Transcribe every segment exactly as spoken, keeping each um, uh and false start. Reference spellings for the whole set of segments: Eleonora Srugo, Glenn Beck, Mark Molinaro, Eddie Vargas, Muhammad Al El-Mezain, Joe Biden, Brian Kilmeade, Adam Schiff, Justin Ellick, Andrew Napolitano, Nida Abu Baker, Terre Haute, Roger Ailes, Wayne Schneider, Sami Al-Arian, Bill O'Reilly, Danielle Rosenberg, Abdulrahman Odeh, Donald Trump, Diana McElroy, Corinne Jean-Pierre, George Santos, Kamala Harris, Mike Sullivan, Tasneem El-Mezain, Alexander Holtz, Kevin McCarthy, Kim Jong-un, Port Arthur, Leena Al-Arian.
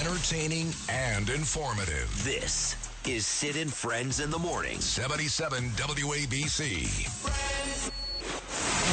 Entertaining and informative. This is Sid and Friends in the Morning. seventy-seven W A B C. Friends.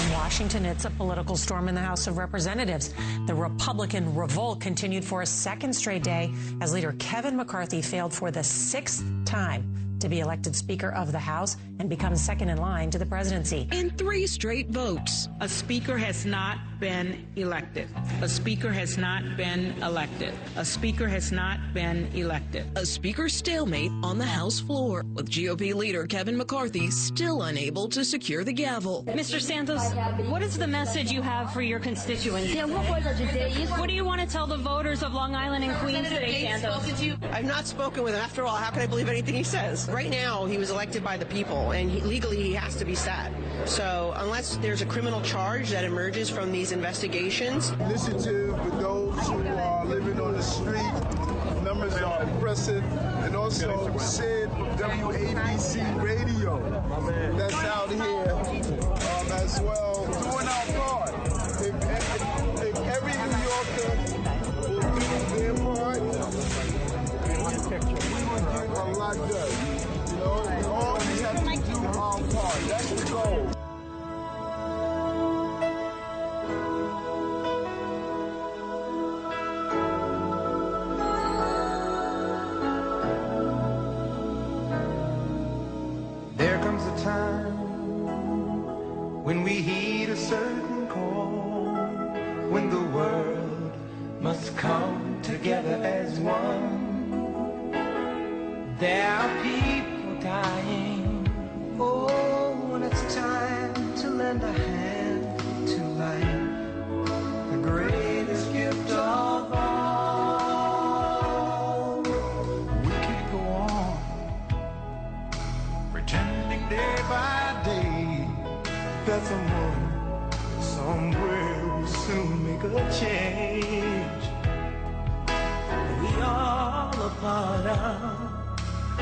In Washington, it's a political storm in the House of Representatives. The Republican revolt continued for a second straight day as leader Kevin McCarthy failed for the sixth time to be elected Speaker of the House and become second in line to the presidency. In three straight votes, a Speaker has not been elected. A Speaker has not been elected. A Speaker has not been elected. A Speaker stalemate on the House floor, with G O P leader Kevin McCarthy still unable to secure the gavel. Mister Santos, what is the message you have for your constituents? What do you want to tell the voters of Long Island and Queens today, Santos? I've not spoken with him. After all, how can I believe anything he says? Right now, he was elected by the people, and he, legally he has to be sat. So unless there's a criminal charge that emerges from these investigations. Listen to for those who are living on the street. Numbers are impressive. And also Sid from W A B C Radio. That's out here um, as well. Doing our part. If, if, if every New Yorker will do their part, we will do a lot good. That's the goal. There comes a time when we heed a certain call, when the world must come together as one. There are people dying. Oh, when it's time to lend a hand to life, the greatest gift of all. We can't go on pretending day by day that someone somewhere will soon make a change. We all are part of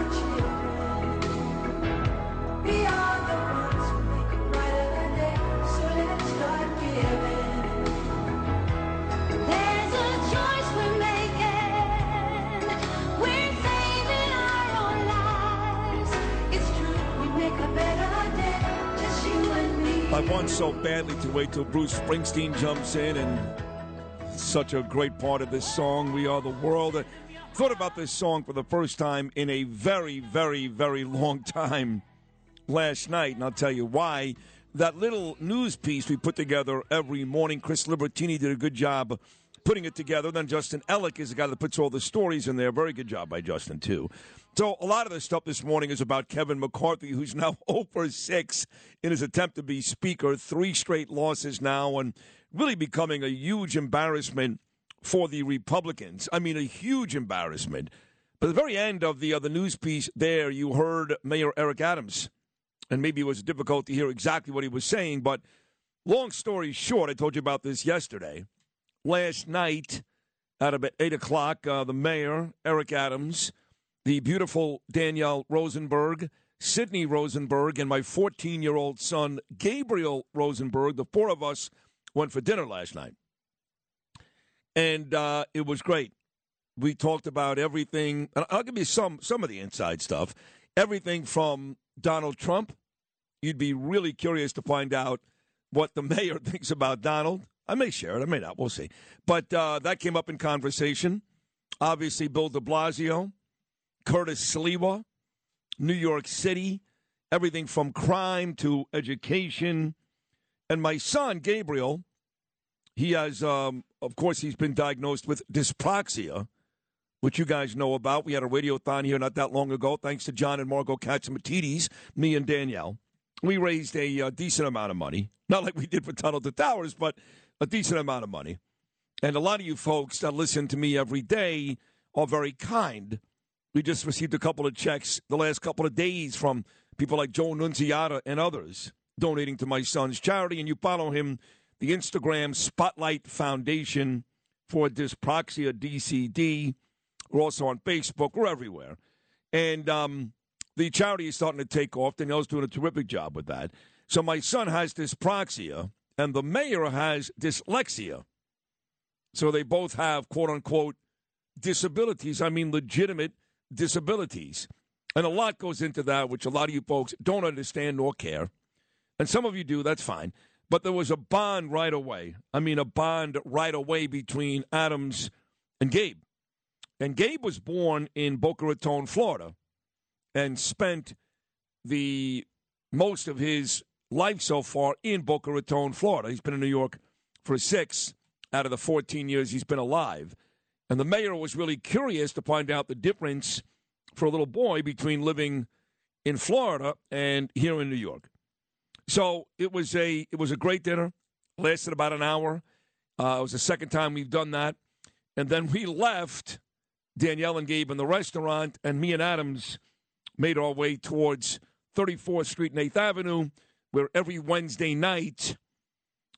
the children. We are the ones who make a brighter day. So let's start giving. There's a choice we're making. We're saving our own lives. It's true, we make a better day. I want so badly to wait till Bruce Springsteen jumps in, and such a great part of this song, We Are the World. I thought about this song for the first time in a very, very, very long time last night, and I'll tell you why. That little news piece we put together every morning, Chris Liberatini did a good job putting it together. Then Justin Ellick is the guy that puts all the stories in there. Very good job by Justin, too. So a lot of the stuff this morning is about Kevin McCarthy, who's now oh for six in his attempt to be Speaker. Three straight losses now, and really becoming a huge embarrassment for the Republicans. I mean, a huge embarrassment. But at the very end of the other uh, news piece there, you heard Mayor Eric Adams. And maybe it was difficult to hear exactly what he was saying, but long story short, I told you about this yesterday. Last night, at about eight o'clock, uh, the mayor, Eric Adams, the beautiful Danielle Rosenberg, Sydney Rosenberg, and my fourteen-year-old son, Gabriel Rosenberg, the four of us went for dinner last night. And uh, it was great. We talked about everything. And I'll give you some, some of the inside stuff. Everything from Donald Trump. You'd be really curious to find out what the mayor thinks about Donald. I may share it. I may not. We'll see. But uh, that came up in conversation. Obviously, Bill de Blasio, Curtis Sliwa, New York City, everything from crime to education. And my son, Gabriel, he has, um, of course, he's been diagnosed with dyspraxia, which you guys know about. We had a radiothon here not that long ago, thanks to John and Margot Katsimatidis, me and Danielle. We raised a uh, decent amount of money, not like we did for Tunnel to Towers, but a decent amount of money. And a lot of you folks that listen to me every day are very kind. We just received a couple of checks the last couple of days from people like Joe Nunziata and others donating to my son's charity. And you follow him, the Instagram Spotlight Foundation for Dyspraxia, D C D. We're also on Facebook. We're everywhere. And um, the charity is starting to take off. Danielle's doing a terrific job with that. So my son has dyspraxia, and the mayor has dyslexia. So they both have, quote-unquote, disabilities. I mean, legitimate disabilities. And a lot goes into that, which a lot of you folks don't understand nor care. And some of you do. That's fine. But there was a bond right away. I mean, a bond right away between Adams and Gabe. And Gabe was born in Boca Raton, Florida, and spent the most of his life so far in Boca Raton, Florida. He's been in New York for six out of the fourteen years he's been alive. And the mayor was really curious to find out the difference for a little boy between living in Florida and here in New York. So it was a it was a great dinner. Lasted about an hour. Uh, it was the second time we've done that. And then we left, Danielle and Gabe in the restaurant, and me and Adams made our way towards thirty-fourth Street and eighth Avenue, where every Wednesday night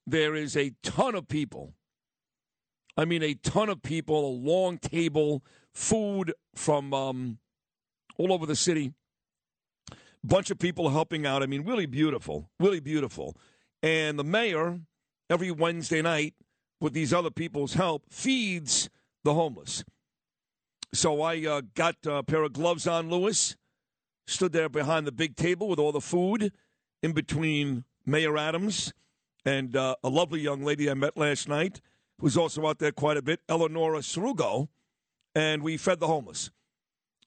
there is a ton of people. I mean, a ton of people, a long table, food from um, all over the city. Bunch of people helping out. I mean, really beautiful, really beautiful. And the mayor, every Wednesday night, with these other people's help, feeds the homeless. So I uh, got a pair of gloves on, Lewis, stood there behind the big table with all the food in between Mayor Adams and uh, a lovely young lady I met last night, who's also out there quite a bit, Eleonora Cerugo, and we fed the homeless.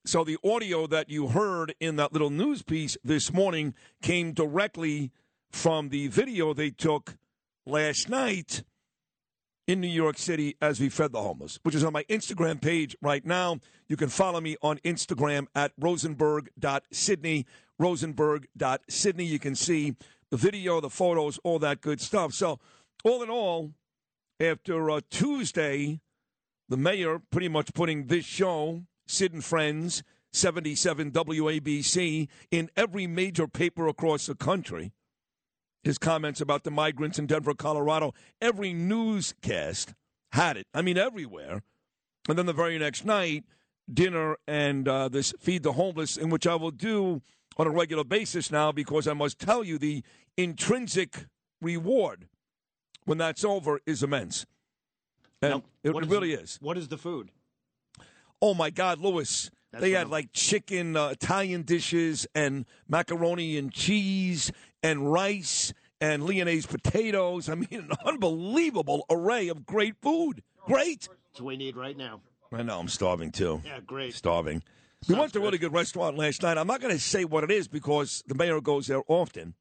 So the audio that you heard in that little news piece this morning came directly from the video they took last night in New York City as we fed the homeless, which is on my Instagram page right now. You can follow me on Instagram at rosenberg dot sydney, rosenberg dot sydney. You can see the video, the photos, all that good stuff. So all in all, after uh, Tuesday, the mayor pretty much putting this show, Sid and Friends, seventy-seven W A B C, in every major paper across the country. His comments about the migrants in Denver, Colorado, every newscast had it. I mean, everywhere. And then the very next night, dinner and uh, this Feed the Homeless, in which I will do on a regular basis now because I must tell you the intrinsic reward when that's over is immense. And now, it is, really is. What is the food? Oh, my God, Lewis, That's they had, I'm... like, chicken, uh, Italian dishes, and macaroni and cheese, and rice, and Lyonnaise potatoes. I mean, an unbelievable array of great food. Great. That's what we need right now. I know. I'm starving, too. Yeah, great. Starving. Sounds we went to a really good restaurant last night. I'm not going to say what it is because the mayor goes there often,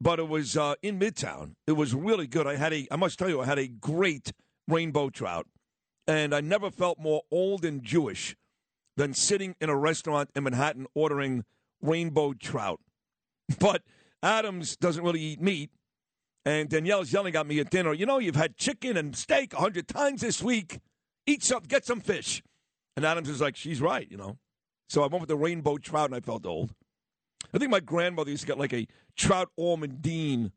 but it was uh, in Midtown. It was really good. I had a, I must tell you, I had a great rainbow trout. And I never felt more old and Jewish than sitting in a restaurant in Manhattan ordering rainbow trout. But Adams doesn't really eat meat, and Danielle's yelling at me at dinner, you know, you've had chicken and steak a hundred times this week. Eat some, get some fish. And Adams is like, she's right, you know. So I went with the rainbow trout, and I felt old. I think my grandmother used to get like a trout almondine,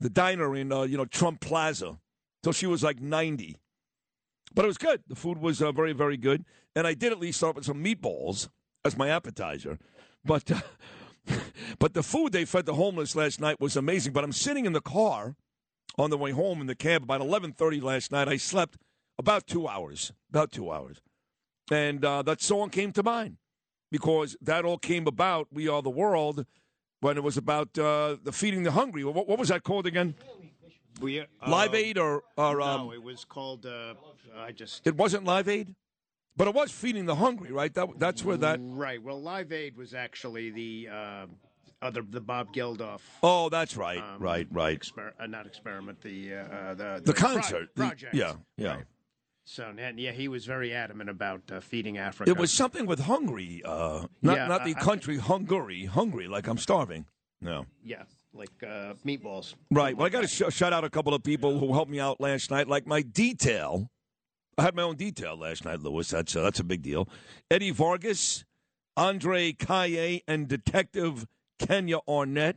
the diner in, uh, you know, Trump Plaza, till she was like ninety. But it was good. The food was uh, very, very good. And I did at least start with some meatballs as my appetizer. But uh, but the food they fed the homeless last night was amazing. But I'm sitting in the car on the way home in the cab about eleven thirty last night. I slept about two hours, about two hours. And uh, that song came to mind because that all came about, We Are the World, when it was about uh, the feeding the hungry. What, what was that called again? We, uh, Live Aid or... or um, no, it was called... Uh, I just. It wasn't Live Aid? But it was Feeding the Hungry, right? That, that's where that... Right. Well, Live Aid was actually the uh, other, the Bob Geldof... Oh, that's right. Um, right, right. Exper- uh, not experiment, the... Uh, the, the, the concert. Pro- project. The, yeah, yeah. Right. So, yeah, he was very adamant about uh, feeding Africa. It was something with Hungary, uh, not yeah, not the uh, country, I, Hungary, Hungary, like I'm starving. No. Yeah, like uh, meatballs. Right. Well, I got to sh- shout out a couple of people yeah. who helped me out last night, like my detail. I had my own detail last night, Lewis. That's, uh, that's a big deal. Eddie Vargas, Andre Kaye, and Detective Kenya Arnett.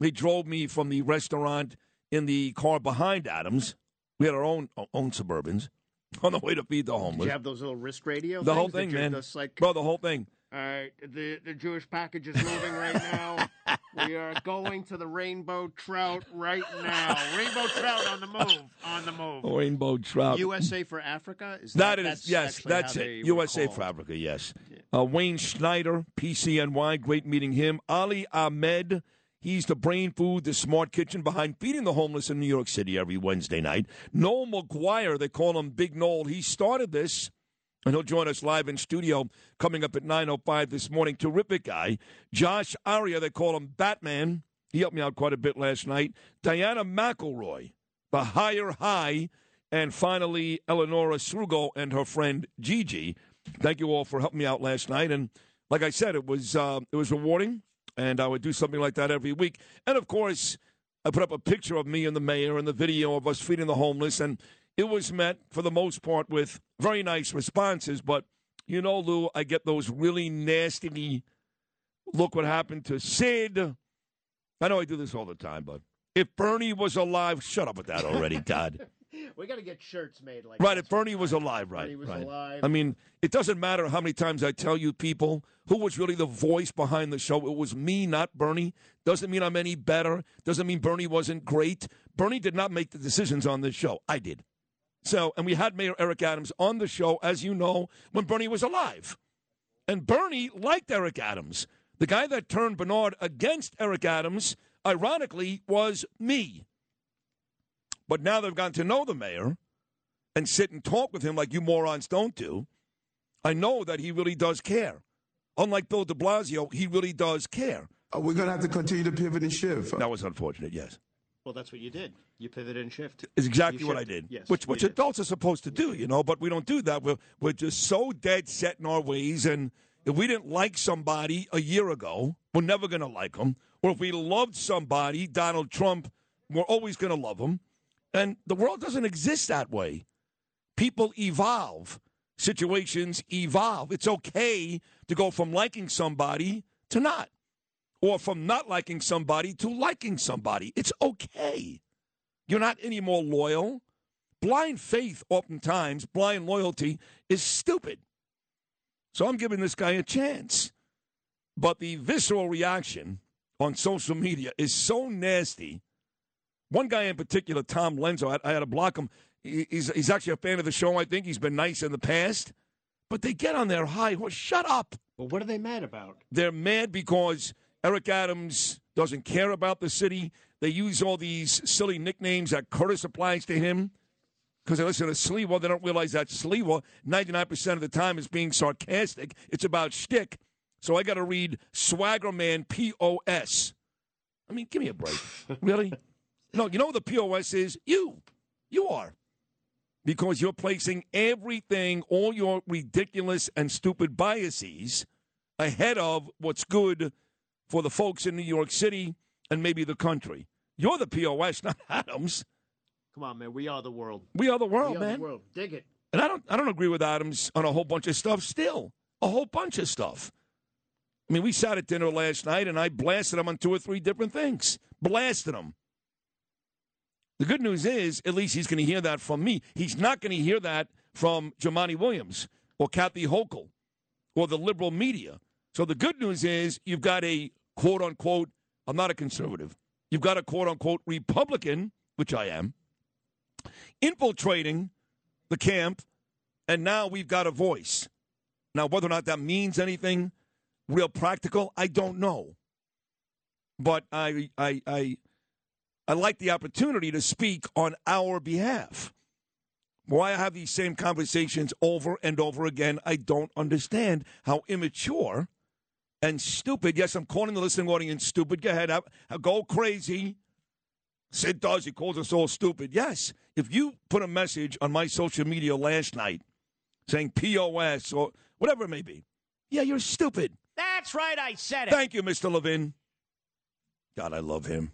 They drove me from the restaurant in the car behind Adams. We had our own own Suburbans. On the way to feed the homeless. Did you have those little wrist radio The things? Whole thing, man. Just like, Bro, the whole thing. All right, the, the Jewish package is moving right now. We are going to the rainbow trout right now. Rainbow trout on the move, on the move. Rainbow trout. U S A for Africa? Is that, that is, yes, that's it. U S A for Africa, yes. Uh, Wayne Schneider, P C N Y, great meeting him. Ali Ahmed. He's the brain food, the smart kitchen behind feeding the homeless in New York City every Wednesday night. Noel MaGuire, they call him Big Noel. He started this, and he'll join us live in studio coming up at nine oh five this morning. Terrific guy. Josh Aria, they call him Batman. He helped me out quite a bit last night. Diana McElroy, the higher high. And finally, Eleonora Srugo and her friend Gigi. Thank you all for helping me out last night. And like I said, it was uh, it was rewarding. And I would do something like that every week. And, of course, I put up a picture of me and the mayor and the video of us feeding the homeless. And it was met, for the most part, with very nice responses. But, you know, Lou, I get those really nasty, look what happened to Sid. I know I do this all the time, but if Bernie was alive, shut up with that already, God. We got to get shirts made like right, that. Right, if Bernie was alive, right. Bernie was right. alive. I mean, it doesn't matter how many times I tell you people who was really the voice behind the show. It was me, not Bernie. Doesn't mean I'm any better. Doesn't mean Bernie wasn't great. Bernie did not make the decisions on this show. I did. So, and we had Mayor Eric Adams on the show, as you know, when Bernie was alive. And Bernie liked Eric Adams. The guy that turned Bernard against Eric Adams, ironically, was me. But now they've gotten to know the mayor and sit and talk with him like you morons don't do. I know that he really does care. Unlike Bill de Blasio, he really does care. Uh, we're going to have to continue to pivot and shift. That was unfortunate, yes. Well, that's what you did. You pivot and shift. It's exactly what I did, yes, which which adults are supposed to do, you know, but we don't do that. We're, we're just so dead set in our ways, and if we didn't like somebody a year ago, we're never going to like them. Or if we loved somebody, Donald Trump, we're always going to love him. And the world doesn't exist that way. People evolve. Situations evolve. It's okay to go from liking somebody to not. Or from not liking somebody to liking somebody. It's okay. You're not any more loyal. Blind faith, oftentimes, blind loyalty is stupid. So I'm giving this guy a chance. But the visceral reaction on social media is so nasty. One guy in particular, Tom Lenzo, I, I had to block him. He, he's, he's actually a fan of the show, I think. He's been nice in the past. But they get on their high horse. Shut up. Well, what are they mad about? They're mad because Eric Adams doesn't care about the city. They use all these silly nicknames that Curtis applies to him. Because they listen to Sliwa, they don't realize that Sliwa, ninety-nine percent of the time, is being sarcastic. It's about shtick. So I got to read Swaggerman P O S. I mean, give me a break. Really? No, you know the P O S is? You. You are. Because you're placing everything, all your ridiculous and stupid biases, ahead of what's good for the folks in New York City and maybe the country. You're the P O S, not Adams. Come on, man. We are the world. We are the world, we are man. The world. Dig it. And I don't, I don't agree with Adams on a whole bunch of stuff still. A whole bunch of stuff. I mean, we sat at dinner last night, and I blasted him on two or three different things. Blasted him. The good news is, at least he's going to hear that from me. He's not going to hear that from Jomani Williams or Kathy Hochul or the liberal media. So the good news is you've got a quote-unquote, I'm not a conservative, you've got a quote-unquote Republican, which I am, infiltrating the camp, and now we've got a voice. Now, whether or not that means anything real practical, I don't know. But I... I, I I like the opportunity to speak on our behalf. Why I have these same conversations over and over again, I don't understand how immature and stupid. Yes, I'm calling the listening audience stupid. Go ahead. I, I go crazy. Sid does. He calls us all stupid. Yes, if you put a message on my social media last night saying P O S or whatever it may be, yeah, you're stupid. That's right, I said it. Thank you, Mister Levin. God, I love him.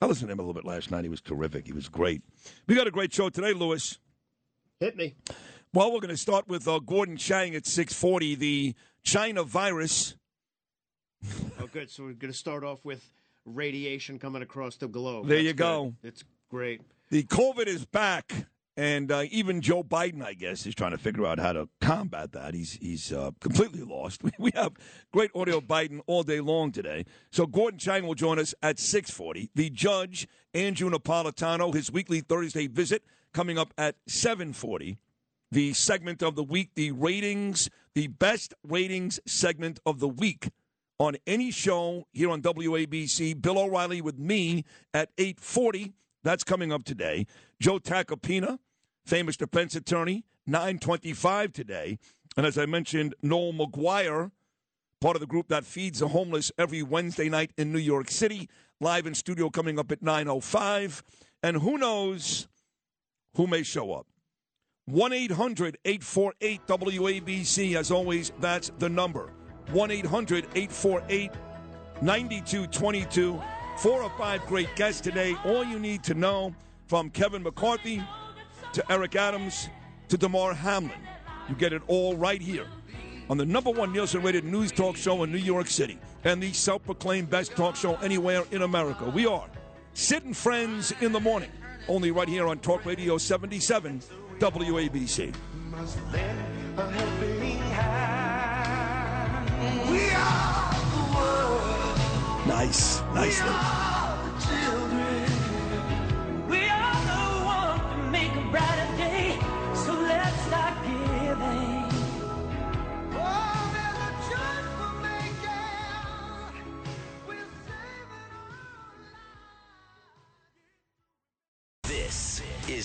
I listened to him a little bit last night. He was terrific. He was great. We got a great show today, Lewis. Hit me. Well, we're going to start with uh, Gordon Chang at six forty, the China virus. Oh, good. So we're going to start off with radiation coming across the globe. There That's you go. Good. It's great. The COVID is back, and uh, even Joe Biden, I guess, is trying to figure out how to combat that. He's he's uh, completely lost. We, we have great audio Biden all day long today. So Gordon Chang will join us at six forty. The judge, Andrew Napolitano, his weekly Thursday visit coming up at seven forty. The segment of the week, the ratings, the best ratings segment of the week on any show here on W A B C. Bill O'Reilly with me at eight forty. That's coming up today. Joe Tacopina, famous defense attorney, nine twenty-five today. And as I mentioned, Noel MaGuire, part of the group that feeds the homeless every Wednesday night in New York City, live in studio coming up at nine oh five. And who knows who may show up. one eight hundred eight four eight W A B C. As always, that's the number. one eight hundred eight four eight nine two two two. Four or five great guests today. All you need to know, from Kevin McCarthy to Eric Adams to Damar Hamlin. You get it all right here on the number one Nielsen-rated news talk show in New York City and the self-proclaimed best talk show anywhere in America. We are Sitting Friends in the Morning, only right here on Talk Radio seventy-seven W A B C. Must lend a helping hand. We are the world. Nice, nice. We are the children. We are the one to make a brighter day. So let's start giving. Oh, there's a joyful making. We'll save it all. This is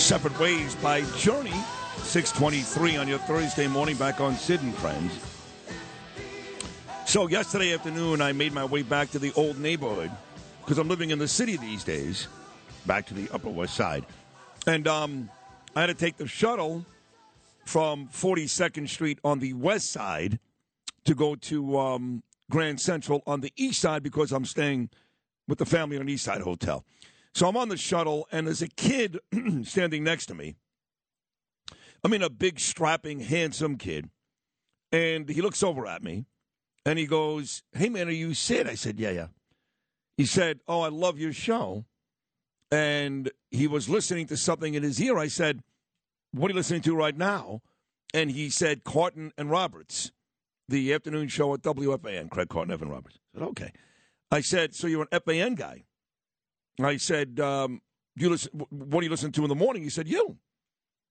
Separate Ways by Journey, six twenty-three on your Thursday morning, back on Sid and Friends. So yesterday afternoon, I made my way back to the old neighborhood, because I'm living in the city these days, back to the Upper West Side. And um, I had to take the shuttle from forty-second Street on the West Side to go to um, Grand Central on the East Side, because I'm staying with the family in an East Side hotel. So I'm on the shuttle, and there's a kid standing next to me. I mean, a big, strapping, handsome kid. And he looks over at me, and he goes, "Hey, man, are you Sid?" I said, "Yeah, yeah." He said, "Oh, I love your show." And he was listening to something in his ear. I said, "What are you listening to right now?" And he said, "Carton and Roberts, the afternoon show at W F A N, Craig Carton, Evan Roberts." I said, "Okay." I said, "So you're an F A N guy?" I said, um, you listen, what do you listen to in the morning? He said, "You."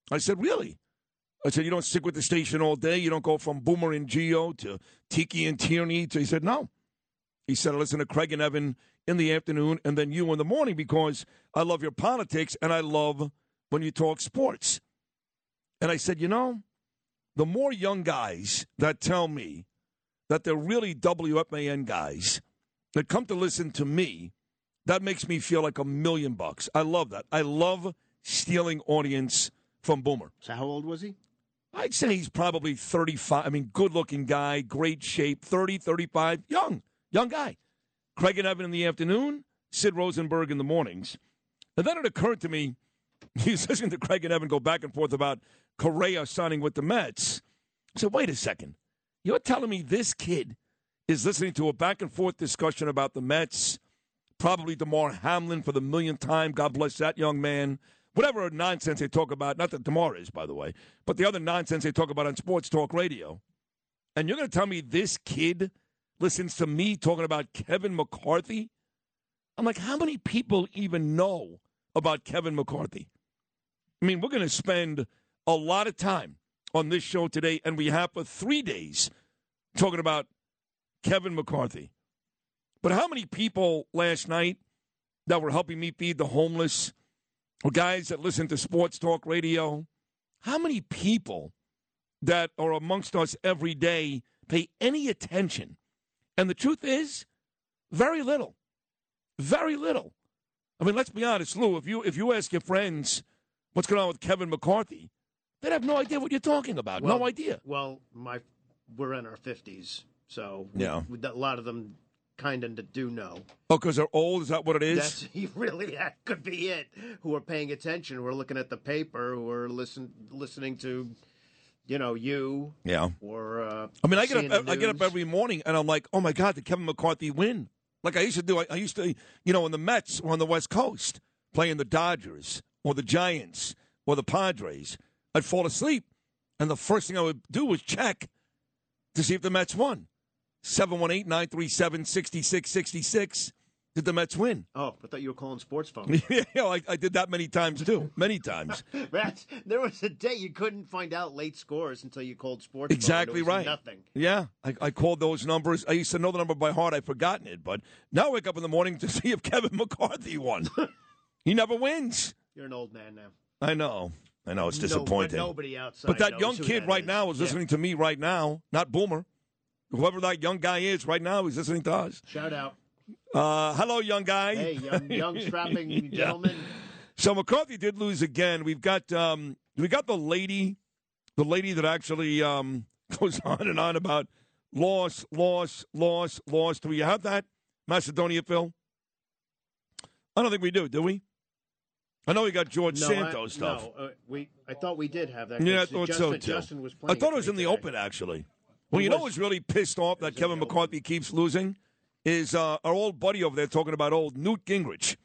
I said, "Really?" I said, "You don't stick with the station all day? You don't go from Boomer and Geo to Tiki and Tierney?" To, he said, "No." He said, "I listen to Craig and Evan in the afternoon and then you in the morning, because I love your politics and I love when you talk sports." And I said, "You know, the more young guys that tell me that they're really W F M A N guys that come to listen to me, that makes me feel like a million bucks. I love that. I love stealing audience from Boomer. So how old was he? I'd say he's probably thirty-five. I mean, good-looking guy, great shape, thirty, thirty-five, young, young guy. Craig and Evan in the afternoon, Sid Rosenberg in the mornings. And then it occurred to me, he's listening to Craig and Evan go back and forth about Correa signing with the Mets. I said, wait a second. You're telling me this kid is listening to a back-and-forth discussion about the Mets, probably Damar Hamlin for the millionth time, God bless that young man, whatever nonsense they talk about, not that Damar is, by the way, but the other nonsense they talk about on sports talk radio. And you're going to tell me this kid listens to me talking about Kevin McCarthy? I'm like, how many people even know about Kevin McCarthy? I mean, we're going to spend a lot of time on this show today, and we have for three days talking about Kevin McCarthy. But how many people last night that were helping me feed the homeless, or guys that listen to sports talk radio, how many people that are amongst us every day pay any attention? And the truth is, very little. Very little. I mean, let's be honest, Lou, if you if you ask your friends what's going on with Kevin McCarthy, they'd have no idea what you're talking about. Well, no idea. Well, my we're in our fifties, so yeah. we, a lot of them kind of do know. Oh, because they're old? Is that what it is? That's, you really, that could be it. Who are paying attention, who are looking at the paper, who are listen, listening to, you know, you. Yeah. Or uh, I mean, I get, up, I get up every morning, and I'm like, oh, my God, did Kevin McCarthy win? Like I used to do, I, I used to, you know, when the Mets were on the West Coast, playing the Dodgers or the Giants or the Padres, I'd fall asleep, and the first thing I would do was check to see if the Mets won. seven one eight, nine three seven, six six six six. Did the Mets win? Oh, I thought you were calling sports phone. yeah, I, I did that many times, too. Many times. That's, there was a day you couldn't find out late scores until you called sports exactly phone. Exactly right. Nothing. Yeah, I, I called those numbers. I used to know the number by heart. I've forgotten it. But now I wake up in the morning to see if Kevin McCarthy won. He never wins. You're an old man now. I know. I know. It's disappointing. No, nobody outside But that young kid that right is. now is yeah. listening to me right now, not Boomer. Whoever that young guy is right now, he's listening to us. Shout out. Uh, hello, young guy. Hey, young, young strapping yeah. gentleman. So McCarthy did lose again. We've got um, we got the lady, the lady that actually um, goes on and on about loss, loss, loss, loss. Do we have that, Macedonia Phil? I don't think we do. Do we? I know we got George no, Santos I, stuff. No, uh, we. I thought we did have that. Yeah, I thought Justin, so too. Justin was playing. I thought it was in the today. open actually. Well, you know what's really pissed off that Kevin McCarthy keeps losing is uh, our old buddy over there talking about old Newt Gingrich.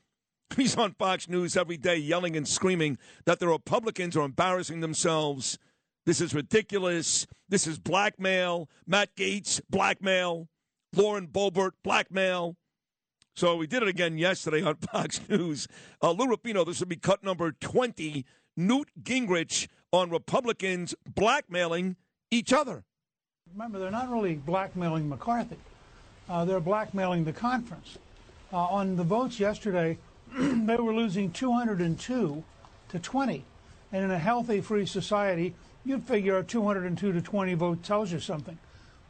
He's on Fox News every day yelling and screaming that the Republicans are embarrassing themselves. This is ridiculous. This is blackmail. Matt Gaetz, blackmail. Lauren Boebert, blackmail. So we did it again yesterday on Fox News. Uh, Lou Rupino, this will be cut number twenty. Newt Gingrich on Republicans blackmailing each other. Remember, they're not really blackmailing McCarthy. Uh, they're blackmailing the conference. Uh, on the votes yesterday, they were losing two hundred two to twenty. And in a healthy, free society, you'd figure a two hundred two to twenty vote tells you something.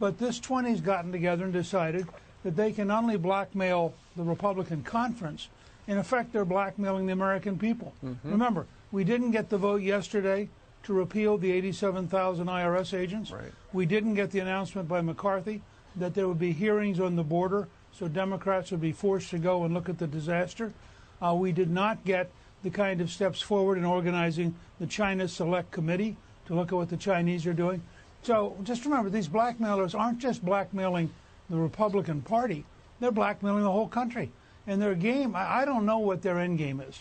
But this twenty's gotten together and decided that they can not only blackmail the Republican conference, in effect, they're blackmailing the American people. Mm-hmm. Remember, we didn't get the vote yesterday to repeal the eighty-seven thousand I R S agents. Right. We didn't get the announcement by McCarthy that there would be hearings on the border, so Democrats would be forced to go and look at the disaster. Uh, we did not get the kind of steps forward in organizing the China Select Committee to look at what the Chinese are doing. So just remember, these blackmailers aren't just blackmailing the Republican Party. They're blackmailing the whole country. And their game, I, I don't know what their end game is.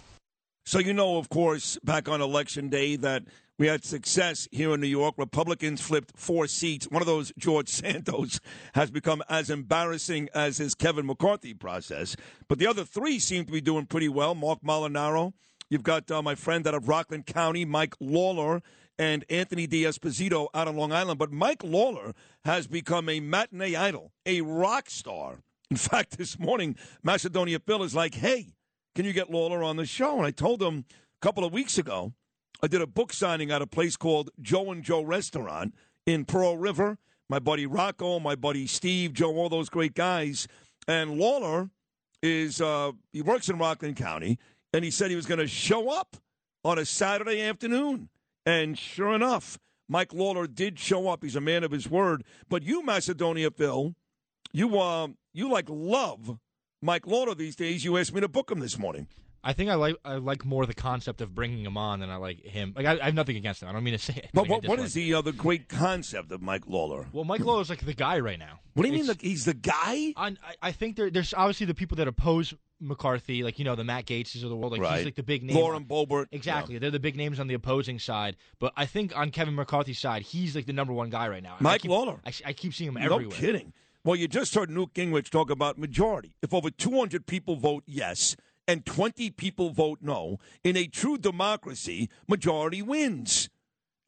So you know, of course, back on Election Day that we had success here in New York. Republicans flipped four seats. One of those, George Santos, has become as embarrassing as his Kevin McCarthy process. But the other three seem to be doing pretty well. Mark Molinaro. You've got uh, my friend out of Rockland County, Mike Lawler, and Anthony D'Esposito out on Long Island. But Mike Lawler has become a matinee idol, a rock star. In fact, this morning, Macedonia Phil is like, hey, can you get Lawler on the show? And I told him a couple of weeks ago, I did a book signing at a place called Joe and Joe Restaurant. in Pearl River, my buddy Rocco, my buddy Steve, Joe, all those great guys. And Lawler is, uh, he works in Rockland County, and he said he was going to show up on a Saturday afternoon. And sure enough, Mike Lawler did show up. He's a man of his word. But you, Macedonia Phil, you uh, you like love Mike Lawler these days. You asked me to book him this morning. I think I like I like more the concept of bringing him on than I like him. Like I, I have nothing against him. I don't mean to say it. But what, what is the uh, the great concept of Mike Lawler? Well, Mike Lawler's like the guy right now. What do you it's, mean? The, he's the guy? I, I think there, there's obviously the people that oppose McCarthy, like, you know, the Matt Gaetzes of the world. Like, right. He's like the big name. Lauren Boebert. Exactly. Yeah. They're the big names on the opposing side. But I think on Kevin McCarthy's side, he's like the number one guy right now. Mike I keep, Lawler. I, I keep seeing him everywhere. No kidding. Well, you just heard Newt Gingrich talk about majority. If over two hundred people vote yes and twenty people vote no, in a true democracy, majority wins.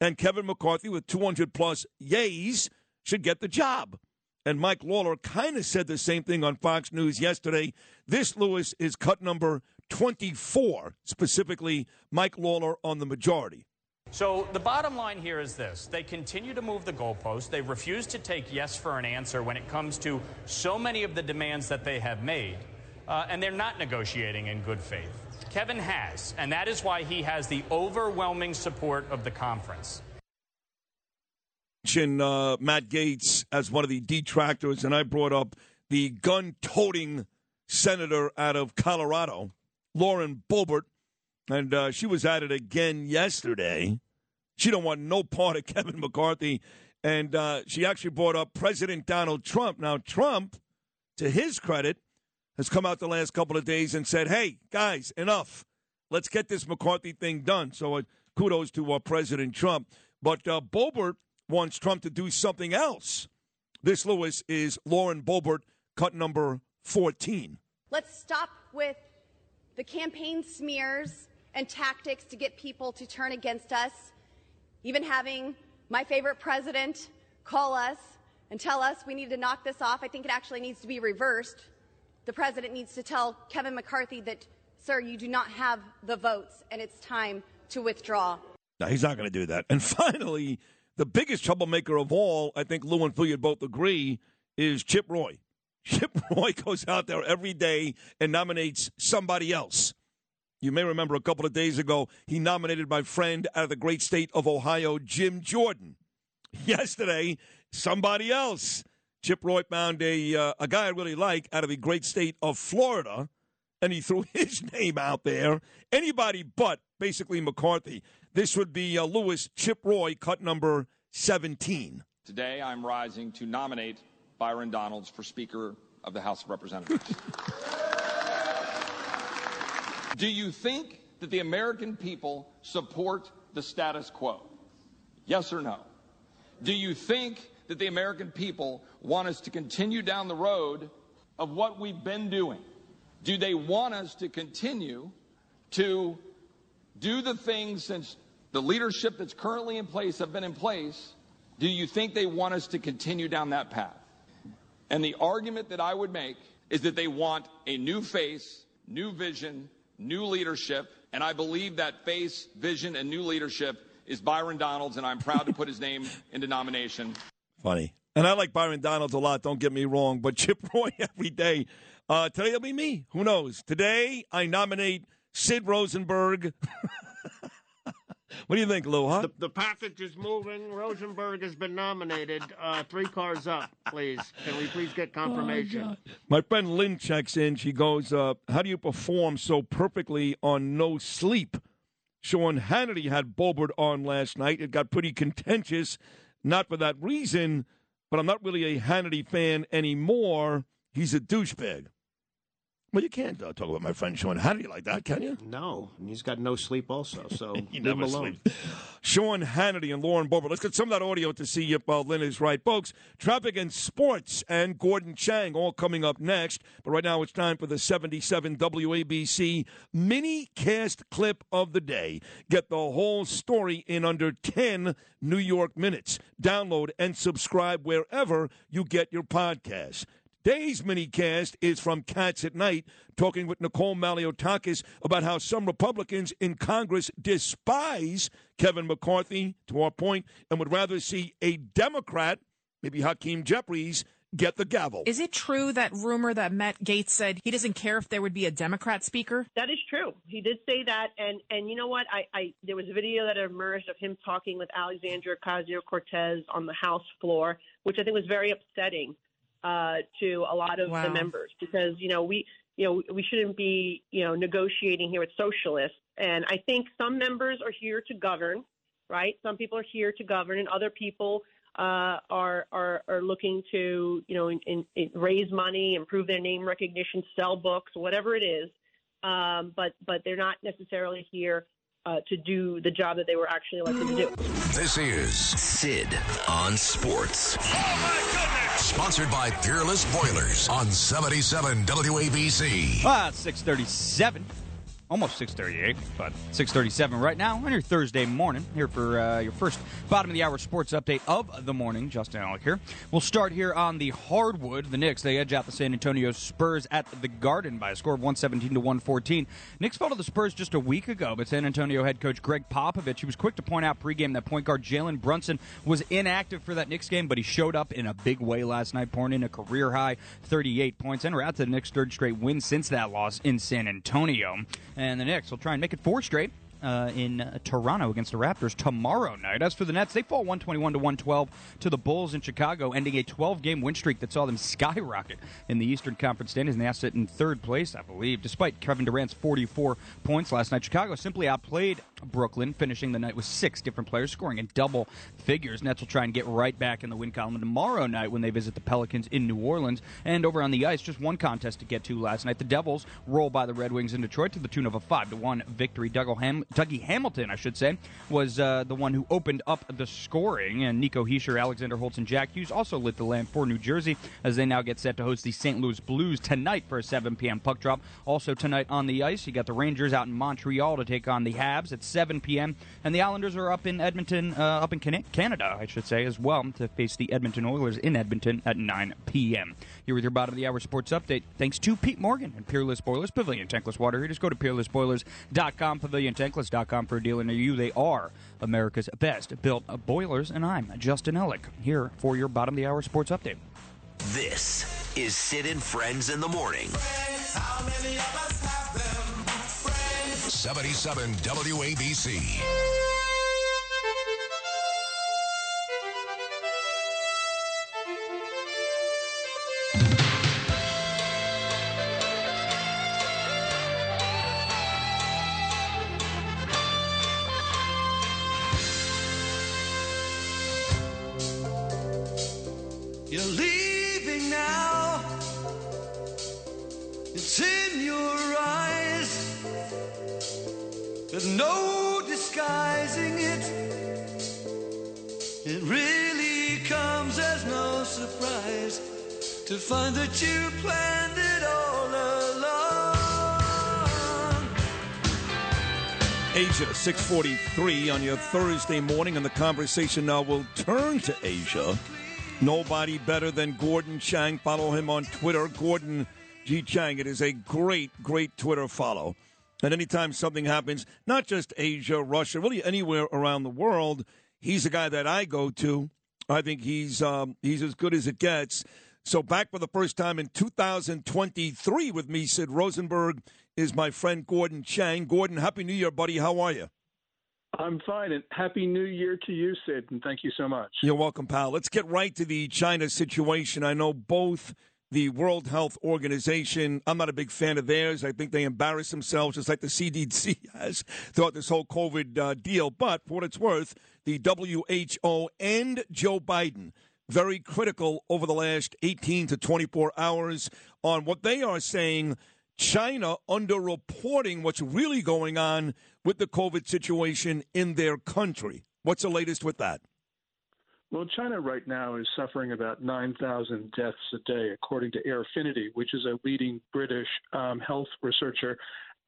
And Kevin McCarthy, with two hundred plus yays, should get the job. And Mike Lawler kind of said the same thing on Fox News yesterday. This, Lewis, is cut number twenty-four, specifically Mike Lawler on the majority. So the bottom line here is this. They continue to move the goalposts. They refuse to take yes for an answer when it comes to so many of the demands that they have made. Uh, and they're not negotiating in good faith. Kevin has, and that is why he has the overwhelming support of the conference. Uh, Matt Gaetz as one of the detractors, and I brought up the gun-toting senator out of Colorado, Lauren Boebert, and uh, she was at it again yesterday. She don't want no part of Kevin McCarthy, and uh, she actually brought up President Donald Trump. Now, Trump, to his credit, has come out the last couple of days and said, hey, guys, enough. Let's get this McCarthy thing done. So uh, kudos to uh, President Trump. But uh, Boebert wants Trump to do something else. This, Lewis, is Lauren Boebert, cut number fourteen. Let's stop with the campaign smears and tactics to get people to turn against us, even having my favorite president call us and tell us we need to knock this off. I think it actually needs to be reversed. The president needs to tell Kevin McCarthy that, sir, you do not have the votes, and it's time to withdraw. No, he's not going to do that. And finally, the biggest troublemaker of all, I think Lou and Phil, you'd both agree, is Chip Roy. Chip Roy goes out there every day and nominates somebody else. You may remember a couple of days ago, he nominated my friend out of the great state of Ohio, Jim Jordan. Yesterday, somebody else. Chip Roy found a, uh, a guy I really like out of the great state of Florida, and he threw his name out there. Anybody but, basically, McCarthy. This would be uh, Lewis, Chip Roy, cut number seventeen. Today I'm rising to nominate Byron Donalds for Speaker of the House of Representatives. Do you think that the American people support the status quo? Yes or no? Do you think that the American people want us to continue down the road of what we've been doing? Do they want us to continue to do the things since the leadership that's currently in place have been in place? Do you think they want us to continue down that path? And the argument that I would make is that they want a new face, new vision, new leadership, and I believe that face, vision, and new leadership is Byron Donalds, and I'm proud to put his name into nomination. Funny. And I like Byron Donalds a lot, don't get me wrong, but Chip Roy every day. Uh, today will be me. Who knows? Today, I nominate Sid Rosenberg. What do you think, Lou, huh? The, the package is moving. Rosenberg has been nominated. Uh, three cars up, please. Can we please get confirmation? Oh, my, my friend Lynn checks in. She goes, uh, how do you perform so perfectly on no sleep? Sean Hannity had Boebert on last night. It got pretty contentious. Not for that reason, but I'm not really a Hannity fan anymore. He's a douchebag. Well, you can't uh, talk about my friend Sean Hannity like that, can you? No, and he's got no sleep also, so he never sleeps. Sean Hannity and Lauren Boebert. Let's get some of that audio to see if uh, Lynn is right. Folks, traffic and sports and Gordon Chang all coming up next. But right now it's time for the seventy-seven W A B C mini cast clip of the day. Get the whole story in under ten New York minutes. Download and subscribe wherever you get your podcasts. Today's minicast is from Cats at Night, talking with Nicole Maliotakis about how some Republicans in Congress despise Kevin McCarthy, to our point, and would rather see a Democrat, maybe Hakeem Jeffries, get the gavel. Is it true that rumor that Matt Gaetz said he doesn't care if there would be a Democrat speaker? That is true. He did say that. And and you know what? I, I there was a video that emerged of him talking with Alexandria Ocasio-Cortez on the House floor, which I think was very upsetting uh, to a lot of wow. the members, because, you know, we you know, we shouldn't be, you know, negotiating here with socialists. And I think some members are here to govern. Right. Some people are here to govern, and other people Uh, are, are are looking to, you know, in, in, in raise money, improve their name recognition, sell books, whatever it is. Um, but but they're not necessarily here uh, to do the job that they were actually elected to do. This is Sid on Sports. Oh, my goodness. Sponsored by Peerless Boilers on seventy-seven W A B C. Ah, six thirty-seven. Almost six thirty-eight, but six thirty-seven right now on your Thursday morning. Here for uh, your first bottom-of-the-hour sports update of the morning. Justin Alec here. We'll start here on the hardwood. The Knicks, they edge out the San Antonio Spurs at the Garden by a score of one seventeen to one fourteen. Knicks fell to the Spurs just a week ago, but San Antonio head coach Greg Popovich, he was quick to point out pregame that point guard Jalen Brunson was inactive for that Knicks game, but he showed up in a big way last night, pouring in a career-high thirty-eight points, and we're out to the Knicks' third straight win since that loss in San Antonio. And the Knicks will try and make it four straight uh, in uh, Toronto against the Raptors tomorrow night. As for the Nets, they fall one twenty-one to one twelve to the Bulls in Chicago, ending a twelve-game win streak that saw them skyrocket in the Eastern Conference standings. And they now sit in third place, I believe, despite Kevin Durant's forty-four points last night. Chicago simply outplayed Brooklyn, finishing the night with six different players scoring in double figures. Nets will try and get right back in the win column tomorrow night when they visit the Pelicans in New Orleans. And over on the ice, just one contest to get to last night. The Devils roll by the Red Wings in Detroit to the tune of a five to one victory. Dougal Ham- Dougie Hamilton, I should say, was uh, the one who opened up the scoring. And Nico Hischier, Alexander Holtz, and Jack Hughes also lit the lamp for New Jersey as they now get set to host the Saint Louis Blues tonight for a seven p.m. puck drop. Also tonight on the ice, you got the Rangers out in Montreal to take on the Habs at seven p.m. and the Islanders are up in Edmonton, uh, up in Canada, I should say, as well, to face the Edmonton Oilers in Edmonton at nine p.m. Here with your bottom of the hour sports update, thanks to Pete Morgan and Peerless Boilers, Pavilion Tankless Water Heaters. Go to peerless boilers dot com, pavilion tankless dot com for a dealer near you. They are America's best built boilers, and I'm Justin Ellick here for your bottom of the hour sports update. This is Sid and Friends in the Morning. Friends, how many of us have them? seventy-seven W A B C. You're leaving now. It's in your There's no disguising it. It really comes as no surprise to find that you planned it all along. Asia, six forty-three on your Thursday morning, and the conversation now will turn to Asia. Nobody better than Gordon Chang. Follow him on Twitter, Gordon G. Chang. It is a great, great Twitter follow. And anytime something happens, not just Asia, Russia, really anywhere around the world, he's the guy that I go to. I think he's um, he's as good as it gets. So back for the first time in two thousand twenty-three with me, Sid Rosenberg, is my friend Gordon Chang. Gordon, Happy New Year, buddy. How are you? I'm fine, and Happy New Year to you, Sid, and thank you so much. You're welcome, pal. Let's get right to the China situation. I know both the World Health Organization, I'm not a big fan of theirs. I think they embarrass themselves, just like the C D C has throughout this whole COVID uh, deal. But for what it's worth, the W H O and Joe Biden, very critical over the last eighteen to twenty-four hours on what they are saying, China underreporting what's really going on with the COVID situation in their country. What's the latest with that? Well, China right now is suffering about nine thousand deaths a day, according to Airfinity, which is a leading British um, health researcher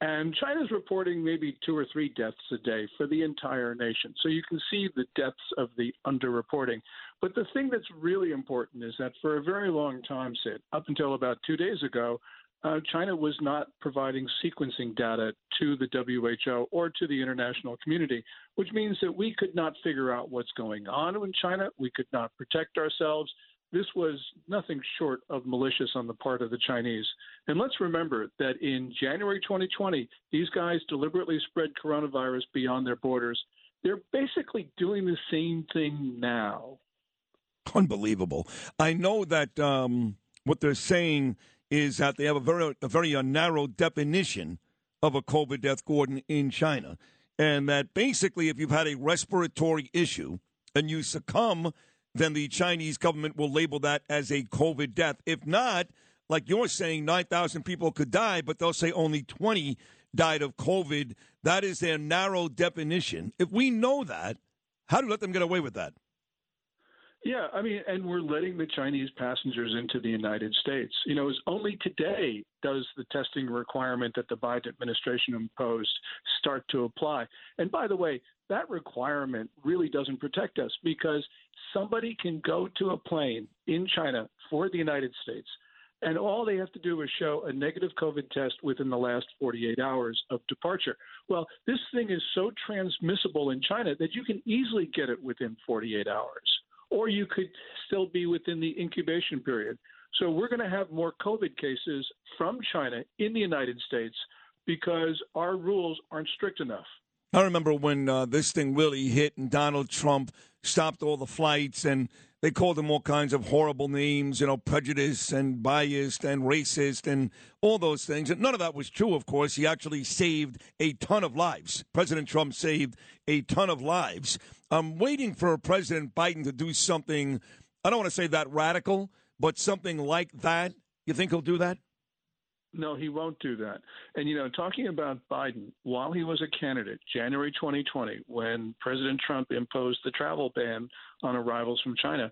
And China's reporting maybe two or three deaths a day for the entire nation. So you can see the depths of the underreporting. But the thing that's really important is that for a very long time, Sid, up until about two days ago, uh, China was not providing sequencing data to the W H O or to the international community, which means that we could not figure out what's going on in China. We could not protect ourselves. This was nothing short of malicious on the part of the Chinese. And let's remember that in January twenty twenty, these guys deliberately spread coronavirus beyond their borders. They're basically doing the same thing now. Unbelievable. I know that um, what they're saying is that they have a very, a very narrow definition of a COVID death, Gordon, in China. And that basically if you've had a respiratory issue and you succumb, then the Chinese government will label that as a COVID death. If not, like you're saying, nine thousand people could die, but they'll say only twenty died of COVID. That is their narrow definition. If we know that, how do we let them get away with that? Yeah, I mean, and we're letting the Chinese passengers into the United States. You know, it's only today does the testing requirement that the Biden administration imposed start to apply. And by the way, that requirement really doesn't protect us because somebody can go to a plane in China for the United States, and all they have to do is show a negative COVID test within the last forty-eight hours of departure. Well, this thing is so transmissible in China that you can easily get it within forty-eight hours, or you could still be within the incubation period. So we're going to have more COVID cases from China in the United States because our rules aren't strict enough. I remember when uh, this thing really hit and Donald Trump stopped all the flights and they called him all kinds of horrible names, you know, prejudiced and biased and racist and all those things. And none of that was true, of course. He actually saved a ton of lives. President Trump saved a ton of lives. I'm waiting for President Biden to do something, I don't want to say that radical, but something like that. You think he'll do that? No, he won't do that. And, you know, talking about Biden, while he was a candidate, January twenty twenty, when President Trump imposed the travel ban on arrivals from China,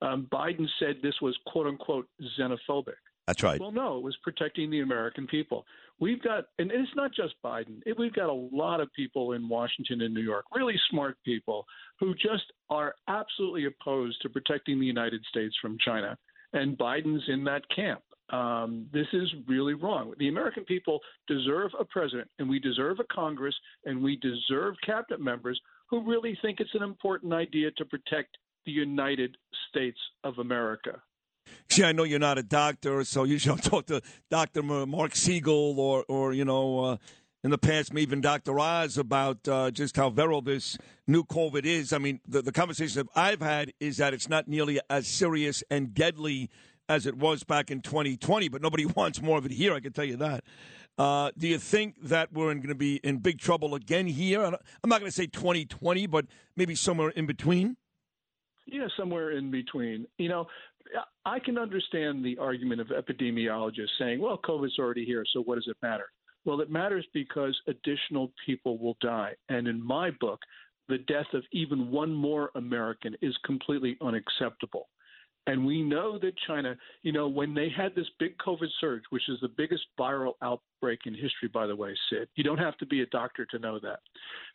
um, Biden said this was, quote unquote, xenophobic. That's right. Well, no, it was protecting the American people. We've got, and it's not just Biden, it, we've got a lot of people in Washington and New York, really smart people who just are absolutely opposed to protecting the United States from China. And Biden's in that camp. Um, this is really wrong. The American people deserve a president, and we deserve a Congress, and we deserve cabinet members who really think it's an important idea to protect the United States of America. See, I know you're not a doctor, so you should talk to Doctor Mark Siegel or, or you know, uh, in the past, even Doctor Oz about uh, just how virile this new COVID is. I mean, the, the conversation that I've had is that it's not nearly as serious and deadly as it was back in twenty twenty, but nobody wants more of it here, I can tell you that. Uh, do you think that we're going to be in big trouble again here? I'm not going to say twenty twenty, but maybe somewhere in between? Yeah, somewhere in between. You know, I can understand the argument of epidemiologists saying, well, COVID's already here, so what does it matter? Well, it matters because additional people will die. And in my book, the death of even one more American is completely unacceptable. And we know that China, you know, when they had this big COVID surge, which is the biggest viral outbreak in history, by the way, Sid, you don't have to be a doctor to know that,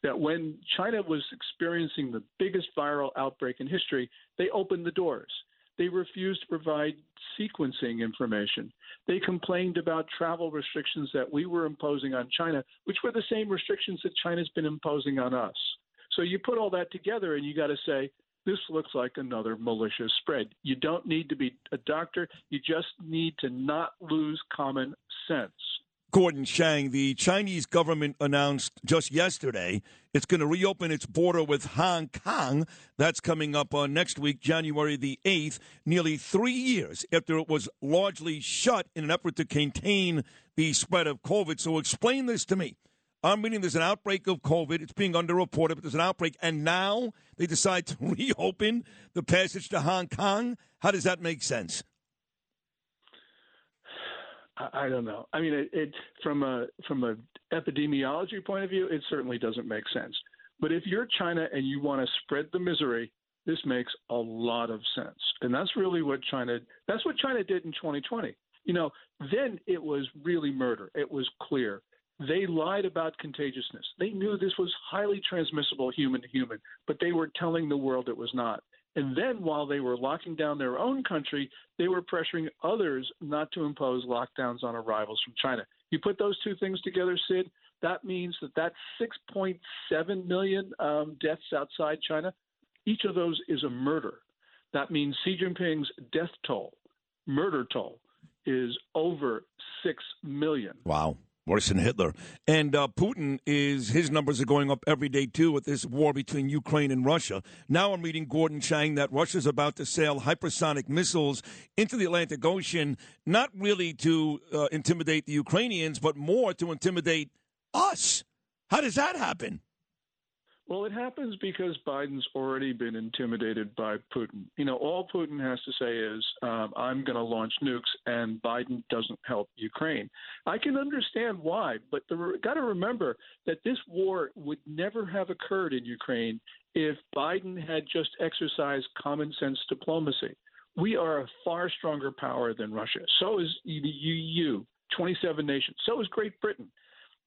that when China was experiencing the biggest viral outbreak in history, they opened the doors. They refused to provide sequencing information. They complained about travel restrictions that we were imposing on China, which were the same restrictions that China's been imposing on us. So you put all that together and you got to say, this looks like another malicious spread. You don't need to be a doctor. You just need to not lose common sense. Gordon Chang, the Chinese government announced just yesterday it's going to reopen its border with Hong Kong. That's coming up uh, next week, January the eighth, nearly three years after it was largely shut in an effort to contain the spread of COVID. So explain this to me. I'm reading there's an outbreak of COVID. It's being underreported, but there's an outbreak. And now they decide to reopen the passage to Hong Kong. How does that make sense? I don't know. I mean, it, it from a from a epidemiology point of view, it certainly doesn't make sense. But if you're China and you want to spread the misery, this makes a lot of sense. And that's really what China that's what China did in twenty twenty. You know, then it was really murder. It was clear. They lied about contagiousness. They knew this was highly transmissible human to human, but they were telling the world it was not. And then while they were locking down their own country, they were pressuring others not to impose lockdowns on arrivals from China. You put those two things together, Sid, that means that that six point seven million um, deaths outside China, each of those is a murder. That means Xi Jinping's death toll, murder toll, is over six million. Wow. Worse than Hitler. And uh, Putin, is his numbers are going up every day, too, with this war between Ukraine and Russia. Now I'm reading Gordon Chang that Russia's about to sail hypersonic missiles into the Atlantic Ocean, not really to uh, intimidate the Ukrainians, but more to intimidate us. How does that happen? Well, it happens because Biden's already been intimidated by Putin. You know, all Putin has to say is, um, I'm going to launch nukes, and Biden doesn't help Ukraine. I can understand why, but the, got to remember that this war would never have occurred in Ukraine if Biden had just exercised common sense diplomacy. We are a far stronger power than Russia. So is the E U, twenty-seven nations. So is Great Britain.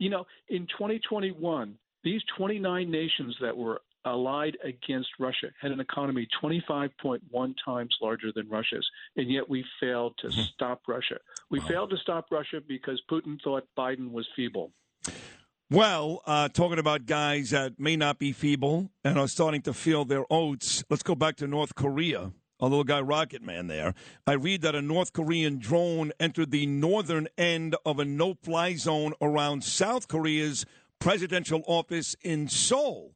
You know, in twenty twenty-one, these twenty-nine nations that were allied against Russia had an economy twenty-five point one times larger than Russia's, and yet we failed to stop Russia. We wow. failed to stop Russia because Putin thought Biden was feeble. Well, uh, talking about guys that may not be feeble and are starting to feel their oats, let's go back to North Korea. A little guy, Rocket Man, there. I read that a North Korean drone entered the northern end of a no-fly zone around South Korea's presidential office in Seoul.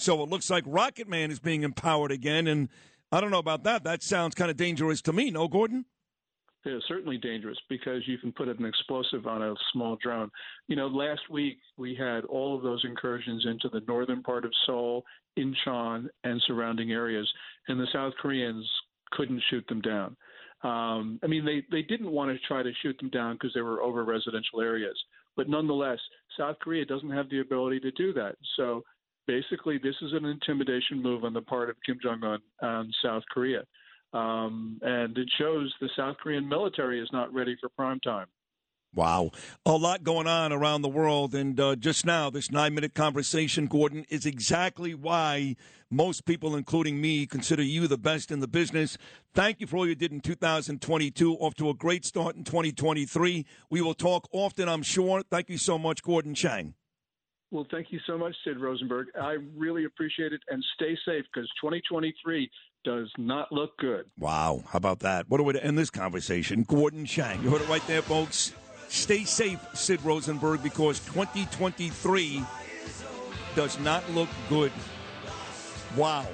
So it looks like Rocket Man is being empowered again, and I don't know about that. That sounds kind of dangerous to me, no, Gordon? It is certainly dangerous because you can put an explosive on a small drone. You know, last week we had all of those incursions into the northern part of Seoul, Incheon, and surrounding areas, and the South Koreans couldn't shoot them down. Um, I mean, they, they didn't want to try to shoot them down because they were over residential areas. But nonetheless, South Korea doesn't have the ability to do that. So basically, this is an intimidation move on the part of Kim Jong-un and South Korea. Um, and it shows the South Korean military is not ready for prime time. Wow. A lot going on around the world. And uh, just now, this nine-minute conversation, Gordon, is exactly why most people, including me, consider you the best in the business. Thank you for all you did in two thousand twenty-two. Off to a great start in twenty twenty-three. We will talk often, I'm sure. Thank you so much, Gordon Chang. Well, thank you so much, Sid Rosenberg. I really appreciate it. And stay safe, because twenty twenty-three does not look good. Wow. How about that? What a way to end this conversation. Gordon Chang. You heard it right there, folks. Stay safe, Sid Rosenberg, because twenty twenty-three does not look good. Wow.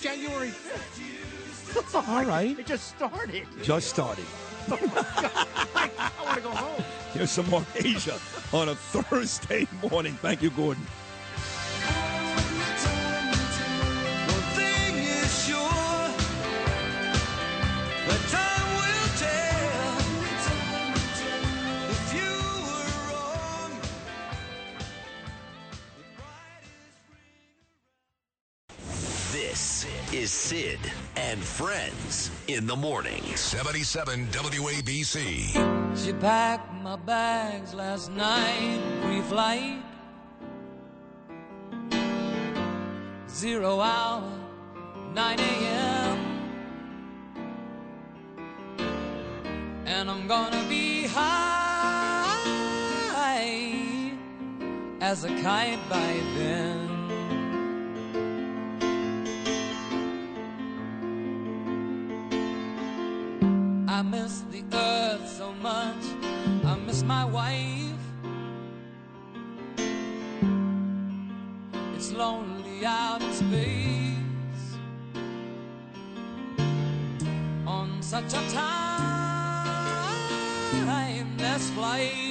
January fifth. Oh, all right. It just started. Just started. Oh, my God. I, I want to go home. Here's some more Asia on a Thursday morning. Thank you, Gordon. Is Sid and Friends in the Morning. seventy-seven W A B C. She packed my bags last night, pre-flight. Zero hour, nine a.m. And I'm gonna be high as a kite by then. I miss the earth so much, I miss my wife. It's lonely out in space on such a timeless flight.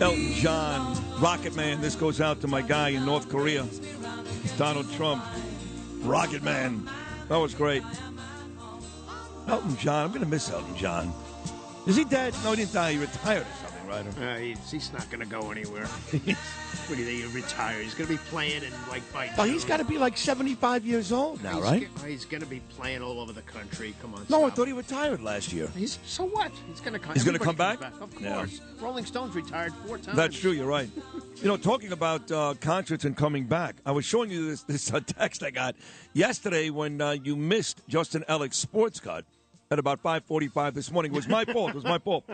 Elton John, Rocket Man. This goes out to my guy in North Korea, Donald Trump. Rocket Man. That was great. Elton John. I'm going to miss Elton John. Is he dead? No, he didn't die. He retired or something, right? Uh, he's, he's not going to go anywhere. What do you think? He'll retire. He's going to be playing in, like, by now. Oh, he's got to be, like, seventy-five years old now, he's right? G- he's going to be playing all over the country. Come on, No, stop. I thought he retired last year. He's So what? He's going to come, he's gonna come back? back? Of course. Yeah. Rolling Stones retired four times. That's true. You're right. You know, talking about uh, concerts and coming back, I was showing you this, this uh, text I got yesterday when uh, you missed Justin Ellick's sports cut. At about five forty-five this morning. It was my fault. It was my fault.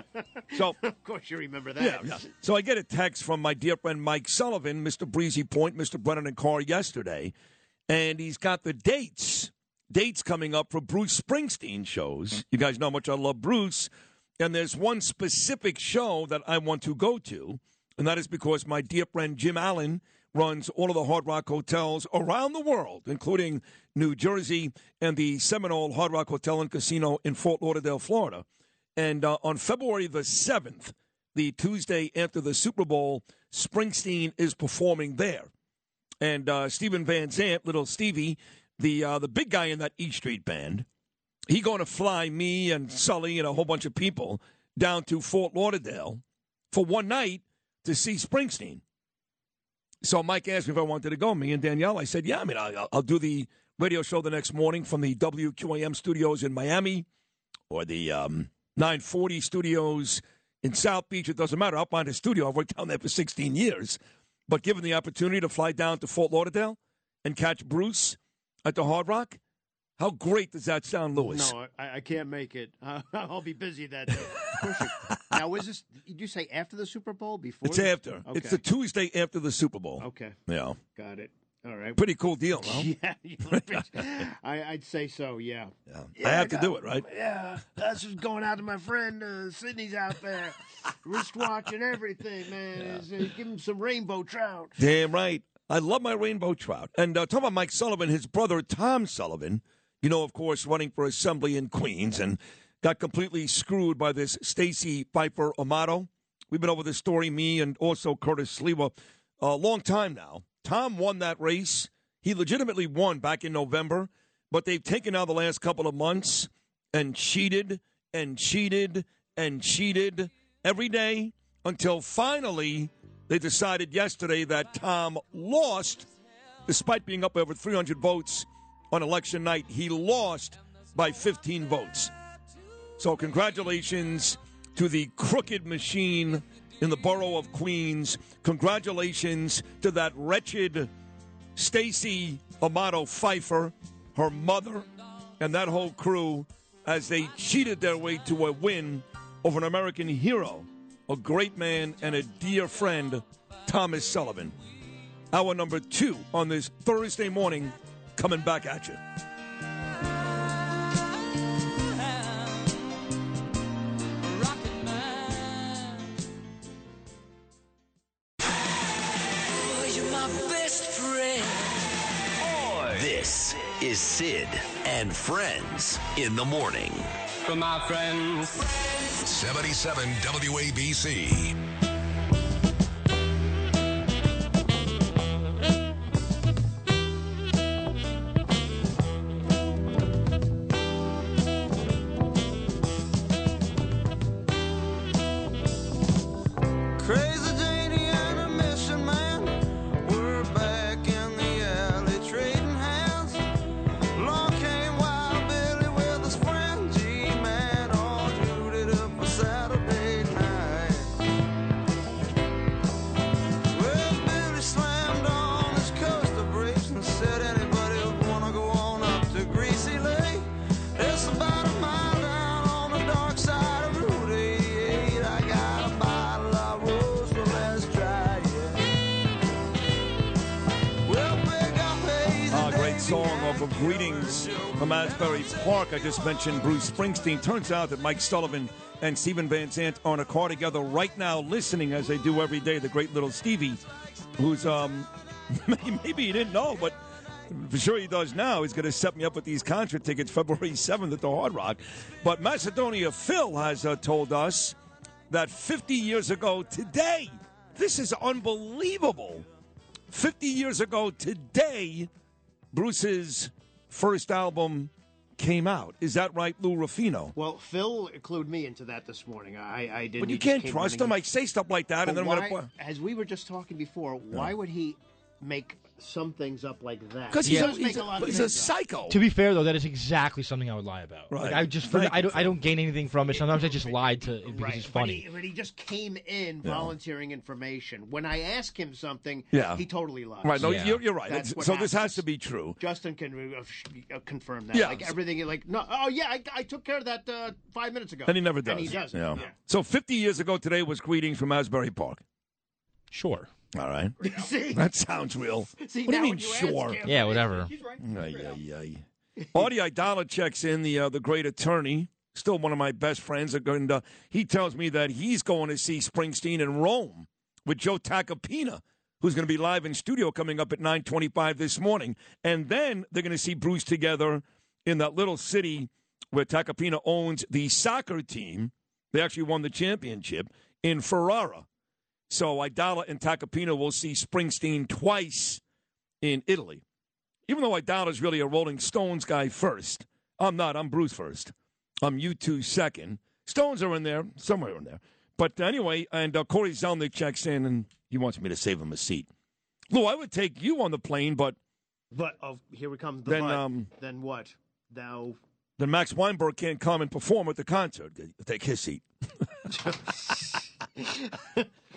So, of course you remember that. Yeah, yeah. So I get a text from my dear friend Mike Sullivan, Mister Breezy Point, Mister Brennan and Carr yesterday, and he's got the dates, dates coming up for Bruce Springsteen shows. You guys know how much I love Bruce, and there's one specific show that I want to go to, and that is because my dear friend Jim Allen runs all of the Hard Rock hotels around the world, including New Jersey and the Seminole Hard Rock Hotel and Casino in Fort Lauderdale, Florida. And uh, on February the seventh, the Tuesday after the Super Bowl, Springsteen is performing there. And uh, Stephen Van Zandt, little Stevie, the uh, the big guy in that E Street band, he going to fly me and Sully and a whole bunch of people down to Fort Lauderdale for one night to see Springsteen. So Mike asked me if I wanted to go. Me and Danielle, I said, yeah, I mean, I'll, I'll do the radio show the next morning from the W Q A M studios in Miami or the um, nine forty studios in South Beach. It doesn't matter. I'll find a studio. I've worked down there for sixteen years. But given the opportunity to fly down to Fort Lauderdale and catch Bruce at the Hard Rock, how great does that sound, Lewis? No, I, I can't make it. Uh, I'll be busy that day. Now, is this, did you say after the Super Bowl? Before? It's the, after. Okay. It's the Tuesday after the Super Bowl. Okay. Yeah. Got it. All right. Pretty cool deal, no? Yeah. You know, I, I'd say so, yeah. yeah. yeah I have I got, to do it, right? Yeah. That's just going out to my friend. Uh, Sydney's out there. Wristwatch and everything, man. Yeah. Uh, give him some rainbow trout. Damn right. I love my rainbow trout. And uh, talking about Mike Sullivan, his brother, Tom Sullivan, you know, of course, running for assembly in Queens and got completely screwed by this Stacey Pfeiffer Amato. We've been over this story, me and also Curtis Sliwa, a long time now. Tom won that race. He legitimately won back in November, but they've taken out the last couple of months and cheated and cheated and cheated every day until finally they decided yesterday that Tom lost, despite being up over three hundred votes. On election night, he lost by fifteen votes. So congratulations to the crooked machine in the borough of Queens. Congratulations to that wretched Stacey Amato Pfeiffer, her mother, and that whole crew as they cheated their way to a win over an American hero, a great man and a dear friend, Thomas Sullivan. Hour number two on this Thursday morning. Coming back at you. This is Sid and Friends in the Morning. From my friends. seventy-seven W A B C. Park, I just mentioned Bruce Springsteen. Turns out that Mike Sullivan and Stephen Van Zandt are in a car together right now listening, as they do every day, the great little Stevie, who's, um, maybe he didn't know, but for sure he does now. He's going to set me up with these concert tickets February seventh at the Hard Rock. But Macedonia Phil has uh, told us that fifty years ago today, this is unbelievable, fifty years ago today, Bruce's first album came out. Is that right, Lou Ruffino? Well, Phil clued me into that this morning. I, I didn't. But you can't trust him. I say stuff like that, but and then why, I'm gonna. As we were just talking before, why yeah. would he make some things up like that? Because he yeah. does he's make a, a lot. Of he's a psycho. Up. To be fair, though, that is exactly something I would lie about. Right. Like, I just. Right. I don't. I don't gain anything from it. Sometimes I just lied to it because right. it's funny. But he, but he just came in yeah. volunteering information. When I ask him something, yeah. he totally lies. Right. No, yeah. you're, you're right. So happens. This has to be true. Justin can uh, confirm that. Yeah. Like everything. Like no. Oh yeah, I, I took care of that uh, five minutes ago. And he never does. And he doesn't. Yeah. Yeah. So fifty years ago today was greetings from Asbury Park. Sure. All right. See? That sounds real. See, what do you mean, you sure? Him, yeah, whatever. She's right. Aye, aye, aye. Audie Idala checks in, the uh, the great attorney, still one of my best friends, and uh, he tells me that he's going to see Springsteen in Rome with Joe Tacopina, who's going to be live in studio coming up at nine twenty-five this morning. And then they're going to see Bruce together in that little city where Tacopina owns the soccer team. They actually won the championship in Ferrara. So Idala and Tacopina will see Springsteen twice in Italy. Even though Idala's really a Rolling Stones guy first. I'm not. I'm Bruce first. I'm U two second. Stones are in there, somewhere in there. But anyway, and uh, Corey Zelnick checks in, and he wants me to save him a seat. Lou, I would take you on the plane, but... But, oh, here we come. The then, um, then what? Now... Then Max Weinberg can't come and perform at the concert. Take his seat.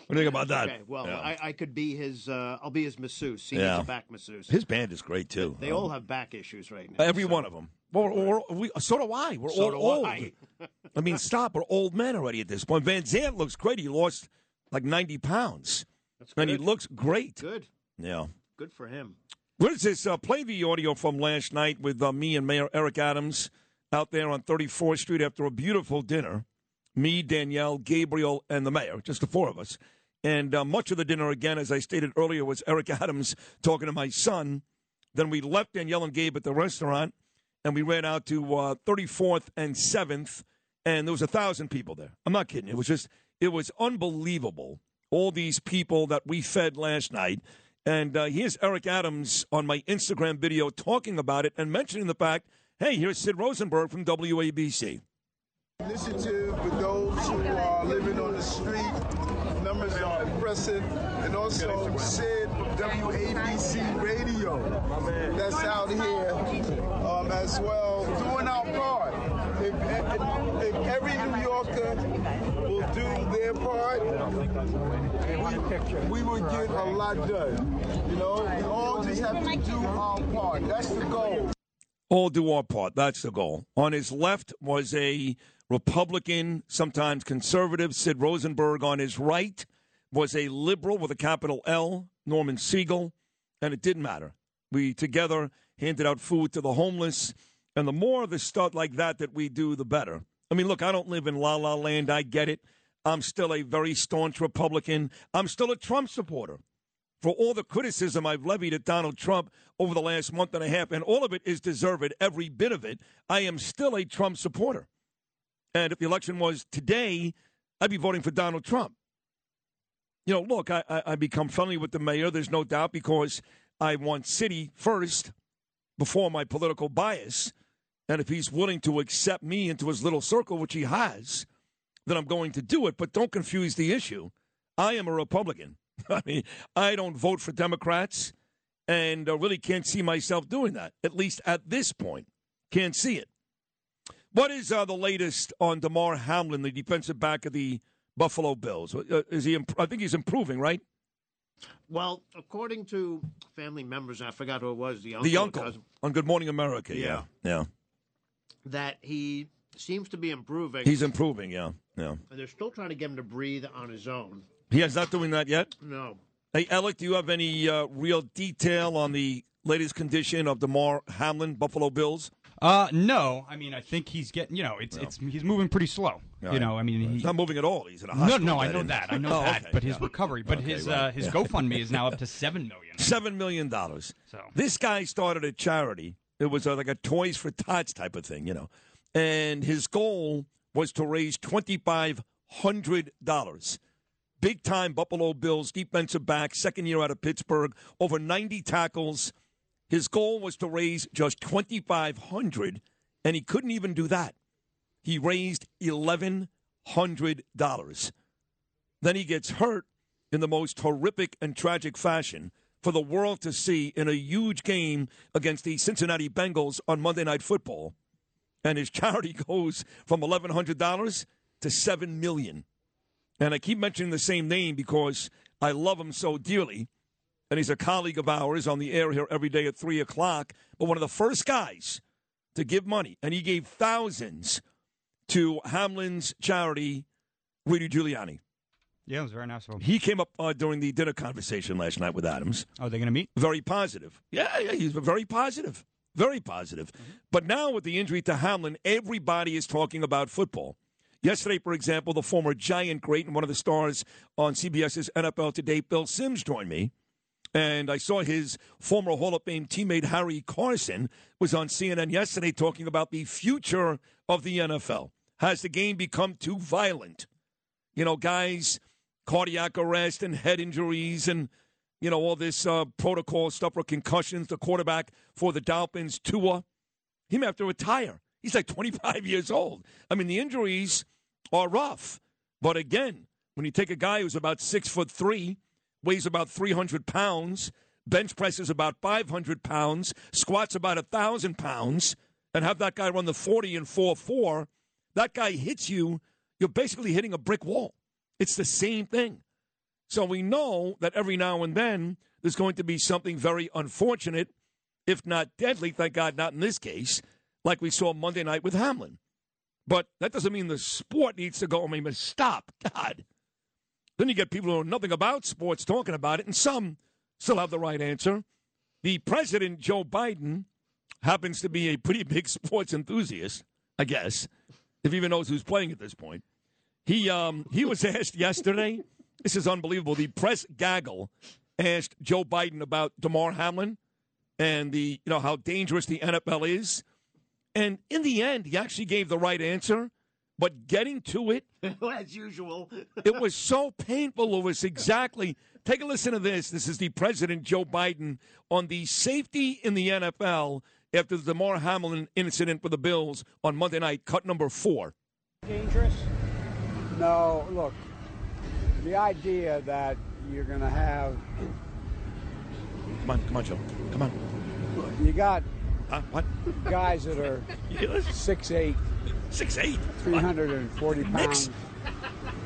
What do you think about that? Okay, well, yeah. I, I could be his, uh, I'll be his masseuse. He yeah. needs a back masseuse. His band is great, too. They um, all have back issues right now. Every so. one of them. Or, or, or we, so do I. We're so all old. I. I mean, stop. We're old men already at this point. Van Zandt looks great. He lost like ninety pounds. That's and good. He looks great. Good. Yeah. Good for him. What is this? Uh, play the audio from last night with uh, me and Mayor Eric Adams out there on thirty-fourth street after a beautiful dinner. Me, Danielle, Gabriel, and the mayor, just the four of us. And uh, much of the dinner, again, as I stated earlier, was Eric Adams talking to my son. Then we left Danielle and Gabe at the restaurant, and we ran out to uh, thirty-fourth and seventh, and there was one thousand people there. I'm not kidding. It was just, it was unbelievable, all these people that we fed last night. And uh, here's Eric Adams on my Instagram video talking about it and mentioning the fact, hey, here's Sid Rosenberg from W A B C. Initiative for those who are living on the street. Numbers are impressive. And also Sid, W A B C Radio, that's out here um, as well, doing our part. If, if, if every New Yorker will do their part, we, we will get a lot done. You know, we all just have to do our part. That's the goal. All do our part. That's the goal. On his left was a Republican, sometimes conservative, Sid Rosenberg. On his right was a liberal with a capital L, Norman Siegel, and it didn't matter. We together handed out food to the homeless, and the more of the stuff like that that we do, the better. I mean, look, I don't live in La La Land. I get it. I'm still a very staunch Republican. I'm still a Trump supporter. For all the criticism I've levied at Donald Trump over the last month and a half, and all of it is deserved, every bit of it, I am still a Trump supporter. And if the election was today, I'd be voting for Donald Trump. You know, look, I, I, I become friendly with the mayor, there's no doubt, because I want city first before my political bias. And if he's willing to accept me into his little circle, which he has, then I'm going to do it. But don't confuse the issue. I am a Republican. I mean, I don't vote for Democrats, and I really can't see myself doing that, at least at this point. Can't see it. What is uh, the latest on Damar Hamlin, the defensive back of the Buffalo Bills? Is he? Imp- I think he's improving, right? Well, according to family members, I forgot who it was, the uncle. The uncle cousin, on Good Morning America, yeah. yeah. Yeah. That he seems to be improving. He's improving, yeah. yeah. And they're still trying to get him to breathe on his own. He is not doing that yet? No. Hey, Alec, do you have any uh, real detail on the latest condition of Damar Hamlin, Buffalo Bills? Uh, no. I mean, I think he's getting, you know, it's no. it's he's moving pretty slow. Right. You know, I mean. He's he, not moving at all. He's in a hospital. No, no, I know that. I know oh, that. Okay, but his yeah. recovery, but okay, his right. uh, his yeah. GoFundMe is now up to seven million dollars. seven million dollars. So. This guy started a charity. It was uh, like a Toys for Tots type of thing, you know. And his goal was to raise two thousand five hundred dollars. Big-time Buffalo Bills, defensive back, second year out of Pittsburgh, over ninety tackles. His goal was to raise just two thousand five hundred dollars, And he couldn't even do that. He raised eleven hundred dollars. Then he gets hurt in the most horrific and tragic fashion for the world to see in a huge game against the Cincinnati Bengals on Monday Night Football. And his charity goes from eleven hundred dollars to seven million dollars. And I keep mentioning the same name because I love him so dearly. And he's a colleague of ours on the air here every day at three o'clock. But one of the first guys to give money. And he gave thousands to Hamlin's charity, Rudy Giuliani. Yeah, it was very nice of him. He came up uh, during the dinner conversation last night with Adams. Oh, they're going to meet? Very positive. Yeah, yeah, he's very positive. Very positive. Mm-hmm. But now with the injury to Hamlin, everybody is talking about football. Yesterday, for example, the former Giant great and one of the stars on C B S's N F L Today, Bill Sims, joined me. And I saw his former Hall of Fame teammate, Harry Carson, was on C N N yesterday talking about the future of the N F L. Has the game become too violent? You know, guys, cardiac arrest and head injuries and, you know, all this uh, protocol stuff for concussions. The quarterback for the Dolphins, Tua, he may have to retire. He's like twenty-five years old. I mean, the injuries are rough. But again, when you take a guy who's about six foot three, weighs about three hundred pounds, bench presses about five hundred pounds, squats about one thousand pounds, and have that guy run the forty in four four, that guy hits you, you're basically hitting a brick wall. It's the same thing. So we know that every now and then there's going to be something very unfortunate, if not deadly, thank God not in this case, like we saw Monday night with Hamlin. But that doesn't mean the sport needs to go. I mean, stop. God. Then you get people who know nothing about sports talking about it, and some still have the right answer. The president, Joe Biden, happens to be a pretty big sports enthusiast, I guess, if he even knows who's playing at this point. He um, he was asked yesterday, this is unbelievable, the press gaggle asked Joe Biden about Damar Hamlin and the you know how dangerous the N F L is. And in the end, he actually gave the right answer. But getting to it, as usual, it was so painful, Lewis. Exactly. Take a listen to this. This is the president, Joe Biden, on the safety in the N F L after the Damar Hamlin incident with the Bills on Monday night, cut number four. Dangerous? No, look, the idea that you're going to have... Come on, come on, Joe. Come on. You got huh? what? guys that are six eight. six eight three hundred forty pounds. Mix.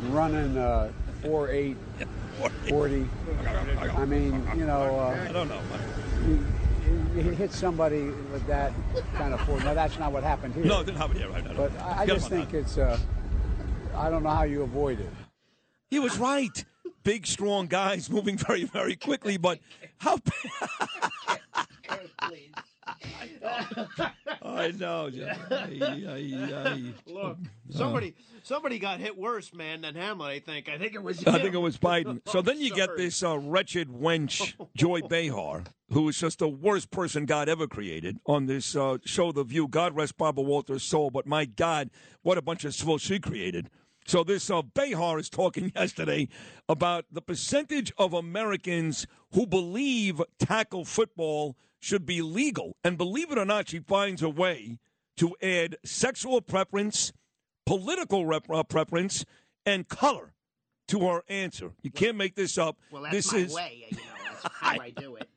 Running uh, four eight, forty. I mean, you know. Uh, I don't know. He, he hit somebody with that kind of force. Now, that's not what happened here. No, it didn't happen here. Right, no, no. But I, I just think that. it's, uh, I don't know how you avoid it. He was right. Big, strong guys moving very, very quickly, but how. I know. I know. Aye, aye, aye. Look, somebody, somebody got hit worse, man, than Hamlin. I think. I think it was. Him. I think it was Biden. So then you get this uh, wretched wench, Joy Behar, who is just the worst person God ever created on this uh, show, The View. God rest Barbara Walters' soul, but my God, what a bunch of swill she created. So this uh, Behar is talking yesterday about the percentage of Americans who believe tackle football should be legal. And believe it or not, she finds a way to add sexual preference, political rep- uh, preference, and color to her answer. You can't make this up. Well, that's this my is... way. You know, that's how I do it.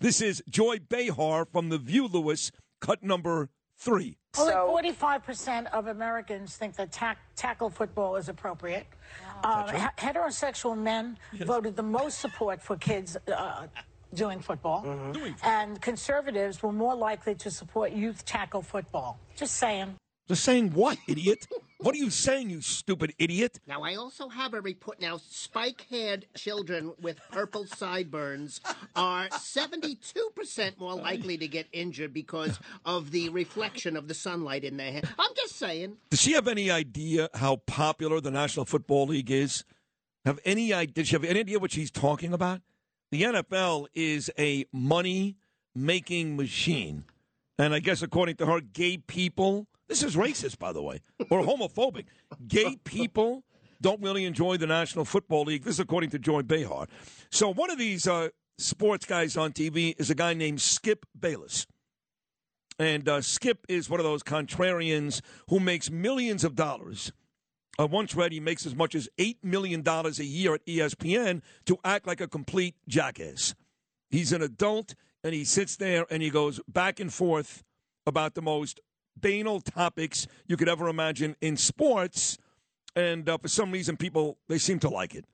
This is Joy Behar from The View, Lewis, cut number three. So, only forty-five percent of Americans think that tack- tackle football is appropriate. Wow. Uh, h- heterosexual men yes. voted the most support for kids uh, doing football, mm-hmm. doing football, and conservatives were more likely to support youth tackle football. Just saying. Just saying what, idiot? What are you saying, you stupid idiot? Now, I also have a report. Now, spike-haired children with purple sideburns are seventy-two percent more likely to get injured because of the reflection of the sunlight in their hair. I'm just saying. Does she have any idea how popular the National Football League is? Have any idea? Does she have any idea what she's talking about? The N F L is a money-making machine. And I guess according to her, gay people... This is racist, by the way, or homophobic. Gay people don't really enjoy the National Football League. This is according to Joy Behar. So one of these uh, sports guys on T V is a guy named Skip Bayless. And uh, Skip is one of those contrarians who makes millions of dollars. I once read he makes as much as eight million dollars a year at E S P N to act like a complete jackass. He's an adult, and he sits there and he goes back and forth about the most banal topics you could ever imagine in sports. And uh, for some reason, people, they seem to like it.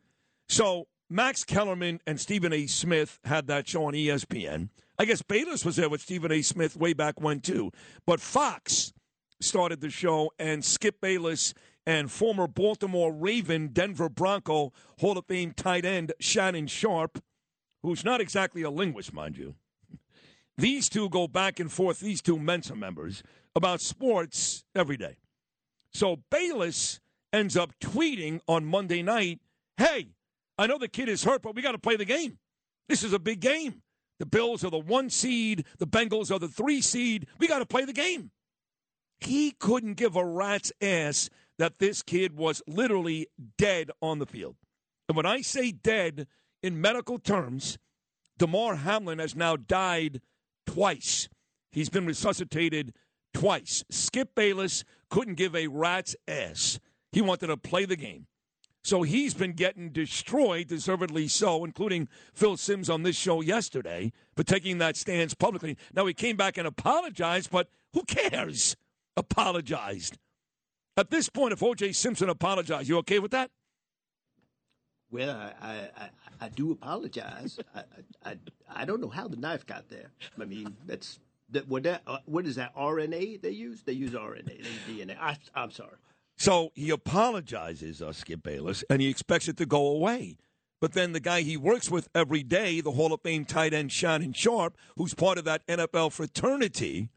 So Max Kellerman and Stephen A. Smith had that show on E S P N. I guess Bayless was there with Stephen A. Smith way back when, too. But Fox started the show, and Skip Bayless and former Baltimore Raven, Denver Bronco, Hall of Fame tight end Shannon Sharpe, who's not exactly a linguist, mind you. These two go back and forth, these two Mensa members, about sports every day. So Bayless ends up tweeting on Monday night, hey, I know the kid is hurt, but we got to play the game. This is a big game. The Bills are the one seed. The Bengals are the three seed. We got to play the game. He couldn't give a rat's ass that this kid was literally dead on the field. And when I say dead in medical terms, Damar Hamlin has now died twice. He's been resuscitated twice. Skip Bayless couldn't give a rat's ass. He wanted to play the game. So he's been getting destroyed, deservedly so, including Phil Sims on this show yesterday for taking that stance publicly. Now, he came back and apologized, but who cares? Apologized. At this point, if O J. Simpson apologized, you okay with that? Well, I I, I do apologize. I, I I don't know how the knife got there. I mean, that's that. What that? What is that? R N A they use? They use R N A. They use D N A. I, I'm sorry. So he apologizes, uh, Skip Bayless, and he expects it to go away. But then the guy he works with every day, the Hall of Fame tight end Shannon Sharpe, who's part of that N F L fraternity,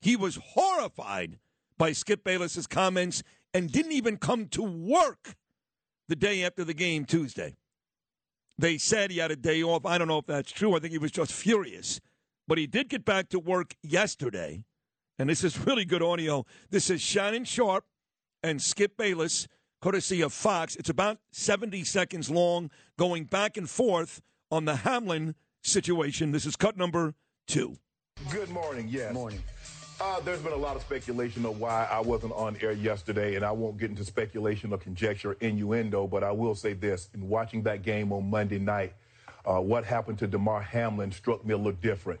he was horrified by Skip Bayless's comments and didn't even come to work the day after the game Tuesday. They said he had a day off. I don't know if that's true. I think he was just furious. But he did get back to work yesterday. And this is really good audio. This is Shannon Sharpe and Skip Bayless, courtesy of Fox. It's about seventy seconds long, going back and forth on the Hamlin situation. This is cut number two. Good morning. Yes. Good morning. Uh, there's been a lot of speculation of why I wasn't on air yesterday, and I won't get into speculation or conjecture or innuendo, but I will say this. In watching that game on Monday night, uh, what happened to Damar Hamlin struck me a little different.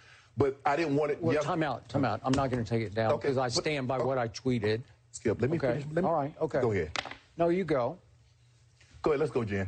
but I didn't want it. Well, yes- time out, time out. I'm not going to take it down because okay. I stand by uh, what I tweeted. Skip, let me okay. finish. Let me, All right, okay. Go ahead. No, you go. Go ahead, let's go, Jen.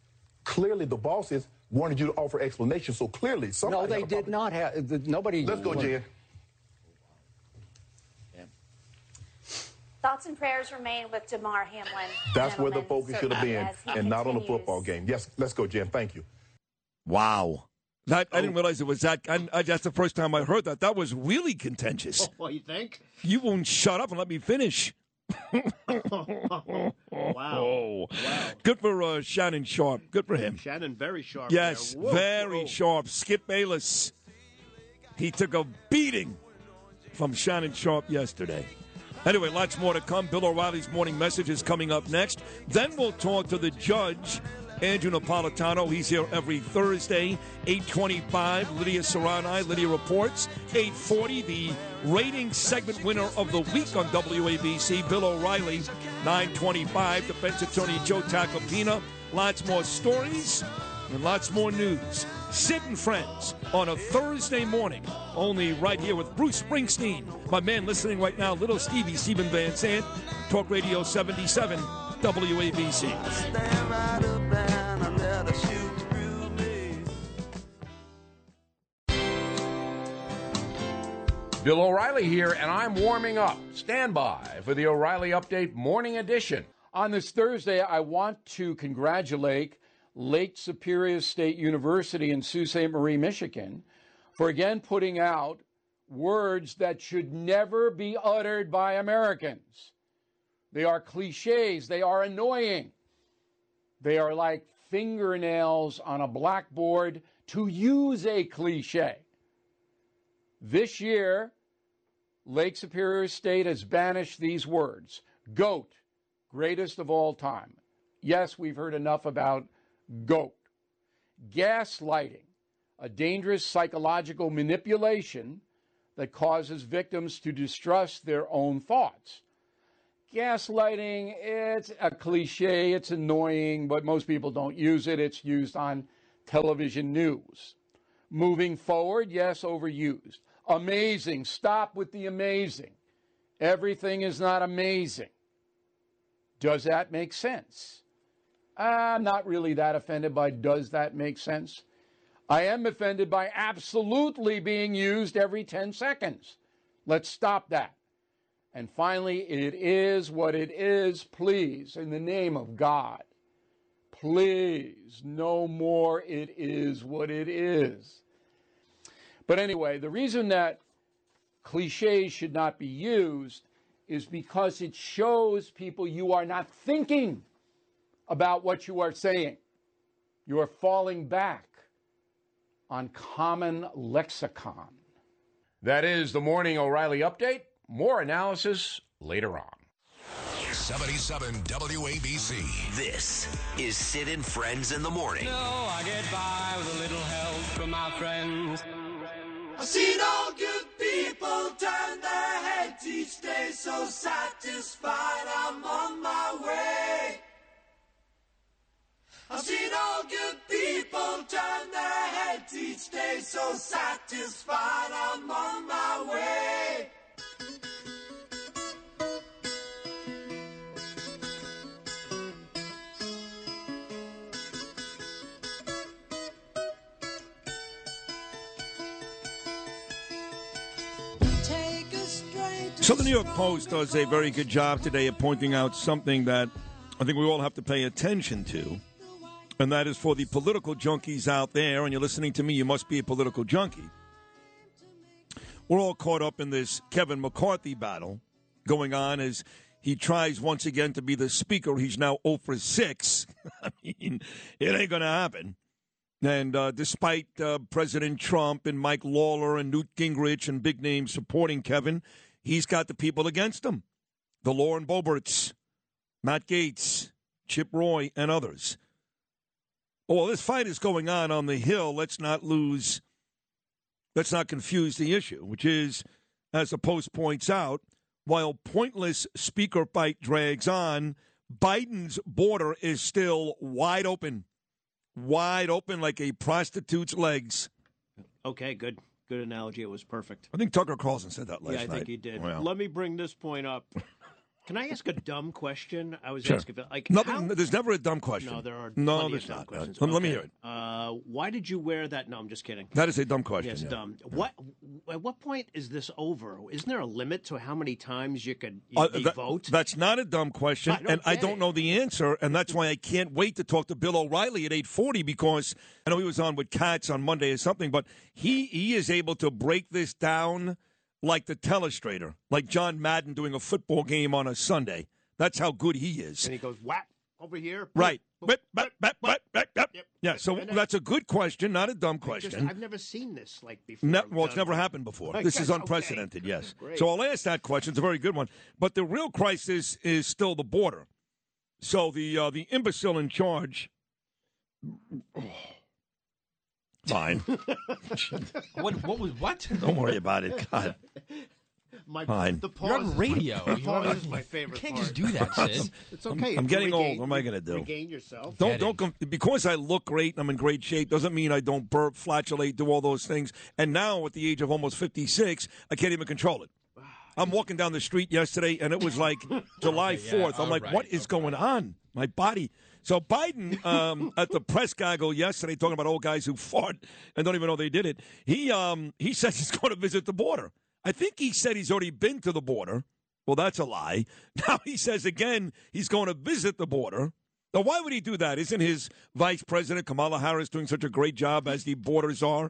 Clearly, the bosses wanted you to offer explanations, so clearly somebody... No, they did not have... The, nobody... Let's go, Jen. Yeah. Thoughts and prayers remain with Damar Hamlin. That's where the focus should have been, and not on the football game. Yes, let's go, Jen. Thank you. Wow. That, I didn't realize it was that... I, I, that's the first time I heard that. That was really contentious. Oh, you think? You won't shut up and let me finish. Wow. Wow. Good for uh, Shannon Sharpe. Good for him. Shannon, very sharp. Yes, whoa, very whoa. sharp. Skip Bayless. He took a beating from Shannon Sharpe yesterday. Anyway, lots more to come. Bill O'Reilly's morning message is coming up next. Then we'll talk to the judge, Andrew Napolitano. He's here every Thursday, eight twenty-five. Lydia Serrani, Lydia Reports, eight forty. The rating segment winner of the week on W A B C, Bill O'Reilly, nine twenty-five. Defense attorney Joe Tacopina. Lots more stories. and lots more news. Sitting Friends on a Thursday morning, only right here with Bruce Springsteen. My man listening right now, Little Stevie, Stephen Van Zandt, Talk Radio seventy-seven, W A B C. Bill O'Reilly here, and I'm warming up. Stand by for the O'Reilly Update Morning Edition. On this Thursday, I want to congratulate Lake Superior State University in Sault Ste. Marie, Michigan, for again putting out words that should never be uttered by Americans. They are cliches. They are annoying. They are like fingernails on a blackboard, to use a cliche. This year, Lake Superior State has banished these words. GOAT, greatest of all time. Yes, we've heard enough about GOAT. Gaslighting, a dangerous psychological manipulation that causes victims to distrust their own thoughts. Gaslighting, it's a cliche, it's annoying, but most people don't use it. It's used on television news. Moving forward, yes, overused. Amazing. Stop with the amazing. Everything is not amazing. Does that make sense? I'm not really that offended by does that make sense. I am offended by absolutely being used every ten seconds. Let's stop that. And finally, it is what it is. Please, in the name of God, please, no more it is what it is. But anyway, the reason that cliches should not be used is because it shows people you are not thinking about what you are saying. You are falling back on common lexicon. That is the Morning O'Reilly Update. More analysis later on. seventy-seven W A B C. This is Sit in Friends in the Morning. No, I get by with a little help from my friends. I've seen all good people turn their heads each day, so satisfied I'm on my way. I've seen all good people turn their heads each day, so satisfied I'm on my way. So the New York Post does a very good job today of pointing out something that I think we all have to pay attention to, and that is for the political junkies out there, and you're listening to me, you must be a political junkie. We're all caught up in this Kevin McCarthy battle going on as he tries once again to be the speaker. He's now zero for six. I mean, it ain't going to happen. And uh, despite uh, President Trump and Mike Lawler and Newt Gingrich and big names supporting Kevin, he's got the people against him, the Lauren Boeberts, Matt Gaetz, Chip Roy, and others. Oh, well, this fight is going on on the Hill. Let's not lose, let's not confuse the issue, which is, as the Post points out, while pointless speaker fight drags on, Biden's border is still wide open, wide open like a prostitute's legs. Okay, good. Good analogy. It was perfect. I think Tucker Carlson said that last night. Yeah, I think night. he did. Wow. Let me bring this point up. Can I ask a dumb question? I was sure. asking. Like, Nothing, how... There's never a dumb question. No, there are no, there's dumb not. questions. No. Let, okay. let me hear it. Uh, why did you wear that? No, I'm just kidding. That is a dumb question. Yes, yeah. dumb. Yeah. What? At what point is this over? Isn't there a limit to how many times you could you, uh, that, vote? That's not a dumb question, I and I don't it. know the answer, and that's why I can't wait to talk to Bill O'Reilly at eight forty, because I know he was on with Kaetz on Monday or something, but he, he is able to break this down like the telestrator, like John Madden doing a football game on a Sunday. That's how good he is. And he goes, whap, over here. Right. Whip, whip, whip, whip, whip, whip. Yep. Yeah, so that's a good question, not a dumb question. Just, I've never seen this like before. Ne- well, it's never happened before. This is unprecedented, okay. yes. Great. So I'll ask that question. It's a very good one. But the real crisis is still the border. So the, uh, the imbecile in charge... Fine. what, what was what? Don't worry about it. God. My, Fine. The pause You're on radio. My, the pause is my favorite part. You can't part. just do that, Sid. It's okay. I'm, I'm getting regain, old. What am I going to do? Regain yourself. Don't, don't com- because I look great and I'm in great shape doesn't mean I don't burp, flatulate, do all those things. And now, at the age of almost fifty-six, I can't even control it. I'm walking down the street yesterday, and it was like July fourth. I'm like, what is going on? My body. So Biden, um, at the press gaggle yesterday, talking about old guys who fart and don't even know they did it, he um, he says he's going to visit the border. I think he said he's already been to the border. Well, that's a lie. Now he says again he's going to visit the border. Now, why would he do that? Isn't his vice president, Kamala Harris, doing such a great job as the border czar?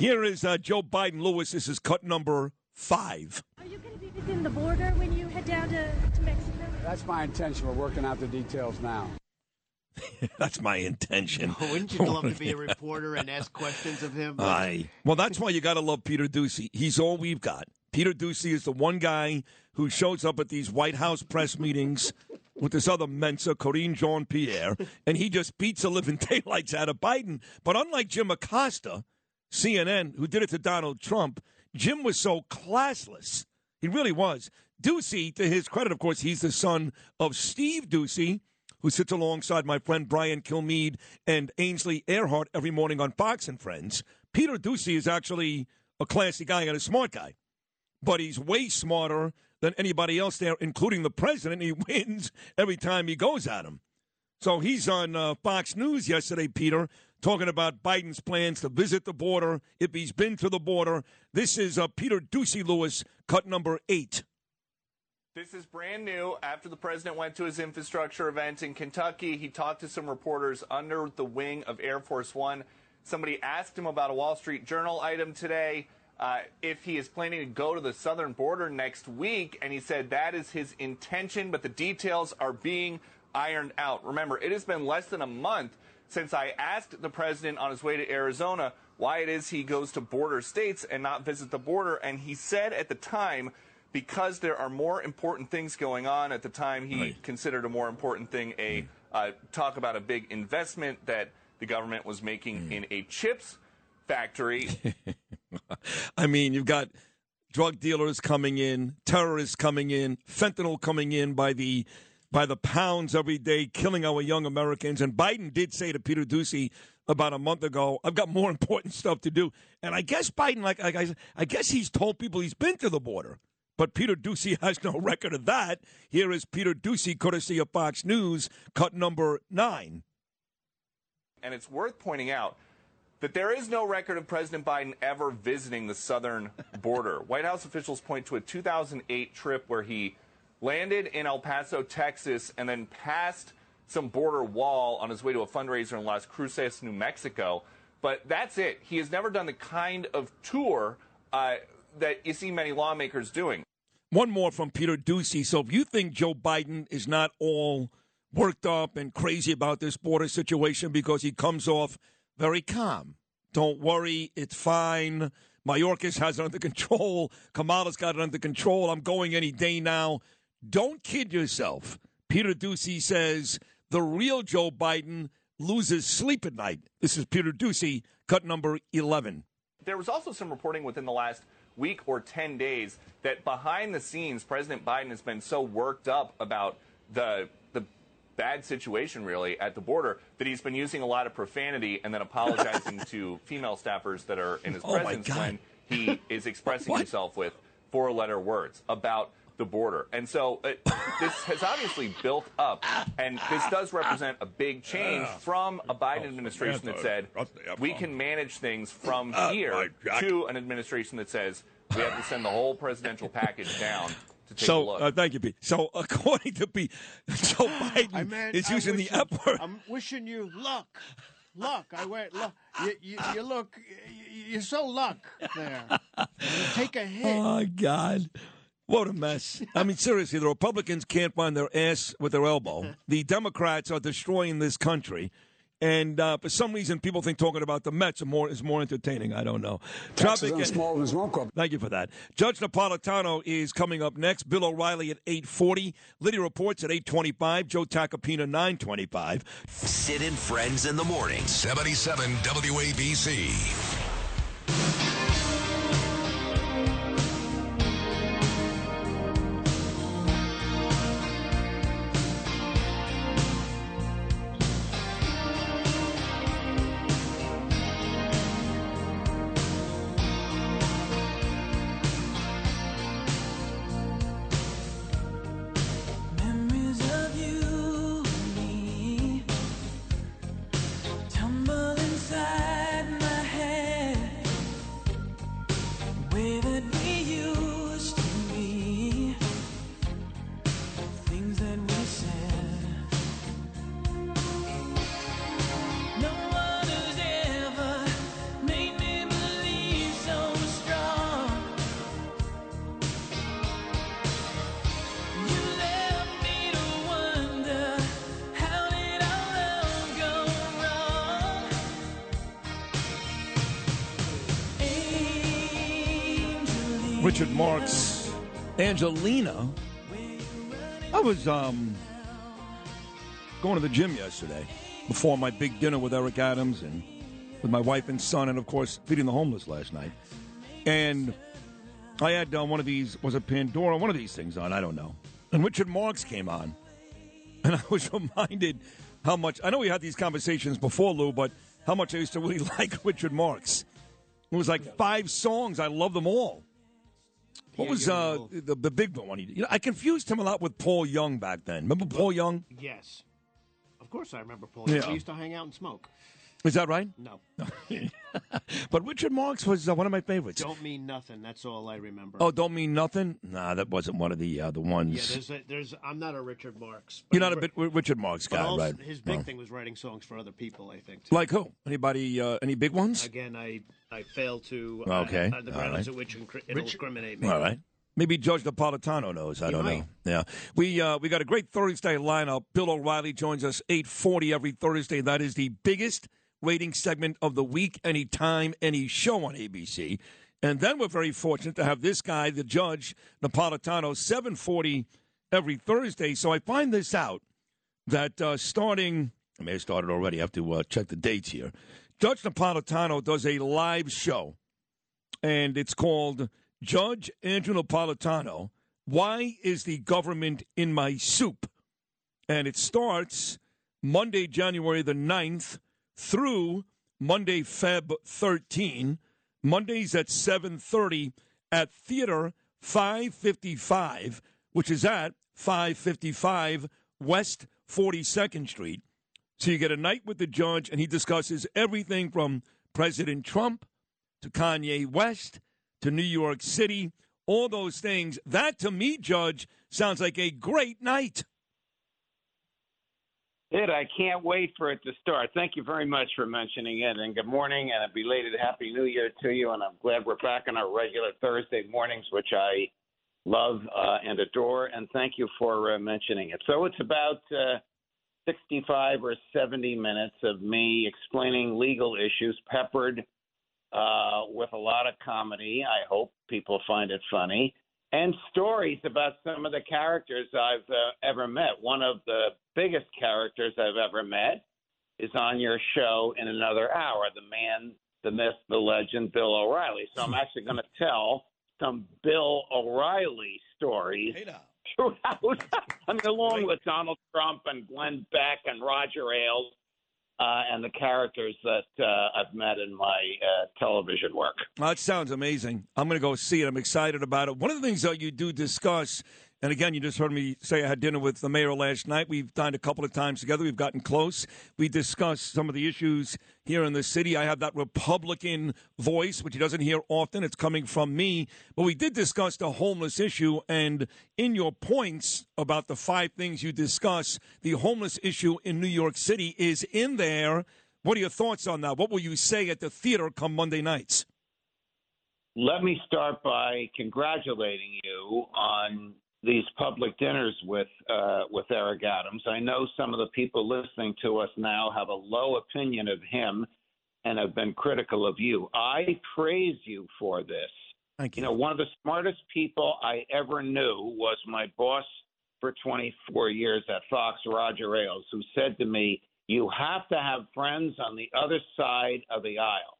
Here is uh, Joe Biden Lewis. This is cut number five. Are you going to be visiting the border when you head down to, to Mexico? That's my intention. We're working out the details now. That's my intention. Oh, wouldn't you love to be a reporter and ask questions of him? Aye. Well, that's why you got to love Peter Doocy. He's all we've got. Peter Doocy is the one guy who shows up at these White House press meetings with this other Mensa, Corinne Jean-Pierre, and he just beats the living daylights out of Biden. But unlike Jim Acosta, C N N, who did it to Donald Trump, Jim was so classless. He really was. Doocy, to his credit, of course, he's the son of Steve Doocy, who sits alongside my friend Brian Kilmeade and Ainsley Earhart every morning on Fox and Friends. Peter Doocy is actually a classy guy and a smart guy, but he's way smarter than anybody else there, including the president. He wins every time he goes at him. So he's on uh, Fox News yesterday, Peter, talking about Biden's plans to visit the border, if he's been to the border. This is uh, Peter Doocy Lewis, cut number eight. This is brand new. After the president went to his infrastructure event in Kentucky, he talked to some reporters under the wing of Air Force One. Somebody asked him about a Wall Street Journal item today, uh, if he is planning to go to the southern border next week, and he said that is his intention, but the details are being ironed out. Remember, it has been less than a month since I asked the president on his way to Arizona why it is he goes to border states and not visit the border, and he said at the time, because there are more important things going on. At the time, he right. considered a more important thing a mm. uh, talk about a big investment that the government was making mm. in a chips factory. I mean, you've got drug dealers coming in, terrorists coming in, fentanyl coming in by the by the pounds every day, killing our young Americans. And Biden did say to Peter Doocy about a month ago, I've got more important stuff to do. And I guess Biden, like, like I, I guess he's told people he's been to the border. But Peter Doocy has no record of that. Here is Peter Doocy, courtesy of Fox News, cut number nine. And it's worth pointing out that there is no record of President Biden ever visiting the southern border. White House officials point to a two thousand eight trip where he landed in El Paso, Texas, and then passed some border wall on his way to a fundraiser in Las Cruces, New Mexico. But that's it. He has never done the kind of tour uh, that you see many lawmakers doing. One more from Peter Doocy. So if you think Joe Biden is not all worked up and crazy about this border situation because he comes off very calm, don't worry, it's fine. Mayorkas has it under control. Kamala's got it under control. I'm going any day now. Don't kid yourself. Peter Doocy says the real Joe Biden loses sleep at night. This is Peter Doocy, cut number eleven. There was also some reporting within the last week or ten days that behind the scenes, President Biden has been so worked up about the the bad situation, really, at the border that he's been using a lot of profanity and then apologizing to female staffers that are in his oh presence when he is expressing himself with four-letter words about the border. And so uh, this has obviously built up, and this does represent a big change from a Biden administration that said we can manage things from here to an administration that says we have to send the whole presidential package down to take so, a look. Uh, thank you, Pete. So according to Pete, Joe Biden I meant, is using the F word. I'm wishing you luck. Luck, I went. Luck. You, you, you look. You, you're so luck there. You take a hit. Oh, God. What a mess. I mean, seriously, the Republicans can't find their ass with their elbow. The Democrats are destroying this country. And uh, for some reason, people think talking about the Mets are more, is more entertaining. I don't know. Traffic and, thank you for that. Judge Napolitano is coming up next. Bill O'Reilly at eight forty. Liddy Reports at eight twenty-five. Joe Tacopina, nine twenty-five. Sid and Friends in the morning. seventy-seven W A B C. Richard Marx, Angelina. I was um, going to the gym yesterday before my big dinner with Eric Adams and with my wife and son, and, of course, feeding the homeless last night. And I had uh, one of these, was it Pandora? One of these things on, I don't know. And Richard Marx came on. And I was reminded how much, I know we had these conversations before, Lou, but how much I used to really like Richard Marx. It was like five songs. I love them all. What yeah, was uh, the the big one? He, you know, I confused him a lot with Paul Young back then. Remember Paul well, Young? Yes. Of course I remember Paul Young. Yeah. We used to hang out and smoke. Is that right? No. But Richard Marx was uh, one of my favorites. Don't Mean Nothing. That's all I remember. Oh, Don't Mean Nothing? Nah, that wasn't one of the uh, the ones. Yeah, there's, a, there's. I'm not a Richard Marx. You're not a bit, Richard Marx guy, also, right? His big no. thing was writing songs for other people, I think. Too. Like who? Anybody? Uh, any big ones? Again, I I fail to. Okay. Uh, the grounds at which it'll incriminate me. All right. Maybe Judge Napolitano knows. I he don't might. know. Yeah, we uh, we got a great Thursday lineup. Bill O'Reilly joins us eight forty every Thursday. That is the biggest rating segment of the week, any time, any show on A B C. And then we're very fortunate to have this guy, the judge, Napolitano, seven forty every Thursday. So I find this out, that uh, starting, I may have started already, I have to uh, check the dates here. Judge Napolitano does a live show, and it's called Judge Andrew Napolitano, Why Is the Government in My Soup? And it starts Monday, January the ninth, through Monday, February thirteenth, Mondays at seven thirty at Theater five fifty-five, which is at five fifty-five West forty-second Street. So you get a night with the judge, and he discusses everything from President Trump to Kanye West to New York City, all those things. That, to me, Judge, sounds like a great night. It, I can't wait for it to start. Thank you very much for mentioning it, and good morning, and a belated Happy New Year to you, and I'm glad we're back on our regular Thursday mornings, which I love uh, and adore, and thank you for uh, mentioning it. So it's about uh, sixty-five or seventy minutes of me explaining legal issues, peppered uh, with a lot of comedy. I hope people find it funny. And stories about some of the characters I've uh, ever met. One of the biggest characters I've ever met is on your show in another hour, the man, the myth, the legend, Bill O'Reilly. So I'm actually going to tell some Bill O'Reilly stories throughout. I mean, along with Donald Trump and Glenn Beck and Roger Ailes. Uh, and the characters that uh, I've met in my uh, television work. Well, that sounds amazing. I'm going to go see it. I'm excited about it. One of the things that you do discuss, and again, you just heard me say I had dinner with the mayor last night. We've dined a couple of times together. We've gotten close. We discussed some of the issues here in the city. I have that Republican voice, which he doesn't hear often. It's coming from me. But we did discuss the homeless issue. And in your points about the five things you discuss, the homeless issue in New York City is in there. What are your thoughts on that? What will you say at the theater come Monday nights? Let me start by congratulating you on these public dinners with uh, with Eric Adams. I know some of the people listening to us now have a low opinion of him and have been critical of you. I praise you for this. Thank you. You know, one of the smartest people I ever knew was my boss for twenty-four years at Fox, Roger Ailes, who said to me, you have to have friends on the other side of the aisle.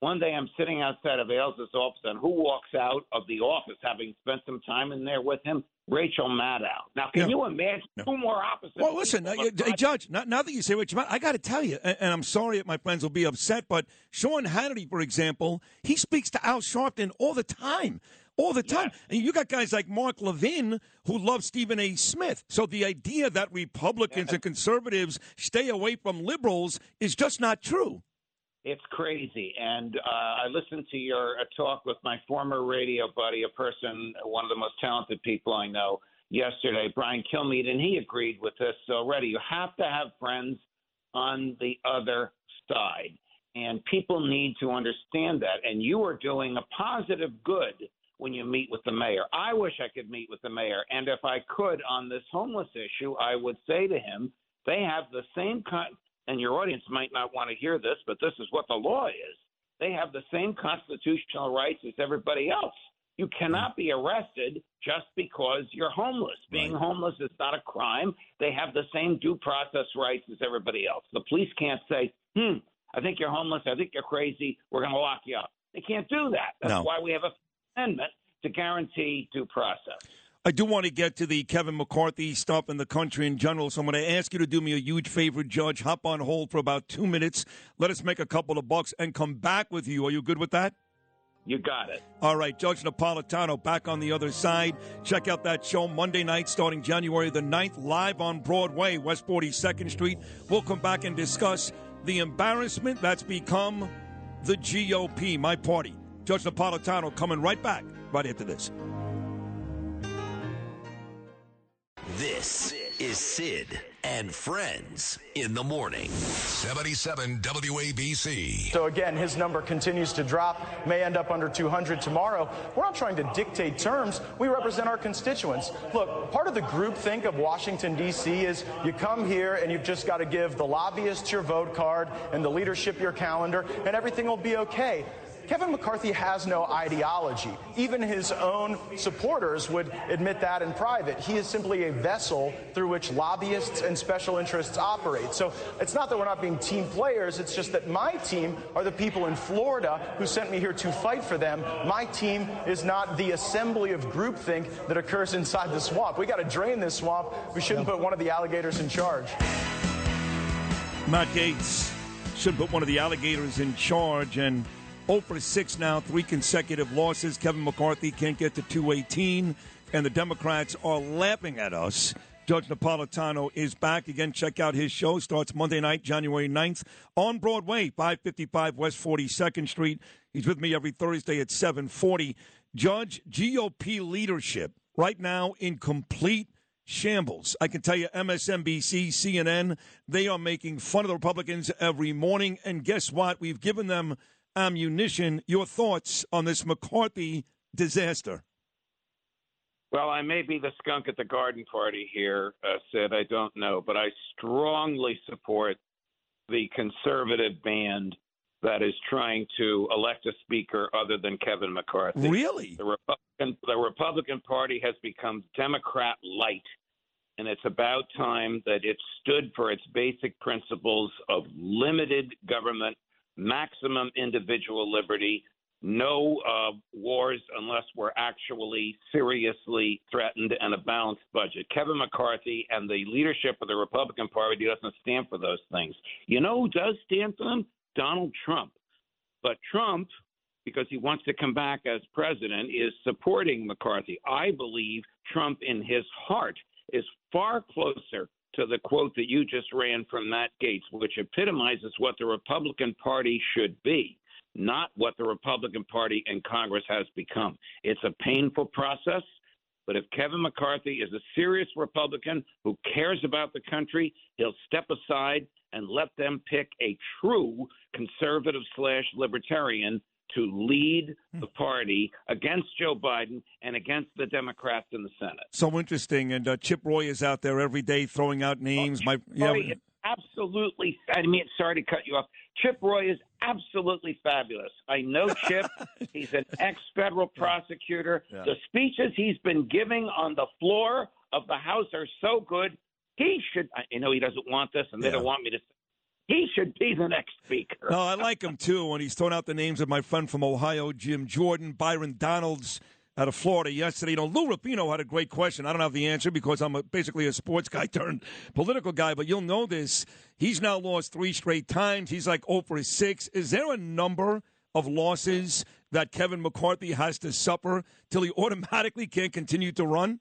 One day I'm sitting outside of Ailes' office, and who walks out of the office having spent some time in there with him? Rachel Maddow. Now, can yeah. you imagine no. two more opposites? Well, listen, uh, uh, Judge, now, now that you say Rachel Maddow, I got to tell you, and, and I'm sorry if my friends will be upset, but Sean Hannity, for example, he speaks to Al Sharpton all the time. All the time. Yes. And you got guys like Mark Levin who love Stephen A. Smith. So the idea that Republicans yes. and conservatives stay away from liberals is just not true. It's crazy, and uh, I listened to your uh, talk with my former radio buddy, a person, one of the most talented people I know, yesterday, Brian Kilmeade, and he agreed with this already. You have to have friends on the other side, and people need to understand that, and you are doing a positive good when you meet with the mayor. I wish I could meet with the mayor, and if I could on this homeless issue, I would say to him, they have the same kind. And your audience might not want to hear this, but this is what the law is. They have the same constitutional rights as everybody else. You cannot be arrested just because you're homeless. Being right. homeless is not a crime. They have the same due process rights as everybody else. The police can't say, hmm, I think you're homeless. I think you're crazy. We're going to lock you up. They can't do that. That's no. why we have an amendment to guarantee due process. I do want to get to the Kevin McCarthy stuff in the country in general, so I'm going to ask you to do me a huge favor, Judge. Hop on hold for about two minutes. Let us make a couple of bucks and come back with you. Are you good with that? You got it. All right, Judge Napolitano back on the other side. Check out that show Monday night starting January the ninth, live on Broadway, West forty-second Street. We'll come back and discuss the embarrassment that's become the G O P, my party. Judge Napolitano coming right back right after this. This is Sid and Friends in the morning. seventy-seven W A B C. So again, his number continues to drop, may end up under two hundred tomorrow. We're not trying to dictate terms. We represent our constituents. Look, part of the groupthink of Washington, D C is you come here and you've just got to give the lobbyists your vote card and the leadership your calendar and everything will be okay. Kevin McCarthy has no ideology. Even his own supporters would admit that in private. He is simply a vessel through which lobbyists and special interests operate. So it's not that we're not being team players. It's just that my team are the people in Florida who sent me here to fight for them. My team is not the assembly of groupthink that occurs inside the swamp. We got to drain this swamp. We shouldn't put one of the alligators in charge. Matt Gaetz should put one of the alligators in charge. And oh for six now, three consecutive losses. Kevin McCarthy can't get to two eighteen, and the Democrats are laughing at us. Judge Napolitano is back again. Check out his show. Starts Monday night, January ninth, on Broadway, five fifty-five West forty-second Street. He's with me every Thursday at seven forty. Judge, G O P leadership right now in complete shambles. I can tell you M S N B C, C N N, they are making fun of the Republicans every morning. And guess what? We've given them ammunition. Your thoughts on this McCarthy disaster? Well, I may be the skunk at the garden party here, uh, Sid. I don't know, but I strongly support the conservative band that is trying to elect a speaker other than Kevin McCarthy. Really? The Republican, the Republican Party has become Democrat light, and it's about time that it stood for its basic principles of limited government, maximum individual liberty, no uh, wars unless we're actually seriously threatened, and a balanced budget. Kevin McCarthy and the leadership of the Republican Party doesn't stand for those things. You know who does stand for them? Donald Trump. But Trump, because he wants to come back as president, is supporting McCarthy. I believe Trump in his heart is far closer to the quote that you just ran from Matt Gaetz, which epitomizes what the Republican Party should be, not what the Republican Party and Congress has become. It's a painful process, but if Kevin McCarthy is a serious Republican who cares about the country, he'll step aside and let them pick a true conservative slash libertarian to lead the party against Joe Biden and against the Democrats in the Senate. So interesting. And uh, Chip Roy is out there every day throwing out names. Oh, Chip My, Roy yeah. is absolutely, I mean, sorry to cut you off. Chip Roy is absolutely fabulous. I know Chip. He's an ex-federal prosecutor. Yeah. The speeches he's been giving on the floor of the House are so good. He should, I know he doesn't want this, and they yeah. don't want me to He should be the next speaker. No, I like him, too, when he's throwing out the names of my friend from Ohio, Jim Jordan, Byron Donalds out of Florida yesterday. You know, Lou Rapino had a great question. I don't have the answer because I'm a, basically a sports guy turned political guy, but you'll know this. He's now lost three straight times. He's like oh for six. Is there a number of losses that Kevin McCarthy has to suffer till he automatically can't continue to run?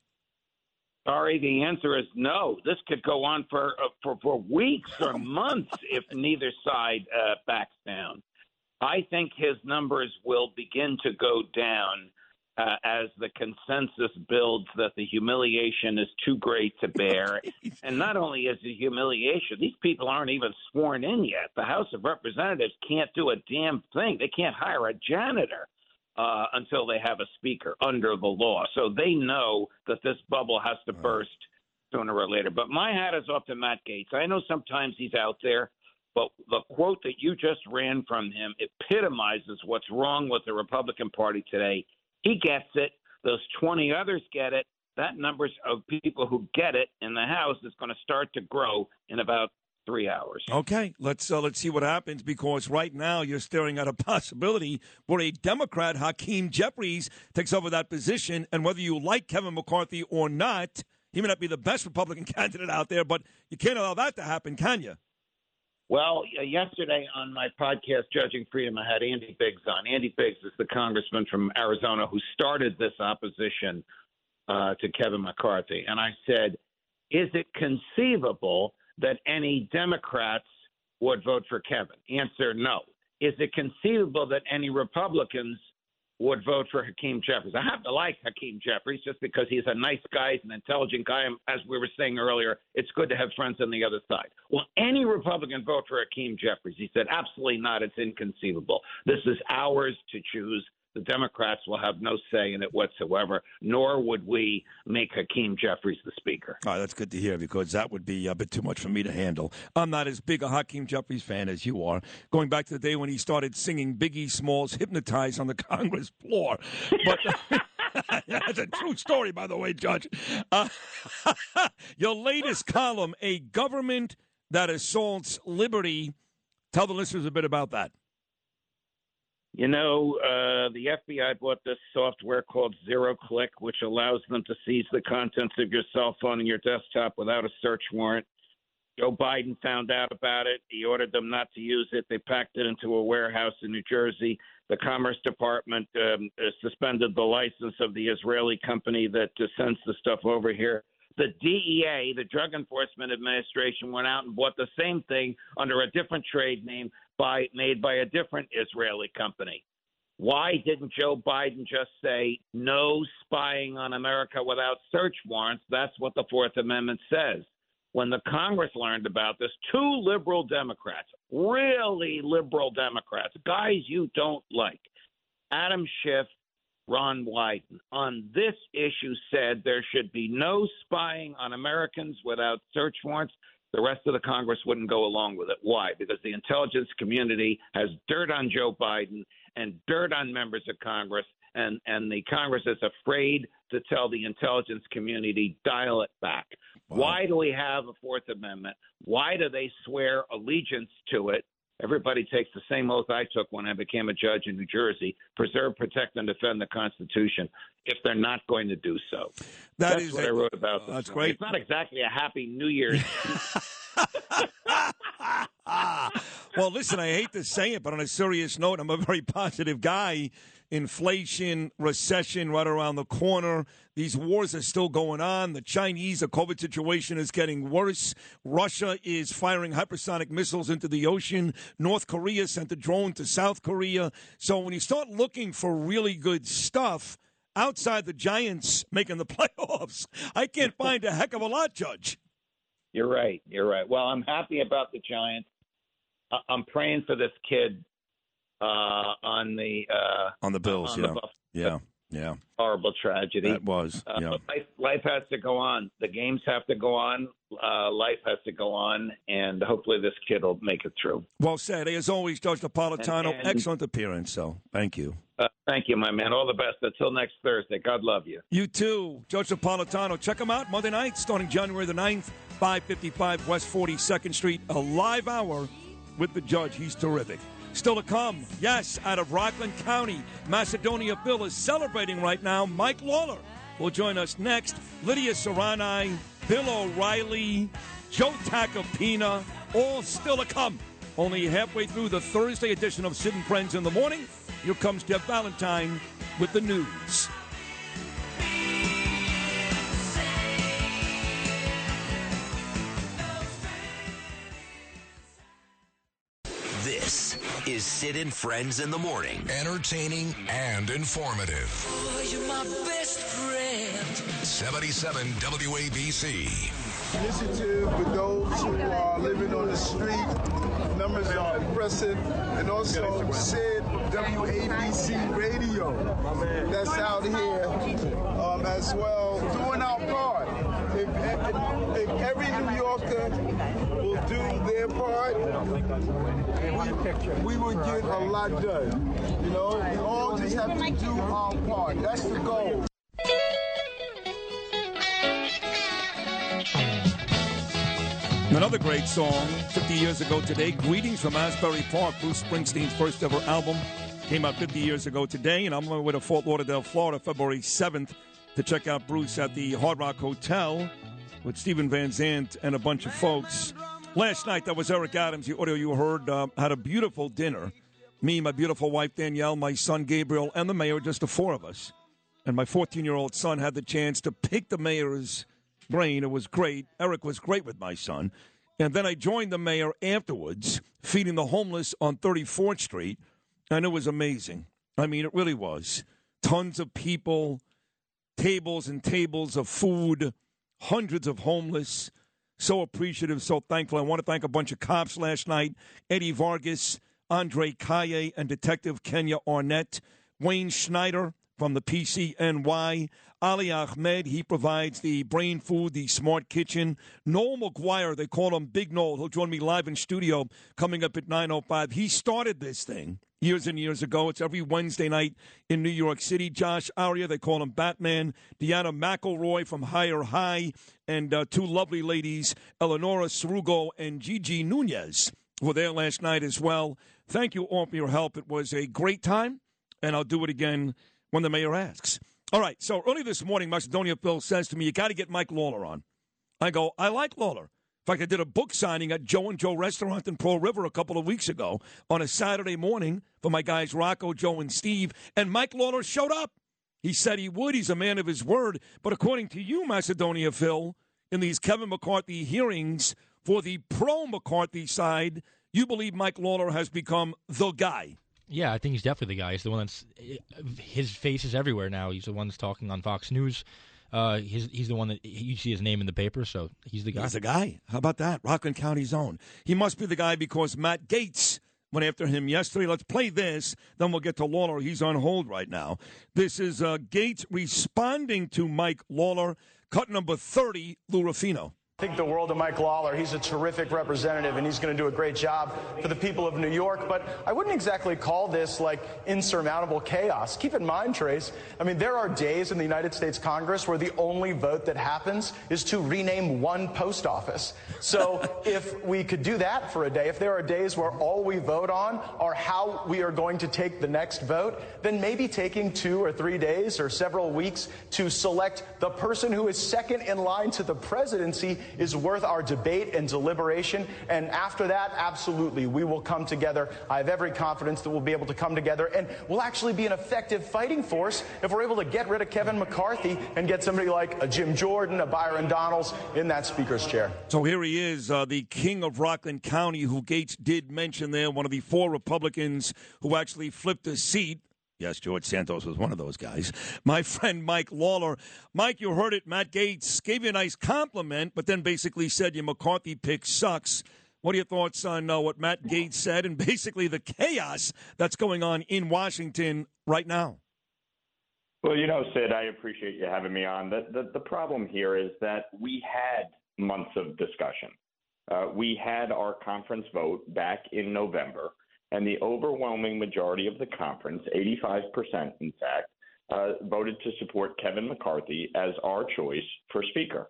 Sorry, the answer is no. This could go on for uh, for, for weeks or months if neither side uh, backs down. I think his numbers will begin to go down uh, as the consensus builds that the humiliation is too great to bear. And not only is the humiliation, these people aren't even sworn in yet. The House of Representatives can't do a damn thing. They can't hire a janitor Uh, until they have a speaker under the law. So they know that this bubble has to right. burst sooner or later. But my hat is off to Matt Gaetz. I know sometimes he's out there, but the quote that you just ran from him epitomizes what's wrong with the Republican Party today. He gets it. Those twenty others get it. That numbers of people who get it in the House is going to start to grow in about three hours. Okay, let's uh, let's see what happens, because right now you're staring at a possibility where a Democrat, Hakeem Jeffries, takes over that position. And whether you like Kevin McCarthy or not, he may not be the best Republican candidate out there, but you can't allow that to happen, can you? Well, yesterday on my podcast, Judging Freedom, I had Andy Biggs on. Andy Biggs is the congressman from Arizona who started this opposition uh, to Kevin McCarthy. And I said, is it conceivable that any Democrats would vote for Kevin? Answer, no. Is it conceivable that any Republicans would vote for Hakeem Jeffries? I happen to like Hakeem Jeffries just because he's a nice guy, he's an intelligent guy. As we were saying earlier, it's good to have friends on the other side. Will any Republican vote for Hakeem Jeffries? He said, absolutely not. It's inconceivable. This is ours to choose. The Democrats will have no say in it whatsoever, nor would we make Hakeem Jeffries the speaker. All right, that's good to hear, because that would be a bit too much for me to handle. I'm not as big a Hakeem Jeffries fan as you are, going back to the day when he started singing Biggie Smalls' Hypnotized on the Congress floor. But that's a true story, by the way, Judge. Uh, your latest column, A Government That Assaults Liberty. Tell the listeners a bit about that. You know, uh, the F B I bought this software called Zero-Click, which allows them to seize the contents of your cell phone and your desktop without a search warrant. Joe Biden found out about it. He ordered them not to use it. They packed it into a warehouse in New Jersey. The Commerce Department um, suspended the license of the Israeli company that uh, sends the stuff over here. The D E A, the Drug Enforcement Administration, went out and bought the same thing under a different trade name by made by a different Israeli company. Why didn't Joe Biden just say no spying on America without search warrants? That's what the Fourth Amendment says. When the Congress learned about this, two liberal Democrats, really liberal Democrats, guys you don't like, Adam Schiff, Ron Wyden, on this issue said there should be no spying on Americans without search warrants. The rest of the Congress wouldn't go along with it. Why? Because the intelligence community has dirt on Joe Biden and dirt on members of Congress, and, and the Congress is afraid to tell the intelligence community, dial it back. Wow. Why do we have a Fourth Amendment? Why do they swear allegiance to it? Everybody takes the same oath I took when I became a judge in New Jersey: preserve, protect, and defend the Constitution, if they're not going to do so. That that's is what a, I wrote about. Uh, this that's morning. Great. It's not exactly a happy New Year's. Well, listen, I hate to say it, but on a serious note, I'm a very positive guy. Inflation, recession right around the corner. These wars are still going on. The Chinese, the COVID situation is getting worse. Russia is firing hypersonic missiles into the ocean. North Korea sent a drone to South Korea. So when you start looking for really good stuff outside the Giants making the playoffs, I can't find a heck of a lot, Judge. You're right. You're right. Well, I'm happy about the Giants. I- I'm praying for this kid uh, on the uh, on the Bills. On yeah, the Buff- yeah, yeah. Horrible tragedy. That was. Uh, yeah. But life, life has to go on. The games have to go on. Uh, life has to go on, and hopefully this kid will make it through. Well said. As always, Judge Napolitano, and, and, excellent appearance. So, thank you. Uh, thank you, my man. All the best. Until next Thursday. God love you. You too. Judge Napolitano. Check him out Monday night, starting January the ninth. five fifty-five West forty-second Street, a live hour with the judge. He's terrific. Still to come, yes, out of Rockland County, Macedonia Bill is celebrating right now. Mike Lawler will join us next. Lydia Serrani, Bill O'Reilly, Joe Tacopina, all still to come. Only halfway through the Thursday edition of Sid and Friends in the Morning. Here comes Jeff Valentine with the news. This is Sid and Friends in the Morning. Entertaining and informative. Oh, you're my best friend. seventy-seven W A B C. Initiative for those who are living on the street. Numbers are impressive. And also Sid W A B C Radio. That's out here um, as well. Doing our part. If, if, if every New Yorker will do their part, we, we would get a lot done. You know, we all just have to do our part. That's the goal. Another great song, fifty years ago today, Greetings from Asbury Park, Bruce Springsteen's first ever album. Came out fifty years ago today, and I'm on my way to Fort Lauderdale, Florida, February seventh, to check out Bruce at the Hard Rock Hotel with Stephen Van Zandt and a bunch of folks. Last night, that was Eric Adams. The audio you heard uh, had a beautiful dinner. Me, my beautiful wife, Danielle, my son, Gabriel, and the mayor, just the four of us. And my fourteen-year-old son had the chance to pick the mayor's brain. It was great. Eric was great with my son. And then I joined the mayor afterwards, feeding the homeless on thirty-fourth Street. And it was amazing. I mean, it really was. Tons of people, tables and tables of food, hundreds of homeless. So appreciative, so thankful. I want to thank a bunch of cops last night. Eddie Vargas, Andre Kaye, and Detective Kenya Arnett. Wayne Schneider from the P C N Y. Ali Ahmed, he provides the brain food, the smart kitchen. Noel MaGuire, they call him Big Noel, he'll join me live in studio coming up at nine oh five. He started this thing years and years ago. It's every Wednesday night in New York City. Josh Aria, they call him Batman. Deanna McElroy from Higher High. And uh, two lovely ladies, Eleonora Cerugo and Gigi Nunez, were there last night as well. Thank you all for your help. It was a great time, and I'll do it again when the mayor asks. All right, so early this morning, Macedonia Phil says to me, you got to get Mike Lawler on. I go, I like Lawler. In fact, I did a book signing at Joe and Joe Restaurant in Pearl River a couple of weeks ago on a Saturday morning for my guys Rocco, Joe, and Steve, and Mike Lawler showed up. He said he would. He's a man of his word. But according to you, Macedonia Phil, in these Kevin McCarthy hearings for the pro-McCarthy side, you believe Mike Lawler has become the guy. Yeah, I think he's definitely the guy. He's the one that's – his face is everywhere now. He's the one that's talking on Fox News. Uh, he's, he's the one that – you see his name in the paper, so he's the guy. He's the guy. How about that? Rockland County's own. He must be the guy because Matt Gaetz went after him yesterday. Let's play this, then we'll get to Lawler. He's on hold right now. This is uh, Gaetz responding to Mike Lawler, cut number thirty, Lou Ruffino. I think the world of Mike Lawler. He's a terrific representative, and he's going to do a great job for the people of New York. But I wouldn't exactly call this like insurmountable chaos. Keep in mind, Trace, I mean, there are days in the United States Congress where the only vote that happens is to rename one post office. So if we could do that for a day, if there are days where all we vote on are how we are going to take the next vote, then maybe taking two or three days or several weeks to select the person who is second in line to the presidency is worth our debate and deliberation. And after that, absolutely, we will come together. I have every confidence that we'll be able to come together, and we'll actually be an effective fighting force if we're able to get rid of Kevin McCarthy and get somebody like a Jim Jordan, a Byron Donalds in that speaker's chair. So here he is, uh, the king of Rockland County, who Gates did mention there, one of the four Republicans who actually flipped a seat. Yes, George Santos was one of those guys. My friend Mike Lawler. Mike, you heard it. Matt Gaetz gave you a nice compliment, but then basically said your McCarthy pick sucks. What are your thoughts on uh, what Matt Gaetz said and basically the chaos that's going on in Washington right now? Well, you know, Sid, I appreciate you having me on. The, the, the problem here is that we had months of discussion. Uh, we had our conference vote back in November. And the overwhelming majority of the conference, eighty-five percent in fact, uh, voted to support Kevin McCarthy as our choice for speaker.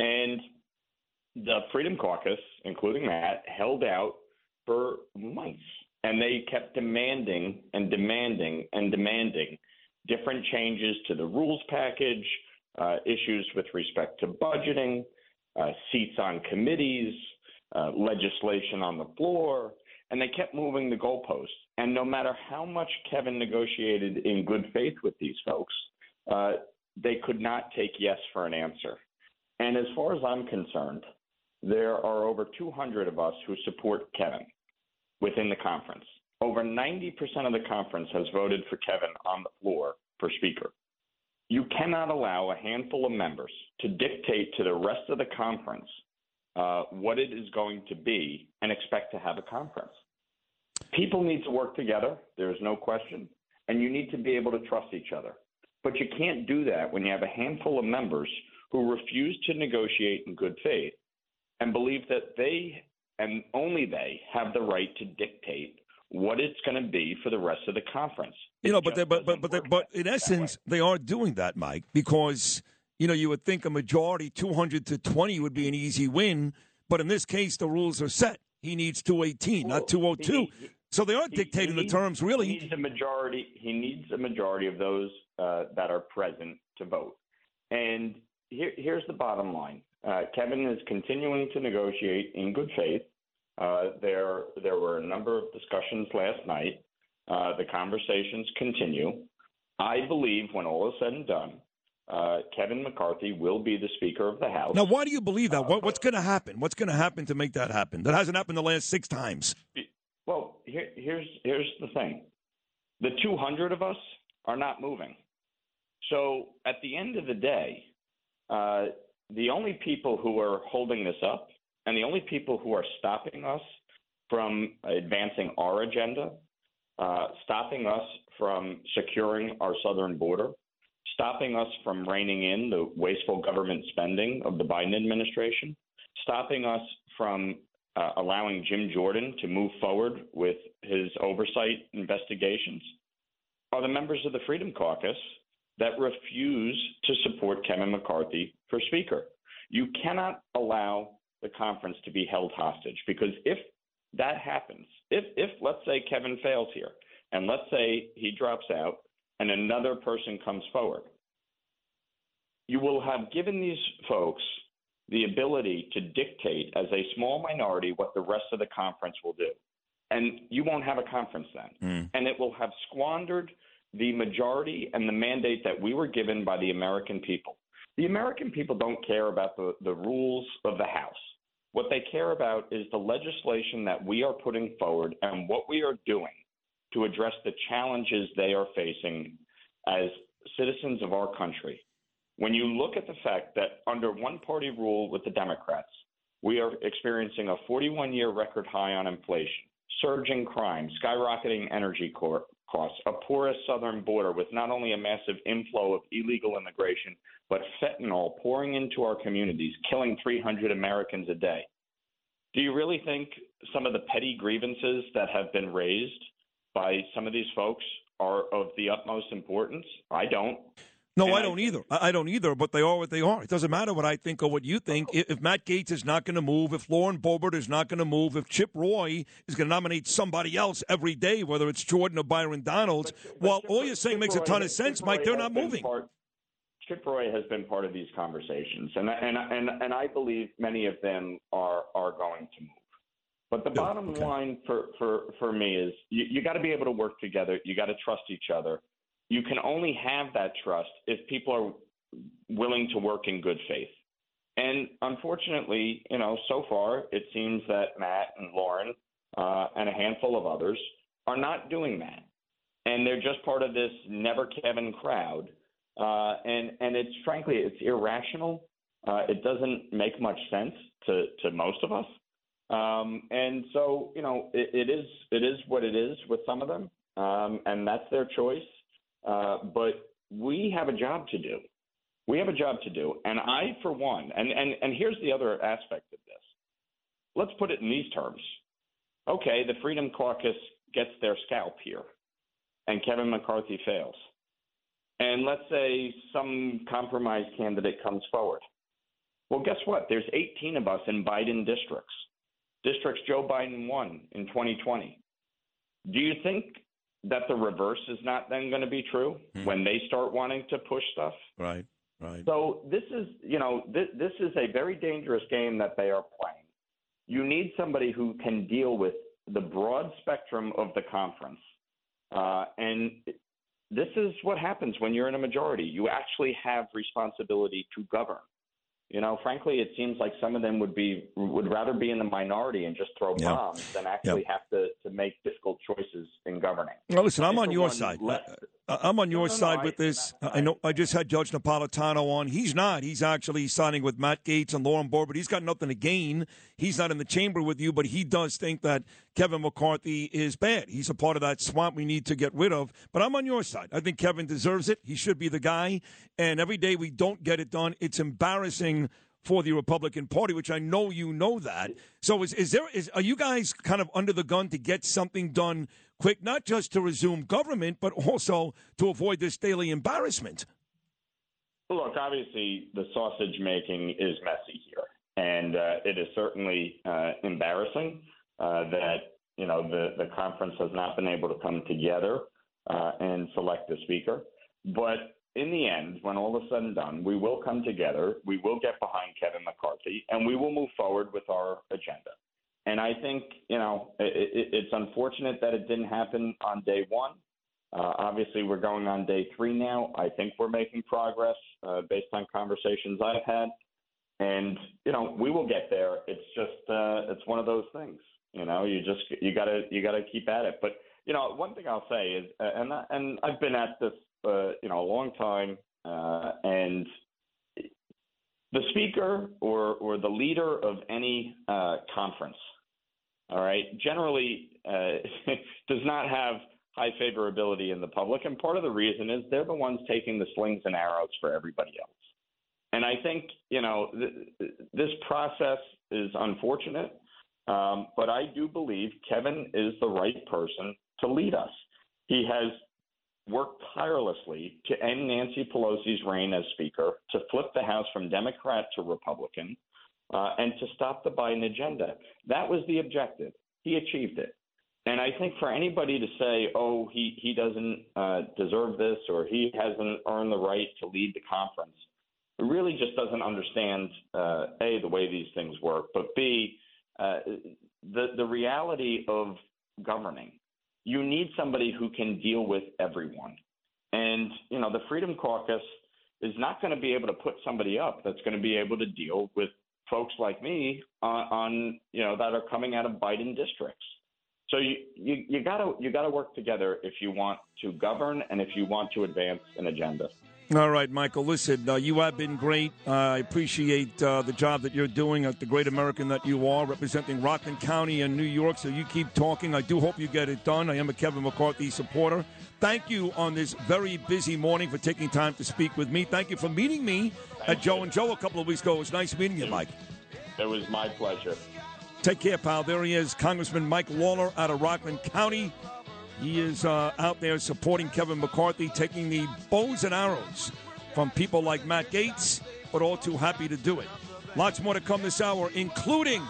And the Freedom Caucus, including Matt, held out for months. And they kept demanding and demanding and demanding different changes to the rules package, uh, issues with respect to budgeting, uh, seats on committees, uh, legislation on the floor. And they kept moving the goalposts. And no matter how much Kevin negotiated in good faith with these folks, uh, they could not take yes for an answer. And as far as I'm concerned, there are over two hundred of us who support Kevin within the conference. Over ninety percent of the conference has voted for Kevin on the floor for speaker. You cannot allow a handful of members to dictate to the rest of the conference Uh, what it is going to be and expect to have a conference. People need to work together. There is no question. And you need to be able to trust each other. But you can't do that when you have a handful of members who refused to negotiate in good faith and believe that they and only they have the right to dictate what it's going to be for the rest of the conference. It you know, but they, but but but, they, but in essence, they are doing that, Mike, because, you know, you would think a majority, two hundred to twenty, would be an easy win. But in this case, the rules are set. He needs two eighteen, well, not two oh two. He, he, so they are dictating he, he, the terms, really. He needs a majority. He needs a majority of those uh, that are present to vote. And here, here's the bottom line. Uh, Kevin is continuing to negotiate in good faith. Uh, there, there were a number of discussions last night. Uh, the conversations continue. I believe when all is said and done, uh, Kevin McCarthy will be the Speaker of the House. Now, why do you believe that? Uh, what, what's going to happen? What's going to happen to make that happen? That hasn't happened the last six times. Well, here, here's here's the thing. The two hundred of us are not moving. So at the end of the day, uh, the only people who are holding this up and the only people who are stopping us from advancing our agenda, uh, stopping us from securing our southern border, stopping us from reining in the wasteful government spending of the Biden administration, stopping us from uh, allowing Jim Jordan to move forward with his oversight investigations, are the members of the Freedom Caucus that refuse to support Kevin McCarthy for Speaker. You cannot allow the conference to be held hostage, because if that happens, if, if let's say Kevin fails here, and let's say he drops out and another person comes forward, you will have given these folks the ability to dictate as a small minority what the rest of the conference will do. And you won't have a conference then. Mm. And it will have squandered the majority and the mandate that we were given by the American people. The American people don't care about the, the rules of the House. What they care about is the legislation that we are putting forward and what we are doing to address the challenges they are facing as citizens of our country. When you look at the fact that under one-party rule with the Democrats, we are experiencing a forty-one-year record high on inflation, surging crime, skyrocketing energy costs, a porous southern border with not only a massive inflow of illegal immigration, but fentanyl pouring into our communities, killing three hundred Americans a day. Do you really think some of the petty grievances that have been raised by some of these folks are of the utmost importance? I don't. No, and I don't I, either. I don't either, but they are what they are. It doesn't matter what I think or what you think. If Matt Gaetz is not going to move, if Lauren Boebert is not going to move, if Chip Roy is going to nominate somebody else every day, whether it's Jordan or Byron Donalds, but, but while Chip, all you're saying Chip makes Roy, a ton of sense, Chip Mike, Roy they're not moving. Part, Chip Roy has been part of these conversations, and, and, and, and I believe many of them are, are going to move. But the bottom okay. line for, for, for me is you, you got to be able to work together. You got to trust each other. You can only have that trust if people are willing to work in good faith. And unfortunately, you know, so far it seems that Matt and Lauren uh, and a handful of others are not doing that. And they're just part of this never Kevin crowd. Uh, and, and it's frankly, it's irrational. Uh, it doesn't make much sense to, to most of us. Um, and so, you know, it, it is it is what it is with some of them. Um, and that's their choice. Uh, but we have a job to do. We have a job to do. And I, for one, and, and, and here's the other aspect of this. Let's put it in these terms. Okay, the Freedom Caucus gets their scalp here, and Kevin McCarthy fails. And let's say some compromise candidate comes forward. Well, guess what? There's eighteen of us in Biden districts, districts Joe Biden won in twenty twenty. Do you think that the reverse is not then going to be true hmm. when they start wanting to push stuff? Right, right. So this is, you know, this, this is a very dangerous game that they are playing. You need somebody who can deal with the broad spectrum of the conference. Uh, and this is what happens when you're in a majority. You actually have responsibility to govern. You know, frankly, it seems like some of them would be would rather be in the minority and just throw yeah. bombs than actually yeah. have to, to make difficult choices in governing. Well, listen, I'm on your side. Less- I'm on your no, no, side no, with I, this. Not, I know. I just had Judge Napolitano on. He's not. He's actually signing with Matt Gaetz and Lauren Boebert. He's got nothing to gain. He's not in the chamber with you, but he does think that Kevin McCarthy is bad. He's a part of that swamp we need to get rid of. But I'm on your side. I think Kevin deserves it. He should be the guy. And every day we don't get it done, it's embarrassing for the Republican Party, which I know you know that. So is is there is are you guys kind of under the gun to get something done quick, not just to resume government, but also to avoid this daily embarrassment? Well, look, obviously the sausage making is messy here, and uh, it is certainly uh, embarrassing uh, that you know the the conference has not been able to come together uh, and select the speaker, but. In the end, when all is said and done, we will come together, we will get behind Kevin McCarthy, and we will move forward with our agenda. And I think, you know, it, it, it's unfortunate that it didn't happen on day one. Uh, obviously, we're going on day three now. I think we're making progress uh, based on conversations I've had. And, you know, we will get there. It's just uh, it's one of those things, you know, you just you got to you got to keep at it. But, you know, one thing I'll say is uh, and I, and I've been at this Uh, you know, a long time, uh, and the speaker or or the leader of any uh, conference, all right, generally uh, does not have high favorability in the public, and part of the reason is they're the ones taking the slings and arrows for everybody else. And I think, you know, th- this process is unfortunate, um, but I do believe Kevin is the right person to lead us. He has worked tirelessly to end Nancy Pelosi's reign as Speaker, to flip the House from Democrat to Republican, uh, and to stop the Biden agenda. That was the objective. He achieved it. And I think for anybody to say, oh, he, he doesn't uh, deserve this or he hasn't earned the right to lead the conference, really just doesn't understand, uh, A, the way these things work, but B, uh, the, the reality of governing. You need somebody who can deal with everyone. And, you know, the Freedom Caucus is not going to be able to put somebody up that's going to be able to deal with folks like me on, on you know, that are coming out of Biden districts. So you, you, you gotta you gotta work together if you want to govern and if you want to advance an agenda. All right, Michael, listen, uh, you have been great. Uh, I appreciate uh, the job that you're doing at the great American that you are, representing Rockland County in New York, so you keep talking. I do hope you get it done. I am a Kevin McCarthy supporter. Thank you on this very busy morning for taking time to speak with me. Thank you for meeting me Thank at Joe you. and Joe a couple of weeks ago. It was nice meeting you, Mike. It was my pleasure. Take care, pal. There he is, Congressman Mike Lawler out of Rockland County. He is uh, out there supporting Kevin McCarthy, taking the bows and arrows from people like Matt Gaetz, but all too happy to do it. Lots more to come this hour, including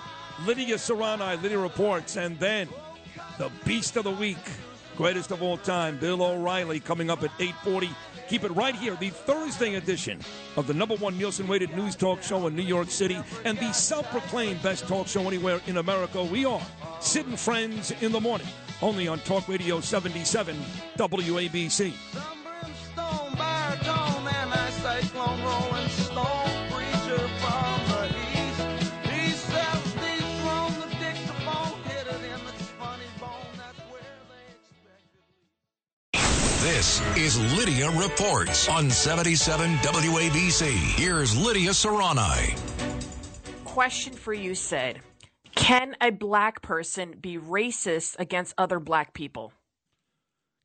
Lydia Sarani, Lydia Reports, and then the Beast of the Week, greatest of all time, Bill O'Reilly, coming up at eight forty. Keep it right here, the Thursday edition of the number one Nielsen-rated news talk show in New York City and the self-proclaimed best talk show anywhere in America. We are Sitting Friends in the Morning. Only on Talk Radio seventy-seven W A B C. This is Lydia Reports on seventy-seven W A B C. Here's Lydia Sarani. Question for you, Sid. Can a black person be racist against other black people?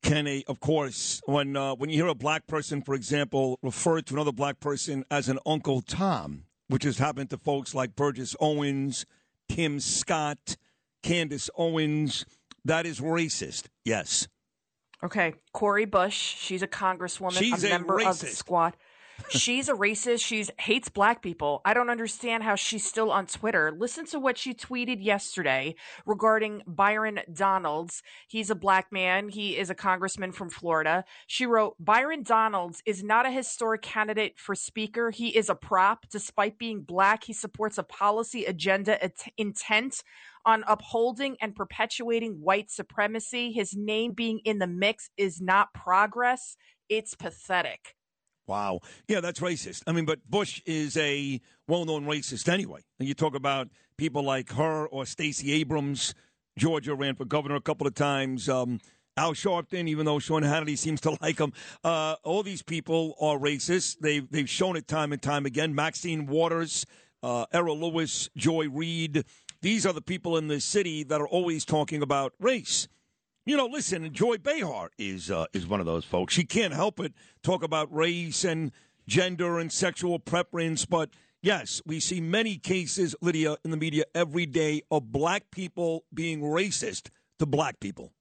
Can a, of course, when uh, when you hear a black person, for example, refer to another black person as an Uncle Tom, which has happened to folks like Burgess Owens, Tim Scott, Candace Owens, that is racist, yes. Okay, Cori Bush, she's a congresswoman, she's a, a member racist. of the squad. She's a racist. She hates black people. I don't understand how she's still on Twitter. Listen to what she tweeted yesterday regarding Byron Donalds. He's a black man. He is a congressman from Florida. She wrote, Byron Donalds is not a historic candidate for speaker. He is a prop. Despite being black, he supports a policy agenda at- intent on upholding and perpetuating white supremacy. His name being in the mix is not progress. It's pathetic. Wow. Yeah, that's racist. I mean, but Bush is a well-known racist anyway. And you talk about people like her or Stacey Abrams. Georgia ran for governor a couple of times. Um, Al Sharpton, even though Sean Hannity seems to like him. Uh, all these people are racist. They've, they've shown it time and time again. Maxine Waters, uh, Errol Lewis, Joy Reid. These are the people in this city that are always talking about race. You know, listen, Joy Behar is uh, is one of those folks. She can't help it, talk about race and gender and sexual preference. But, yes, we see many cases, Lydia, in the media every day of black people being racist to black people.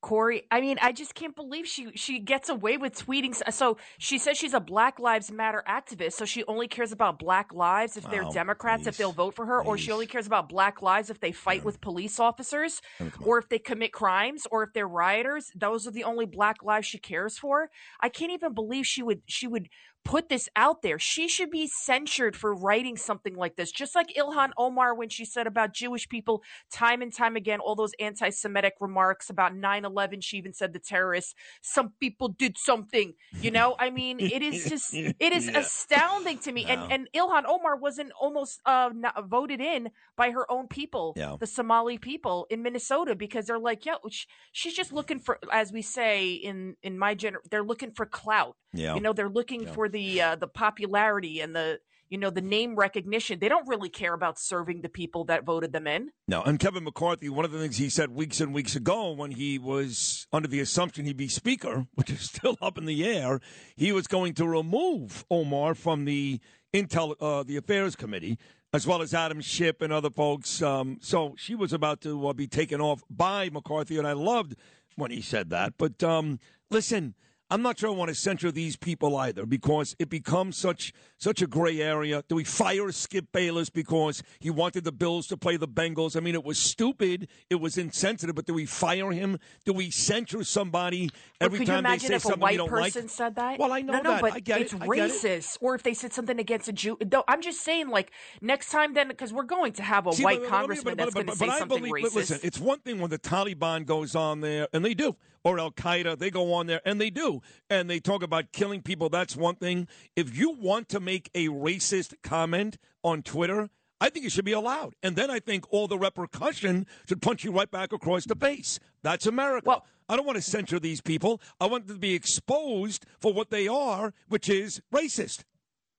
Corey, I mean, I just can't believe she, she gets away with tweeting. So she says she's a Black Lives Matter activist, so she only cares about black lives if they're oh, Democrats, please. if they'll vote for her, please. Or she only cares about black lives if they fight yeah. with police officers, or if they commit crimes, or if they're rioters. Those are the only black lives she cares for. I can't even believe she would she would put this out there. She should be censured for writing something like this, just like Ilhan Omar when she said about Jewish people time and time again, all those anti-Semitic remarks about nine eleven. She even said the terrorists, some people did something, you know? I mean, it is just, it is yeah. astounding to me. No. And and Ilhan Omar wasn't almost uh, not voted in by her own people, yeah. the Somali people in Minnesota, because they're like, yeah, she, she's just looking for, as we say in, in my generation, they're looking for clout. Yeah. You know, they're looking yeah. for the uh, the popularity and the, you know, the name recognition. They don't really care about serving the people that voted them in. No, and Kevin McCarthy, one of the things he said weeks and weeks ago when he was under the assumption he'd be speaker, which is still up in the air, he was going to remove Omar from the Intel, uh, the Affairs Committee, as well as Adam Schiff and other folks. Um, so she was about to uh, be taken off by McCarthy, and I loved when he said that. But um, listen, I'm not sure I want to censure these people either, because it becomes such such a gray area. Do we fire Skip Bayless because he wanted the Bills to play the Bengals? I mean, it was stupid. It was insensitive. But do we fire him? Do we censure somebody every well, time they say something you don't like? Could you imagine if a white person said that? Well, I know no, no, that. But I get it's it. racist. Get it. Or if they said something against a Jew. No, I'm just saying, like, next time then, because we're going to have a See, white but, congressman but, but, but, that's going to say I something believe, racist. Listen, it's one thing when the Taliban goes on there, and they do. Or Al-Qaeda, they go on there, and they do. And they talk about killing people. That's one thing. If you want to make a racist comment on Twitter, I think it should be allowed. And then I think all the repercussion should punch you right back across the face. That's America. Well, I don't want to censure these people. I want them to be exposed for what they are, which is racist.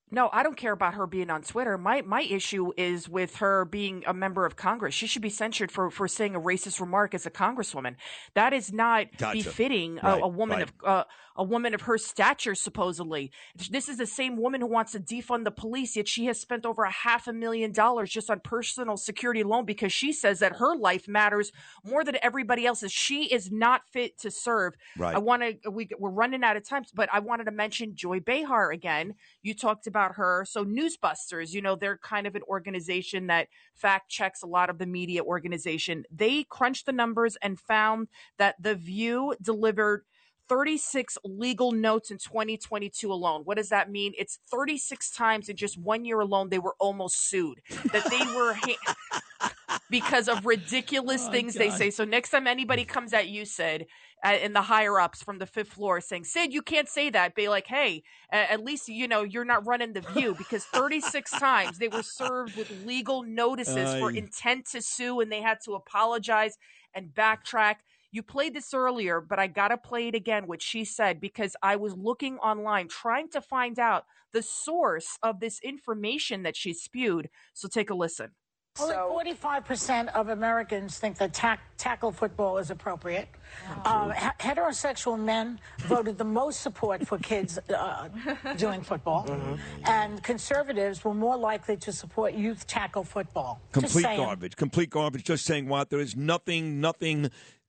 No, I don't care about her being on Twitter. My my issue is with her being a member of Congress. She should be censured for, for saying a racist remark as a congresswoman. That is not gotcha. befitting right, a, a woman right. of uh, a woman of her stature, supposedly. This is the same woman who wants to defund the police, yet she has spent over a half a million dollars just on personal security alone because she says that her life matters more than everybody else's. She is not fit to serve. Right. I want to. We, we're running out of time, but I wanted to mention Joy Behar again. You talked about her. So Newsbusters, you know, they're kind of an organization that fact checks a lot of the media organization. They crunched the numbers and found that The View delivered thirty-six legal notes in twenty twenty-two alone. What does that mean? It's thirty-six times in just one year alone they were almost sued. That they were ha- because of ridiculous oh, things God. they say. So next time anybody comes at you, Sid, in the higher-ups from the fifth floor saying, Sid, you can't say that. Be like, hey, at least, you know, you're not running The View, because thirty-six times they were served with legal notices uh, for intent to sue, and they had to apologize and backtrack. You played this earlier, but I got to play it again, what she said, because I was looking online trying to find out the source of this information that she spewed. So take a listen. So, only forty-five percent of Americans think that tack, tackle football is appropriate. Wow. Um, h- heterosexual men voted the most support for kids uh, doing football. Mm-hmm. And conservatives were more likely to support youth tackle football. Complete garbage. Complete garbage. Just saying what? There is nothing, nothing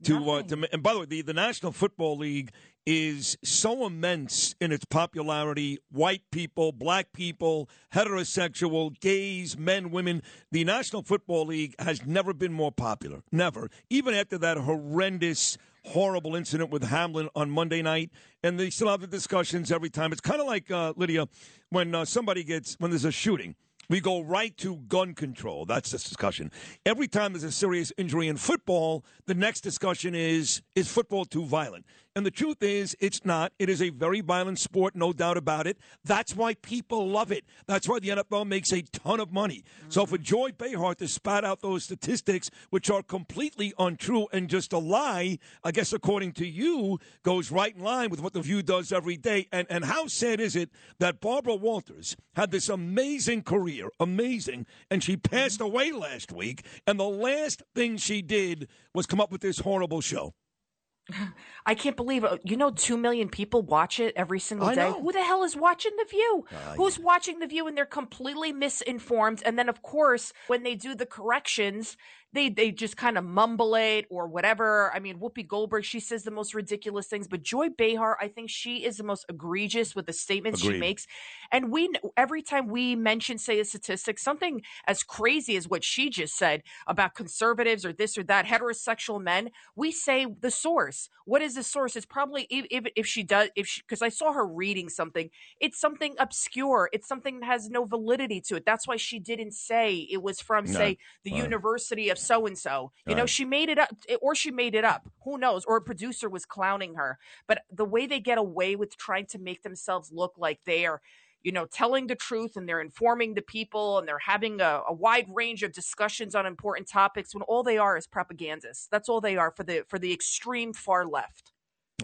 to... Nothing. Uh, to and by the way, the, the National Football League is so immense in its popularity. White people, black people, heterosexual, gays, men, women. The National Football League has never been more popular. Never. Even after that horrendous, horrible incident with Hamlin on Monday night. And they still have the discussions every time. It's kind of like, uh, Lydia, when uh, somebody gets, when there's a shooting. We go right to gun control. That's this discussion. Every time there's a serious injury in football, the next discussion is, is football too violent? And the truth is, it's not. It is a very violent sport, no doubt about it. That's why people love it. That's why the N F L makes a ton of money. Mm-hmm. So for Joy Behar to spat out those statistics, which are completely untrue and just a lie, I guess according to you, goes right in line with what The View does every day. And, and how sad is it that Barbara Walters had this amazing career? Amazing. And she passed away last week. And the last thing she did was come up with this horrible show. I can't believe it. You know, two million people watch it every single I day. Know. Who the hell is watching The View? Uh, Who's yeah. watching The View? And they're completely misinformed. And then, of course, when they do the corrections, they they just kind of mumble it or whatever. I mean, Whoopi Goldberg, she says the most ridiculous things. But Joy Behar, I think she is the most egregious with the statements Agreed. She makes. And we every time we mention, say, a statistic, something as crazy as what she just said about conservatives or this or that, heterosexual men, we say the source. What is the source? It's probably if, if she does, if she, because I saw her reading something, it's something obscure. It's something that has no validity to it. That's why she didn't say it was from, say, no. the right. University of so-and-so. You right. know, she made it up or she made it up. Who knows? Or a producer was clowning her. But the way they get away with trying to make themselves look like they are, you know, telling the truth and they're informing the people and they're having a, a wide range of discussions on important topics when all they are is propagandists. That's all they are for the for the extreme far left.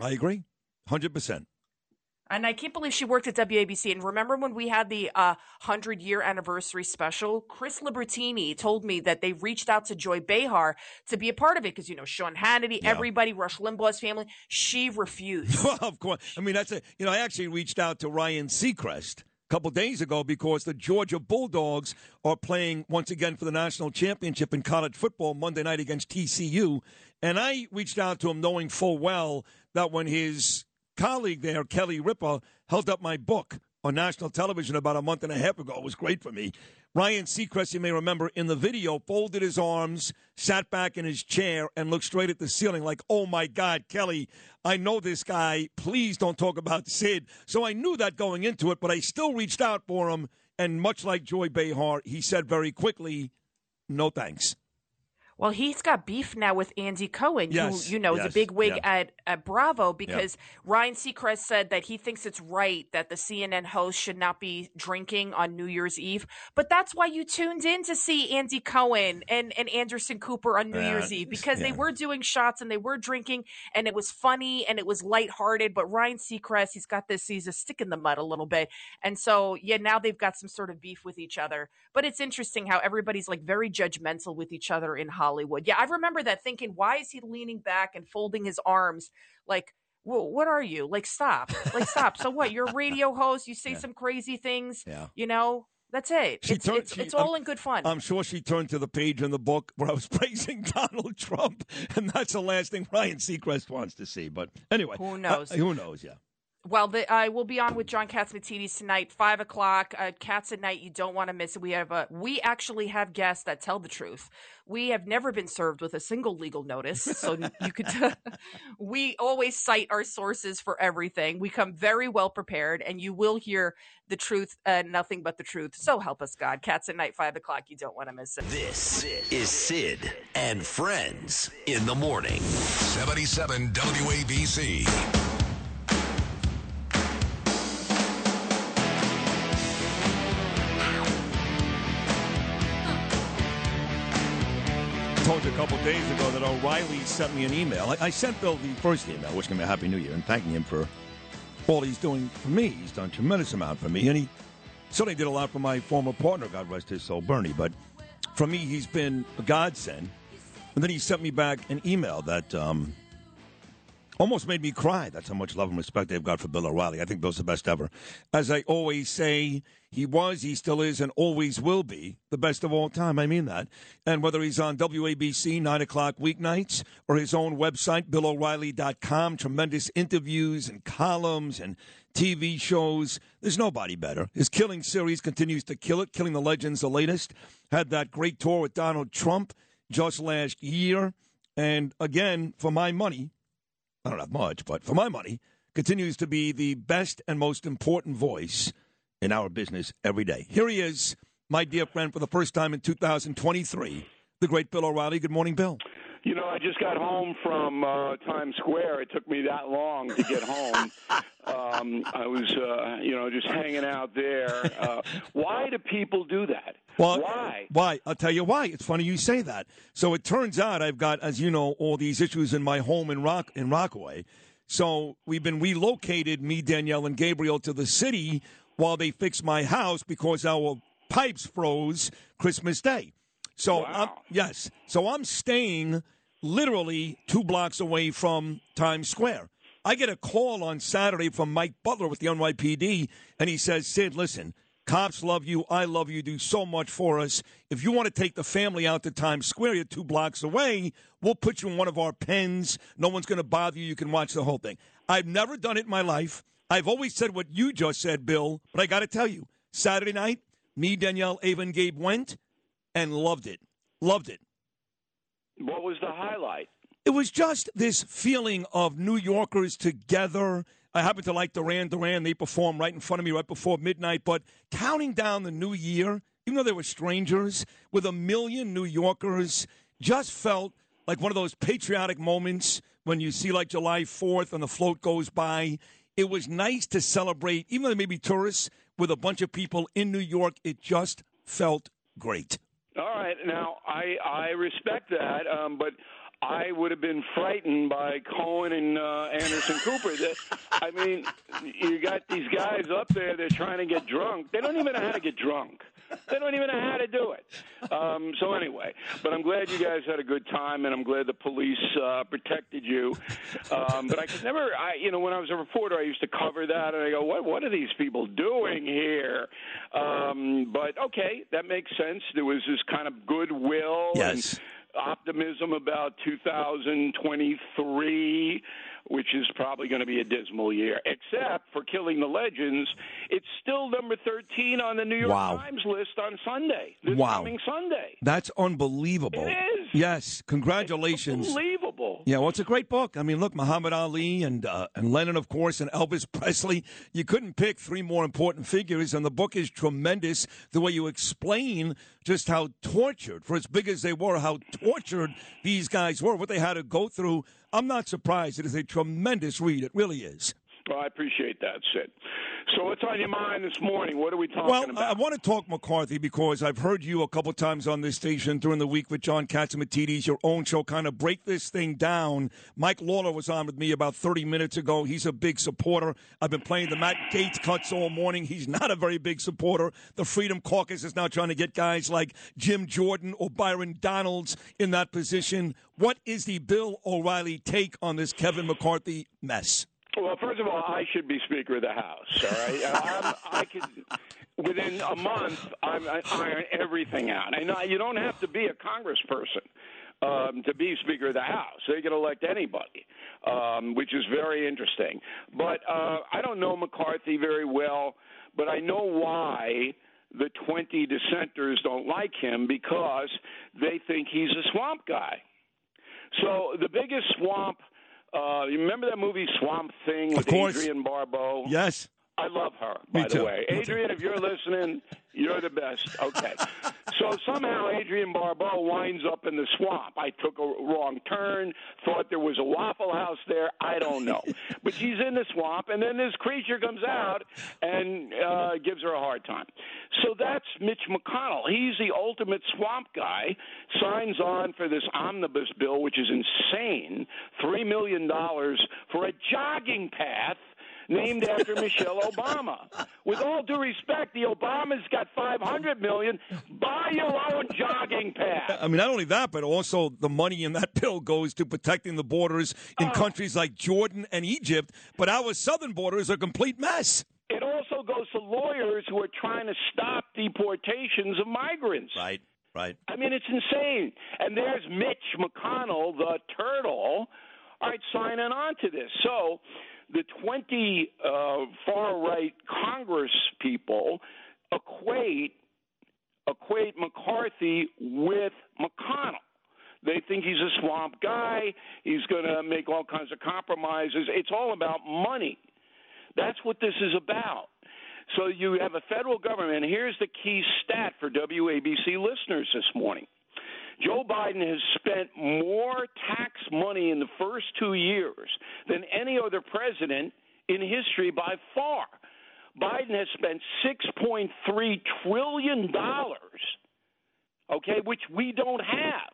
I agree. one hundred percent. And I can't believe she worked at W A B C. And remember when we had the uh, hundred-year anniversary special? Chris Libertini told me that they reached out to Joy Behar to be a part of it because, you know, Sean Hannity, yeah. everybody, Rush Limbaugh's family. She refused. Well, of course. I mean, that's a – you know, I actually reached out to Ryan Seacrest couple days ago because the Georgia Bulldogs are playing once again for the national championship in college football Monday night against T C U. And I reached out to him knowing full well that when his colleague there, Kelly Ripa, held up my book on national television about a month and a half ago, it was great for me. Ryan Seacrest, you may remember in the video, folded his arms, sat back in his chair, and looked straight at the ceiling like, oh, my God, Kelly, I know this guy. Please don't talk about Sid. So I knew that going into it, but I still reached out for him. And much like Joy Behar, he said very quickly, no thanks. Well, he's got beef now with Andy Cohen, yes, who, you know, yes, is a big wig yeah. at, at Bravo, because yeah. Ryan Seacrest said that he thinks it's right that the C N N host should not be drinking on New Year's Eve. But that's why you tuned in to see Andy Cohen and, and Anderson Cooper on New yeah. Year's Eve, because yeah. they were doing shots and they were drinking and it was funny and it was lighthearted. But Ryan Seacrest, he's got this, he's a stick in the mud a little bit. And so, yeah, now they've got some sort of beef with each other. But it's interesting how everybody's like very judgmental with each other in Hollywood. Hollywood. Yeah, I remember that thinking, why is he leaning back and folding his arms? Like, whoa, what are you? Like, stop. Like, stop. So what? You're a radio host. You say yeah. some crazy things. Yeah. You know, that's it. She it's turned, it's, she, it's all I'm, in good fun. I'm sure she turned to the page in the book where I was praising Donald Trump, and that's the last thing Ryan Seacrest wants to see. But anyway. Who knows? Uh, who knows, yeah. Well, the, I will be on with John Katsimatidis tonight, five o'clock. Uh, Cats at Night, you don't want to miss it. We have a, we actually have guests that tell the truth. We have never been served with a single legal notice, so you could. We always cite our sources for everything. We come very well prepared, and you will hear the truth and uh, nothing but the truth. So help us God. Cats at Night, five o'clock. You don't want to miss it. This is Sid and Friends in the morning. seventy-seven W A B C. I told you a couple days ago that O'Reilly sent me an email. I, I sent Bill the first email wishing him a Happy New Year and thanking him for all he's doing for me. He's done a tremendous amount for me, and he certainly did a lot for my former partner, God rest his soul, Bernie. But for me, he's been a godsend. And then he sent me back an email that um, almost made me cry. That's how much love and respect they've got for Bill O'Reilly. I think Bill's the best ever. As I always say, he was, he still is, and always will be the best of all time. I mean that. And whether he's on W A B C, nine o'clock weeknights, or his own website, bill o'reilly dot com, tremendous interviews and columns and T V shows, there's nobody better. His Killing series continues to kill it. Killing the Legends, the latest. Had that great tour with Donald Trump just last year. And again, for my money, I don't have much, but for my money, continues to be the best and most important voice in our business every day. Here he is, my dear friend, for the first time in two thousand twenty-three, the great Bill O'Reilly. Good morning, Bill. You know, I just got home from uh, Times Square. It took me that long to get home. um, I was, uh, you know, just hanging out there. Uh, why do people do that? Well, why? Why? I'll tell you why. It's funny you say that. So it turns out I've got, as you know, all these issues in my home in Rock in Rockaway. So we've been relocated, me, Danielle, and Gabriel, to the city while they fix my house because our pipes froze Christmas Day. So, wow. I'm, yes, so I'm staying literally two blocks away from Times Square. I get a call on Saturday from Mike Butler with the N Y P D, and he says, Sid, listen, cops love you. I love you. You do so much for us. If you want to take the family out to Times Square, you're two blocks away. We'll put you in one of our pens. No one's going to bother you. You can watch the whole thing. I've never done it in my life. I've always said what you just said, Bill, but I got to tell you, Saturday night, me, Danielle, Ava, and Gabe went. And loved it. Loved it. What was the highlight? It was just this feeling of New Yorkers together. I happen to like Duran Duran. They performed right in front of me right before midnight. But counting down the new year, even though they were strangers, with a million New Yorkers, just felt like one of those patriotic moments when you see like July fourth and the float goes by. It was nice to celebrate, even though they may be tourists, with a bunch of people in New York. It just felt great. All right. Now, I I respect that, um, but I would have been frightened by Cohen and uh, Anderson Cooper. That, I mean, you got these guys up there. They're trying to get drunk. They don't even know how to get drunk. They don't even know how to do it. Um, so anyway, but I'm glad you guys had a good time, and I'm glad the police uh, protected you. Um, but I could never, I, you know, when I was a reporter, I used to cover that, and I go, what, what are these people doing here? Um, but, okay, that makes sense. There was this kind of goodwill. Yes. And optimism about two thousand twenty-three, which is probably going to be a dismal year, except for Killing the Legends. It's still number thirteen on the New York wow. Times list on Sunday. This wow. coming Sunday. That's unbelievable. It is. Yes. Congratulations. It's unbelievable. Yeah, well, it's a great book. I mean, look, Muhammad Ali and, uh, and Lennon, of course, and Elvis Presley. You couldn't pick three more important figures, and the book is tremendous. The way you explain just how tortured, for as big as they were, how tortured these guys were, what they had to go through. I'm not surprised. It is a tremendous read. It really is. Well, I appreciate that, Sid. So what's on your mind this morning? What are we talking well, about? Well, I want to talk McCarthy because I've heard you a couple times on this station during the week with John Katsimatidis, your own show, kind of break this thing down. Mike Lawler was on with me about thirty minutes ago. He's a big supporter. I've been playing the Matt Gaetz cuts all morning. He's not a very big supporter. The Freedom Caucus is now trying to get guys like Jim Jordan or Byron Donalds in that position. What is the Bill O'Reilly take on this Kevin McCarthy mess? Well, first of all, I should be Speaker of the House, all right? I'm, I could, within a month, I'm, I iron everything out. And I, you don't have to be a congressperson um, to be Speaker of the House. They can elect anybody, um, which is very interesting. But uh, I don't know McCarthy very well, but I know why the twenty dissenters don't like him, because they think he's a swamp guy. So the biggest swamp Uh, you remember that movie Swamp Thing with Adrienne Barbeau? Yes. I love her, by Me the too. way. Adrienne, if you're listening, you're the best. Okay. So somehow Adrienne Barbeau winds up in the swamp. I took a wrong turn, thought there was a Waffle House there. I don't know. But she's in the swamp, and then this creature comes out and uh, gives her a hard time. So that's Mitch McConnell. He's the ultimate swamp guy, signs on for this omnibus bill, which is insane, three million dollars for a jogging path named after Michelle Obama. With all due respect, the Obamas got five hundred million dollars. Buy your own jogging path. I mean, not only that, but also the money in that bill goes to protecting the borders in oh. countries like Jordan and Egypt, but our southern border is a complete mess. It also goes to lawyers who are trying to stop deportations of migrants. Right, right. I mean, it's insane. And there's Mitch McConnell, the turtle, all right, signing on to this. So the twenty uh, far-right Congress people equate equate McCarthy with McConnell. They think he's a swamp guy. He's going to make all kinds of compromises. It's all about money. That's what this is about. So you have a federal government. Here's the key stat for W A B C listeners this morning. Joe Biden has spent more tax money in the first two years than any other president in history by far. Biden has spent six point three trillion dollars, okay, which we don't have.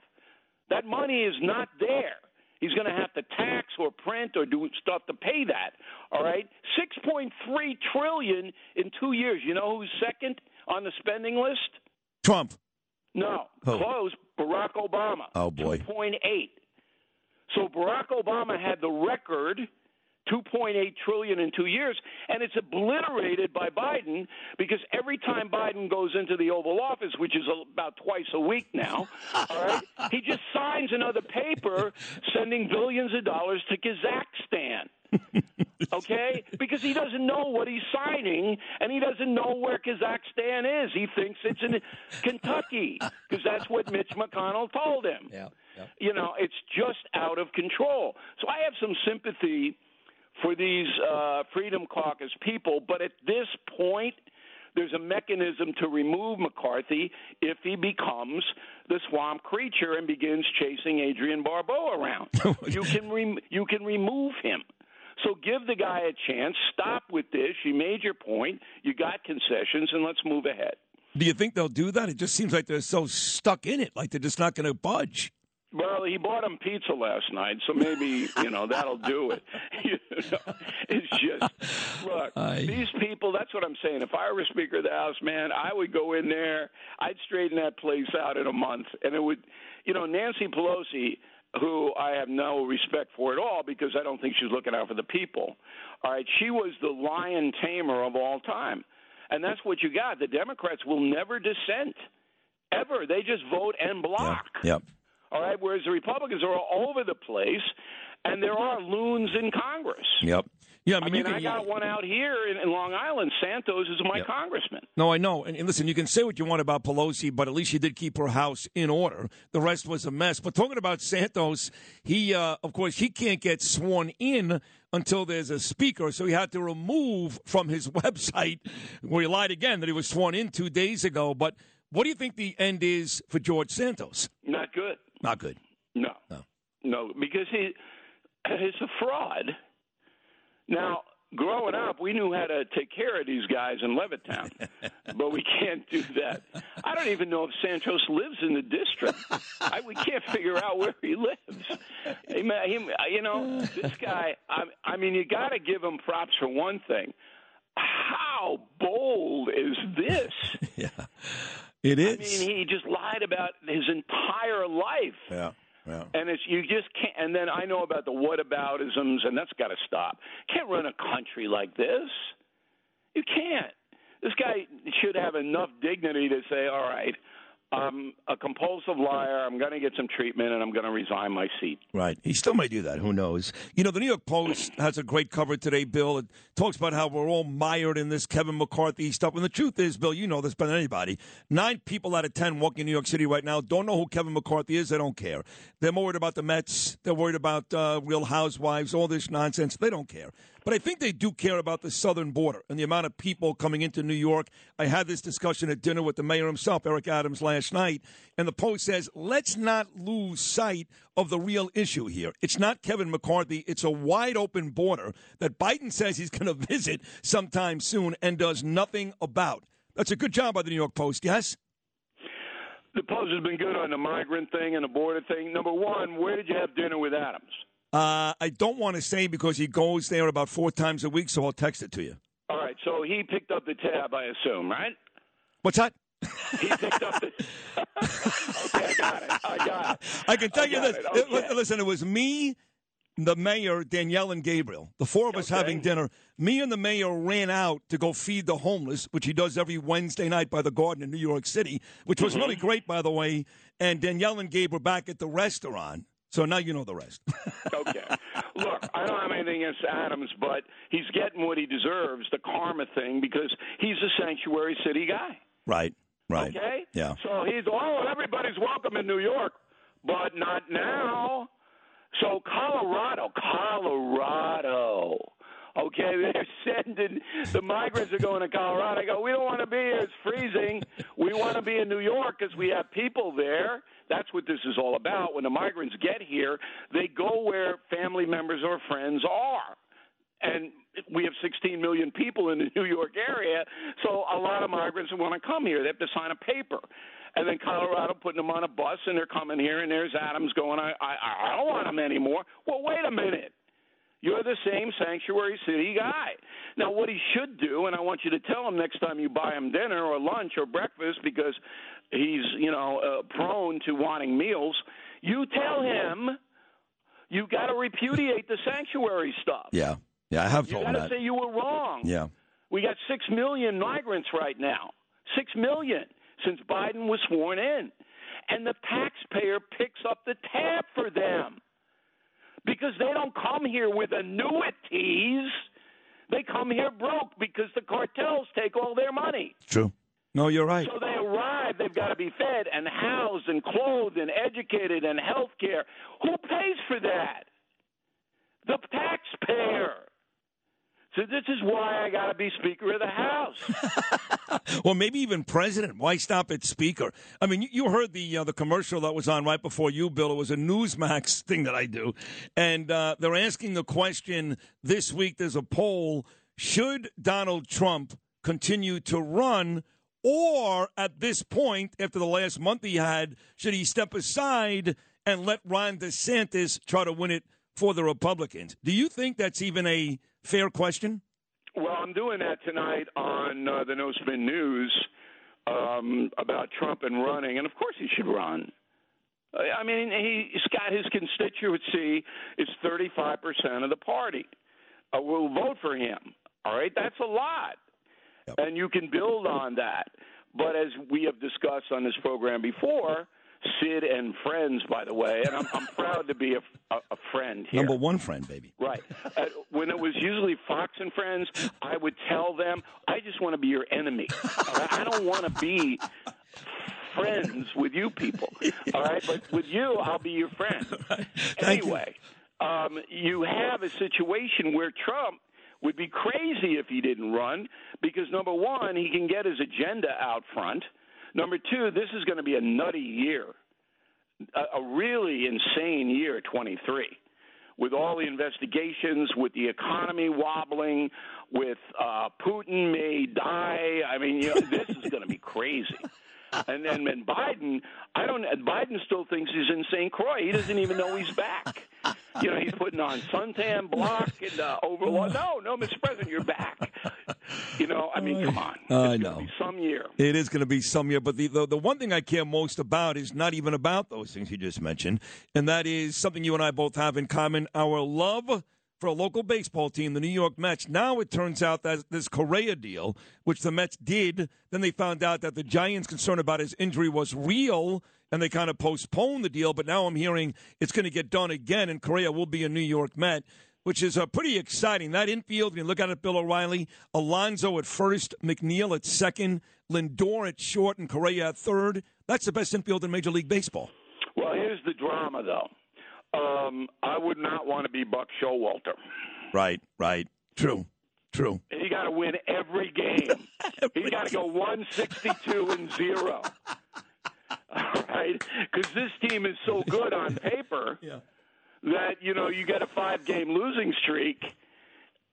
That money is not there. He's going to have to tax or print or do stuff to pay that, all right? six point three trillion dollars in two years. You know who's second on the spending list? Trump. No, oh. close, Barack Obama. Oh, boy. two point eight. So Barack Obama had the record, two point eight trillion dollars in two years, and it's obliterated by Biden because every time Biden goes into the Oval Office, which is about twice a week now, all right, he just signs another paper sending billions of dollars to Kazakhstan. Okay? Because he doesn't know what he's signing, and he doesn't know where Kazakhstan is. He thinks it's in Kentucky, because that's what Mitch McConnell told him. Yeah, yeah. You know, it's just out of control. So I have some sympathy for these uh, Freedom Caucus people, but at this point, there's a mechanism to remove McCarthy if he becomes the swamp creature and begins chasing Adrian Barbeau around. You can re- you can remove him. So give the guy a chance. Stop with this. You made your point. You got concessions, and let's move ahead. Do you think they'll do that? It just seems like they're so stuck in it, like they're just not going to budge. Well, he bought him pizza last night, so maybe, you know, that'll do it. You know, it's just, look, I... these people, that's what I'm saying. If I were Speaker of the House, man, I would go in there. I'd straighten that place out in a month. And it would, you know, Nancy Pelosi, who I have no respect for at all because I don't think she's looking out for the people. All right, she was the lion tamer of all time. And that's what you got. The Democrats will never dissent, ever. They just vote and block. Yep. yep. All right, whereas the Republicans are all over the place, and there are loons in Congress. Yep. Yeah, I mean, I, mean, can, I got yeah. one out here in, in Long Island. Santos is my yep. congressman. No, I know. And, and listen, you can say what you want about Pelosi, but at least she did keep her house in order. The rest was a mess. But talking about Santos, he, uh, of course, he can't get sworn in until there's a speaker, so he had to remove from his website, where he lied again that he was sworn in two days ago. But what do you think the end is for George Santos? Not good. Not good. No. No. No, because he he's a fraud. Now, growing up, we knew how to take care of these guys in Levittown, but we can't do that. I don't even know if Santos lives in the district. I, we can't figure out where he lives. He, he, you know, this guy, I, I mean, you got to give him props for one thing. How bold is this? Yeah. It is. I mean, he just lied about his entire life. Yeah, yeah. And it's you just can't. And then I know about the whataboutisms, and that's got to stop. Can't run a country like this. You can't. This guy should have enough dignity to say, all right, I'm a compulsive liar. I'm going to get some treatment, and I'm going to resign my seat. Right. He still may do that. Who knows? You know, the New York Post has a great cover today, Bill. It talks about how we're all mired in this Kevin McCarthy stuff. And the truth is, Bill, you know this better than anybody. Nine people out of ten walking in New York City right now don't know who Kevin McCarthy is. They don't care. They're more worried about the Mets. They're worried about uh, Real Housewives, all this nonsense. They don't care. But I think they do care about the southern border and the amount of people coming into New York. I had this discussion at dinner with the mayor himself, Eric Adams, last night, and the Post says, let's not lose sight of the real issue here. It's not Kevin McCarthy. It's a wide-open border that Biden says he's going to visit sometime soon and does nothing about. That's a good job by the New York Post, yes? The Post has been good on the migrant thing and the border thing. Number one, where did you have dinner with Adams? Uh, I don't want to say because he goes there about four times a week, so I'll text it to you. All right, so he picked up the tab, I assume, right? What's that? He picked up the Okay, I got it. I got it. I can tell I you this. It. Okay. It, listen, it was me, the mayor, Danielle, and Gabriel. The four of us okay. having dinner. Me and the mayor ran out to go feed the homeless, which he does every Wednesday night by the Garden in New York City, which was mm-hmm. really great, by the way. And Danielle and Gabe were back at the restaurant. So now you know the rest. Okay. Look, I don't have anything against Adams, but he's getting what he deserves, the karma thing, because he's a sanctuary city guy. Right, right. Okay? Yeah. So he's, oh, everybody's welcome in New York, but not now. So Colorado, Colorado, Okay, they're sending the migrants are going to Colorado. I go, we don't want to be here. It's freezing. We want to be in New York because we have people there. That's what this is all about. When the migrants get here, they go where family members or friends are. And we have sixteen million people in the New York area, so a lot of migrants want to come here. They have to sign a paper. And then Colorado putting them on a bus, and they're coming here, and there's Adams going, I, I, I don't want them anymore. Well, wait a minute. You're the same sanctuary city guy. Now, what he should do, and I want you to tell him next time you buy him dinner or lunch or breakfast, because he's, you know, uh, prone to wanting meals, you tell him you've got to repudiate the sanctuary stuff. Yeah, yeah, I have told him that. You've got to say you were wrong. Yeah. We got six million migrants right now, six million since Biden was sworn in. And the taxpayer picks up the tab for them. Because they don't come here with annuities. They come here broke because the cartels take all their money. True. No, you're right. So they arrive, they've got to be fed and housed and clothed and educated and health care. Who pays for that? The taxpayer. So this is why I got to be Speaker of the House. Well, maybe even President. Why stop at Speaker? I mean, you heard the uh, the commercial that was on right before you, Bill. It was a Newsmax thing that I do. And uh, they're asking the question this week. There's a poll. Should Donald Trump continue to run? Or at this point, after the last month he had, should he step aside and let Ron DeSantis try to win it for the Republicans? Do you think that's even a fair question? Well, I'm doing that tonight on uh, the No Spin News um, about Trump and running, and of course he should run. I mean, he's got his constituency is thirty-five percent of the party. Uh, will vote for him. All right, that's a lot, yep. And you can build on that. But as we have discussed on this program before, Sid and friends, by the way, and I'm, I'm proud to be a, a, a friend here. Number one friend, baby. Right. Uh, when it was usually Fox and Friends, I would tell them, I just want to be your enemy. All right? I don't want to be friends with you people. All right? But with you, I'll be your friend. Right. Anyway, you. Um, you have a situation where Trump would be crazy if he didn't run because, number one, he can get his agenda out front. Number two, this is going to be a nutty year, a, a really insane year, twenty-three, with all the investigations, with the economy wobbling, with uh, Putin may die. I mean, you know, this is going to be crazy. And then and Biden, I don't. Biden still thinks he's in Saint Croix. He doesn't even know he's back. You know, he's putting on suntan block and uh, overall. No, no, Mister President, you're back. You know, I mean, come on. Uh, it's going to be some year. It is going to be some year. But the, the the one thing I care most about is not even about those things you just mentioned, and that is something you and I both have in common: our love for a local baseball team, the New York Mets. Now it turns out that this Correa deal, which the Mets did, then they found out that the Giants' concern about his injury was real, and they kind of postponed the deal. But now I'm hearing it's going to get done again, and Correa will be a New York Met, which is uh, pretty exciting. That infield, when you look at it, Bill O'Reilly, Alonso at first, McNeil at second, Lindor at short, and Correa at third. That's the best infield in Major League Baseball. Well, here's the drama, though. Um, I would not want to be Buck Showalter. Right, right. True, true. He got to win every game. He got to go one sixty-two and zero. All right? Because this team is so good on paper yeah. that, you know, you get a five-game losing streak.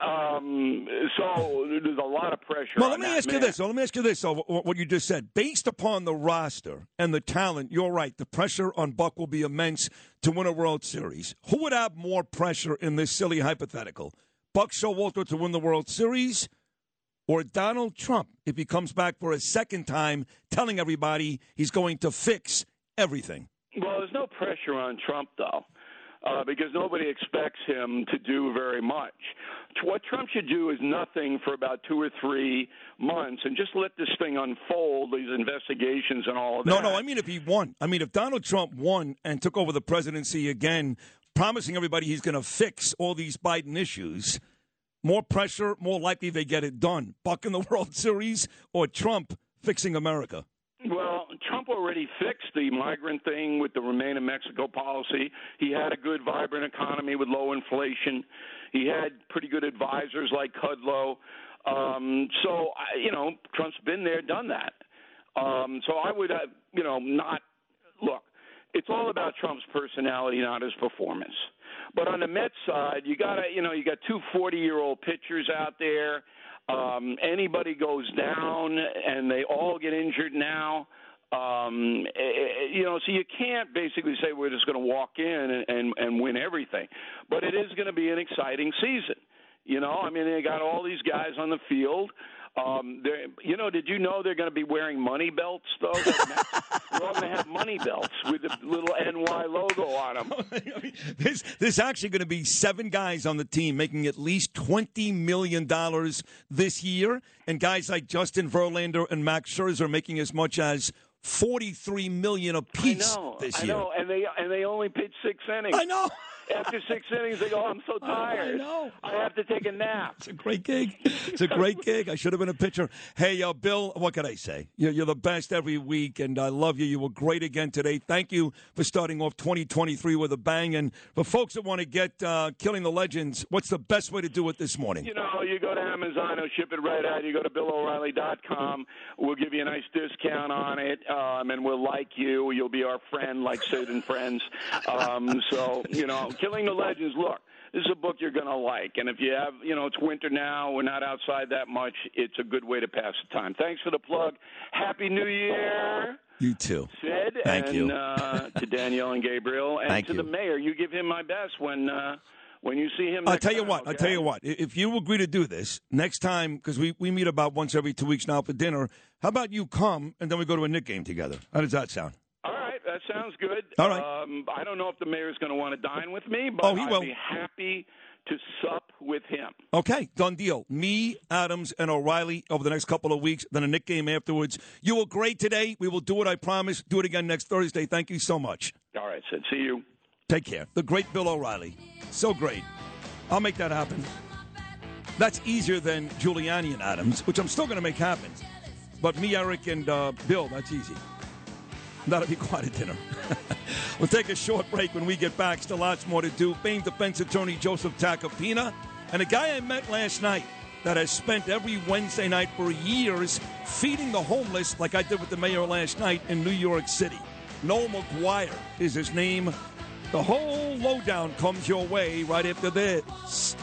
Um, so there's a lot of pressure. Well, let me ask you this. Let me ask you this. So what you just said, based upon the roster and the talent, you're right. The pressure on Buck will be immense to win a World Series. Who would have more pressure in this silly hypothetical? Buck Showalter to win the World Series, or Donald Trump if he comes back for a second time, telling everybody he's going to fix everything? Well, there's no pressure on Trump, though. Uh, because nobody expects him to do very much. What Trump should do is nothing for about two or three months and just let this thing unfold, these investigations and all of that. No, no, I mean if he won. I mean if Donald Trump won and took over the presidency again, promising everybody he's going to fix all these Biden issues, more pressure, more likely they get it done. Buck in the World Series or Trump fixing America? Well, Trump already fixed the migrant thing with the Remain in Mexico policy. He had a good, vibrant economy with low inflation. He had pretty good advisors like Kudlow. Um, so, you know, Trump's been there, done that. Um, so I would, uh, you know, not – look, it's all about Trump's personality, not his performance. But on the Mets side, you got to, you know, you got two forty-year-old pitchers out there. Um, anybody goes down, and they all get injured now. Um, you know, so you can't basically say we're just going to walk in and, and, and win everything. But it is going to be an exciting season. You know, I mean, they got all these guys on the field. Um, you know, did you know they're going to be wearing money belts, though? We're all going to have money belts with the little N Y logo on them. I mean, there's, there's actually going to be seven guys on the team making at least twenty million dollars this year, and guys like Justin Verlander and Max Scherzer making as much as forty-three million dollars apiece I know, this year. I know, and they, and they only pitch six innings. I know. After six innings, they go, I'm so tired. I know. I have to take a nap. It's a great gig. It's a great gig. I should have been a pitcher. Hey, uh, Bill, what can I say? You're, you're the best every week, and I love you. You were great again today. Thank you for starting off twenty twenty-three with a bang. And for folks that want to get uh, Killing the Legends, what's the best way to do it this morning? You know, you go to Amazon, I'll ship it right out. You go to Bill O'Reilly dot com. We'll give you a nice discount on it, um, and we'll like you. You'll be our friend, like Sid and Friends. Um, so, you know. Killing the Legends, look, this is a book you're going to like. And if you have, you know, it's winter now. We're not outside that much. It's a good way to pass the time. Thanks for the plug. Happy New Year. You too. Sid, Thank and, you. Uh, to Danielle and Gabriel. And Thank to you. The mayor, you give him my best when uh, when you see him. I'll tell you time, what. Okay? I'll tell you what. If you agree to do this next time, because we, we meet about once every two weeks now for dinner, how about you come and then we go to a Knick game together? How does that sound? That sounds good. All right. Um, I don't know if the mayor's going to want to dine with me, but oh, I'd will. be happy to sup with him. Okay, done deal. Me, Adams, and O'Reilly over the next couple of weeks, then a Knick game afterwards. You were great today. We will do it, I promise. Do it again next Thursday. Thank you so much. All right, Sid. See you. Take care. The great Bill O'Reilly. So great. I'll make that happen. That's easier than Giuliani and Adams, which I'm still going to make happen. But me, Eric, and uh, Bill, that's easy. That'll be quite a dinner. We'll take a short break. When we get back, still lots more to do. Famed defense attorney Joseph Tacopina and a guy I met last night that has spent every Wednesday night for years feeding the homeless like I did with the mayor last night in New York City. Noel MaGuire is his name. The whole lowdown comes your way right after this.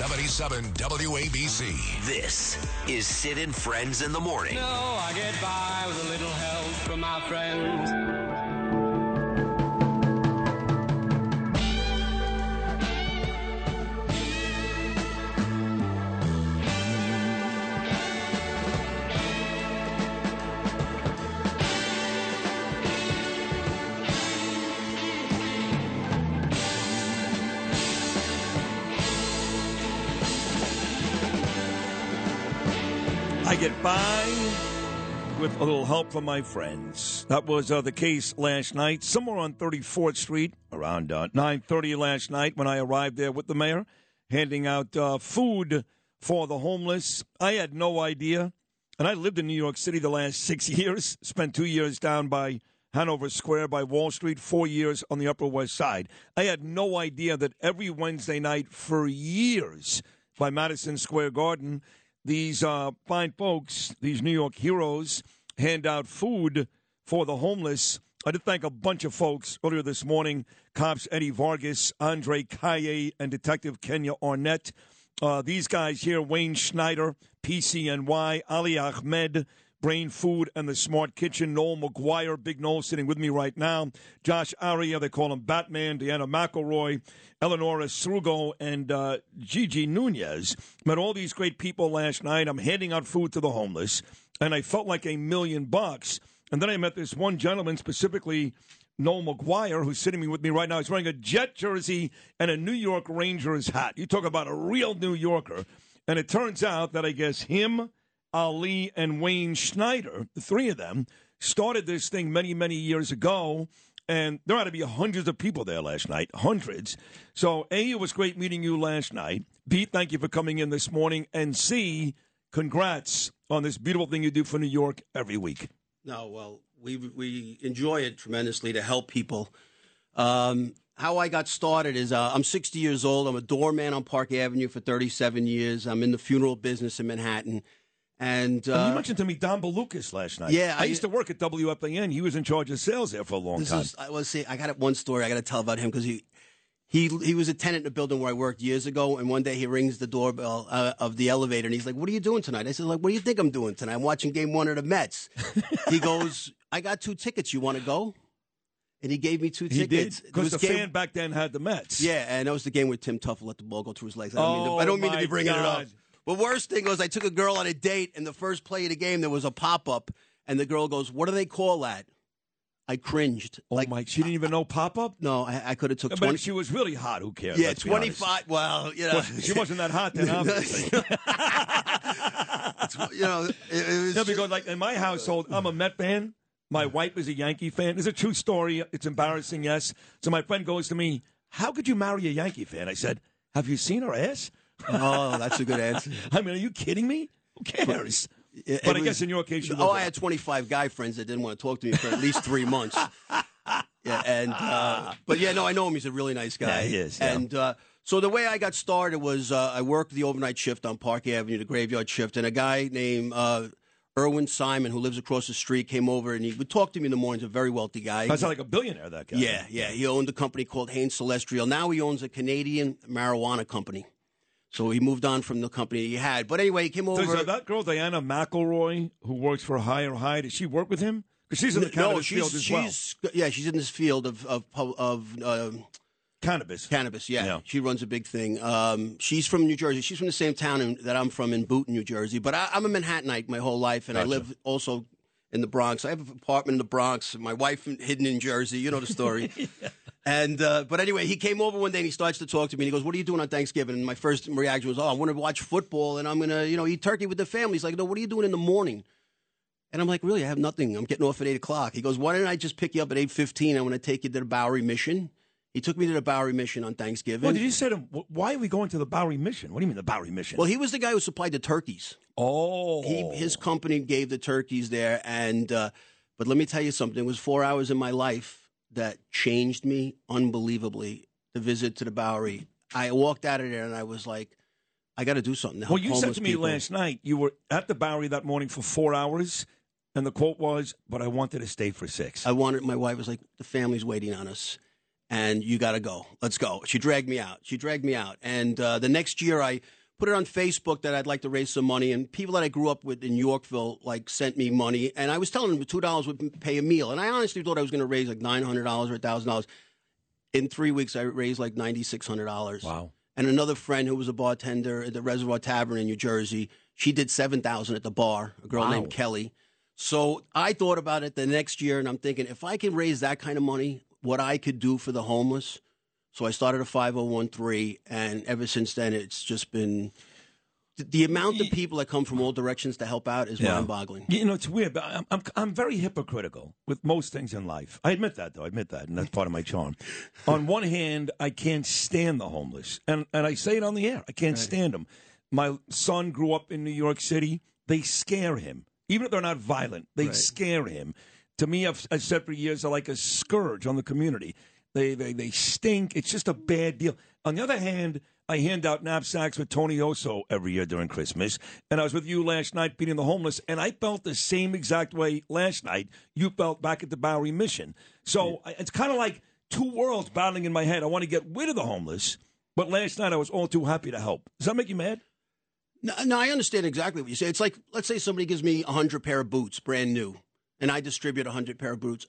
seventy-seven W A B C. This is Sid and Friends in the Morning. No, I get by with a little help from my friends. Get by with a little help from my friends. That was uh, the case last night, somewhere on thirty-fourth Street, around uh, nine thirty last night when I arrived there with the mayor, handing out uh, food for the homeless. I had no idea, and I lived in New York City the last six years, spent two years down by Hanover Square by Wall Street, four years on the Upper West Side. I had no idea that every Wednesday night for years by Madison Square Garden, These uh, fine folks, these New York heroes, hand out food for the homeless. I did thank a bunch of folks earlier this morning, cops Eddie Vargas, Andre Kaye, and Detective Kenya Arnett. Uh, these guys here, Wayne Schneider, P C N Y, Ali Ahmed, Brain Food, and the Smart Kitchen. Noel MaGuire, Big Noel sitting with me right now. Josh Aria, they call him Batman. Deanna McElroy, Eleonora Srugo, and uh, Gigi Nunez. Met all these great people last night. I'm handing out food to the homeless, and I felt like a million bucks. And then I met this one gentleman, specifically Noel MaGuire, who's sitting with me right now. He's wearing a Jet jersey and a New York Rangers hat. You talk about a real New Yorker. And it turns out that I guess him, Ali, and Wayne Schneider, the three of them, started this thing many, many years ago, And there ought to be hundreds of people there last night, hundreds. So, A, it was great meeting you last night. B, thank you for coming in this morning. And C, congrats on this beautiful thing you do for New York every week. No, well, we we enjoy it tremendously to help people. Um, how I got started is uh, I'm sixty years old. I'm a doorman on Park Avenue for thirty-seven years. I'm in the funeral business in Manhattan. And, uh, and you mentioned to me Don Balukas last night. Yeah, I, I used to work at W F A N. He was in charge of sales there for a long this time. Is, I, well, see, I got one story I got to tell about him because he, he, he was a tenant in a building where I worked years ago. And one day he rings the doorbell uh, of the elevator and he's like, "What are you doing tonight?" I said, "Like, what do you think I'm doing tonight? I'm watching Game One of the Mets." He goes, "I got two tickets. You want to go?" And he gave me two he tickets. Because the game... fan back then had the Mets. Yeah, and that was the game where Tim Tuffle let the ball go through his legs. I don't oh, mean to, I don't mean to be bringing God. it up. The worst thing was I took a girl on a date, and the first play of the game, there was a pop-up, and the girl goes, "What do they call that?" I cringed. Oh, like, my. She didn't I, even know pop-up? No, I, I could have took twenty. But if she was really hot, who cares? Yeah, twenty-five. Well, you know. Well, she wasn't that hot then, obviously. You know, it, it was. No, because, like, in my household, I'm a Met fan. My wife is a Yankee fan. It's a true story. It's embarrassing, yes. So my friend goes to me, "How could you marry a Yankee fan?" I said, "Have you seen her ass?" Oh, that's a good answer. I mean, are you kidding me? Who cares? It, but it I was, guess in your case, you oh, I had twenty-five guy friends that didn't want to talk to me for at least three months. Yeah, and uh, but yeah, no, I know him. He's a really nice guy. Yeah, he is. Yeah. And uh, so the way I got started was uh, I worked the overnight shift on Park Avenue, the graveyard shift, and a guy named uh, Irwin Simon, who lives across the street, came over and he would talk to me in the mornings. A very wealthy guy. That's like a billionaire. That guy. Yeah, yeah. He owned a company called Hain Celestial. Now he owns a Canadian marijuana company. So he moved on from the company he had. But anyway, he came over. So that girl, Diana McElroy, who works for Higher High, does she work with him? Because she's in the no, cannabis she's, field as she's, well. Yeah, she's in this field of of, of uh, cannabis. Cannabis, yeah. yeah. She runs a big thing. Um, she's from New Jersey. She's from the same town in, that I'm from in Boonton, New Jersey. But I, I'm a Manhattanite my whole life, and gotcha. I live also in the Bronx. I have an apartment in the Bronx. My wife hidden in Jersey. You know the story. Yeah. And uh, but anyway, he came over one day and he starts to talk to me. And he goes, "What are you doing on Thanksgiving?" And my first reaction was, "Oh, I want to watch football and I'm gonna, you know, eat turkey with the family." He's like, "No, what are you doing in the morning?" And I'm like, "Really? I have nothing. I'm getting off at eight o'clock." He goes, "Why didn't I just pick you up at eight fifteen? I want to take you to the Bowery Mission." He took me to the Bowery Mission on Thanksgiving. Well, did you say to him, "Why are we going to the Bowery Mission?" What do you mean the Bowery Mission? Well, he was the guy who supplied the turkeys. Oh, he, his company gave the turkeys there. And uh, but let me tell you something. It was four hours in my life that changed me unbelievably, the visit to the Bowery. I walked out of there, and I was like, I got to do something to help homeless people. Well, you said to me last night, you were at the Bowery that morning for four hours, and the quote was, "But I wanted to stay for six." I wanted, my wife was like, "The family's waiting on us, and you got to go. Let's go." She dragged me out. She dragged me out. And uh, the next year, I put it on Facebook that I'd like to raise some money, and people that I grew up with in Yorkville like sent me money, and I was telling them two dollars would pay a meal, and I honestly thought I was going to raise like nine hundred dollars or one thousand dollars. In three weeks, I raised like nine thousand six hundred dollars. Wow. And another friend who was a bartender at the Reservoir Tavern in New Jersey, she did seven thousand dollars at the bar, a girl wow. named Kelly. So I thought about it the next year, and I'm thinking, if I can raise that kind of money, what I could do for the homeless. So I started a five oh one three, and ever since then, it's just been the, the amount of people that come from all directions to help out is yeah. mind-boggling. You know, it's weird, but I'm, I'm I'm very hypocritical with most things in life. I admit that, though. I admit that, and that's part of my charm. On one hand, I can't stand the homeless, and, and I say it on the air. I can't right. stand them. My son grew up in New York City. They scare him. Even if they're not violent, they right. scare him. To me, I've, I've said for years, they're like a scourge on the community. They, they they stink. It's just a bad deal. On the other hand, I hand out knapsacks with Tony Oso every year during Christmas. And I was with you last night beating the homeless, and I felt the same exact way last night you felt back at the Bowery Mission. So yeah. I, it's kind of like two worlds battling in my head. I want to get rid of the homeless, but last night I was all too happy to help. Does that make you mad? No, no, I understand exactly what you say. It's like, let's say somebody gives me one hundred pair of boots, brand new, and I distribute one hundred pair of boots.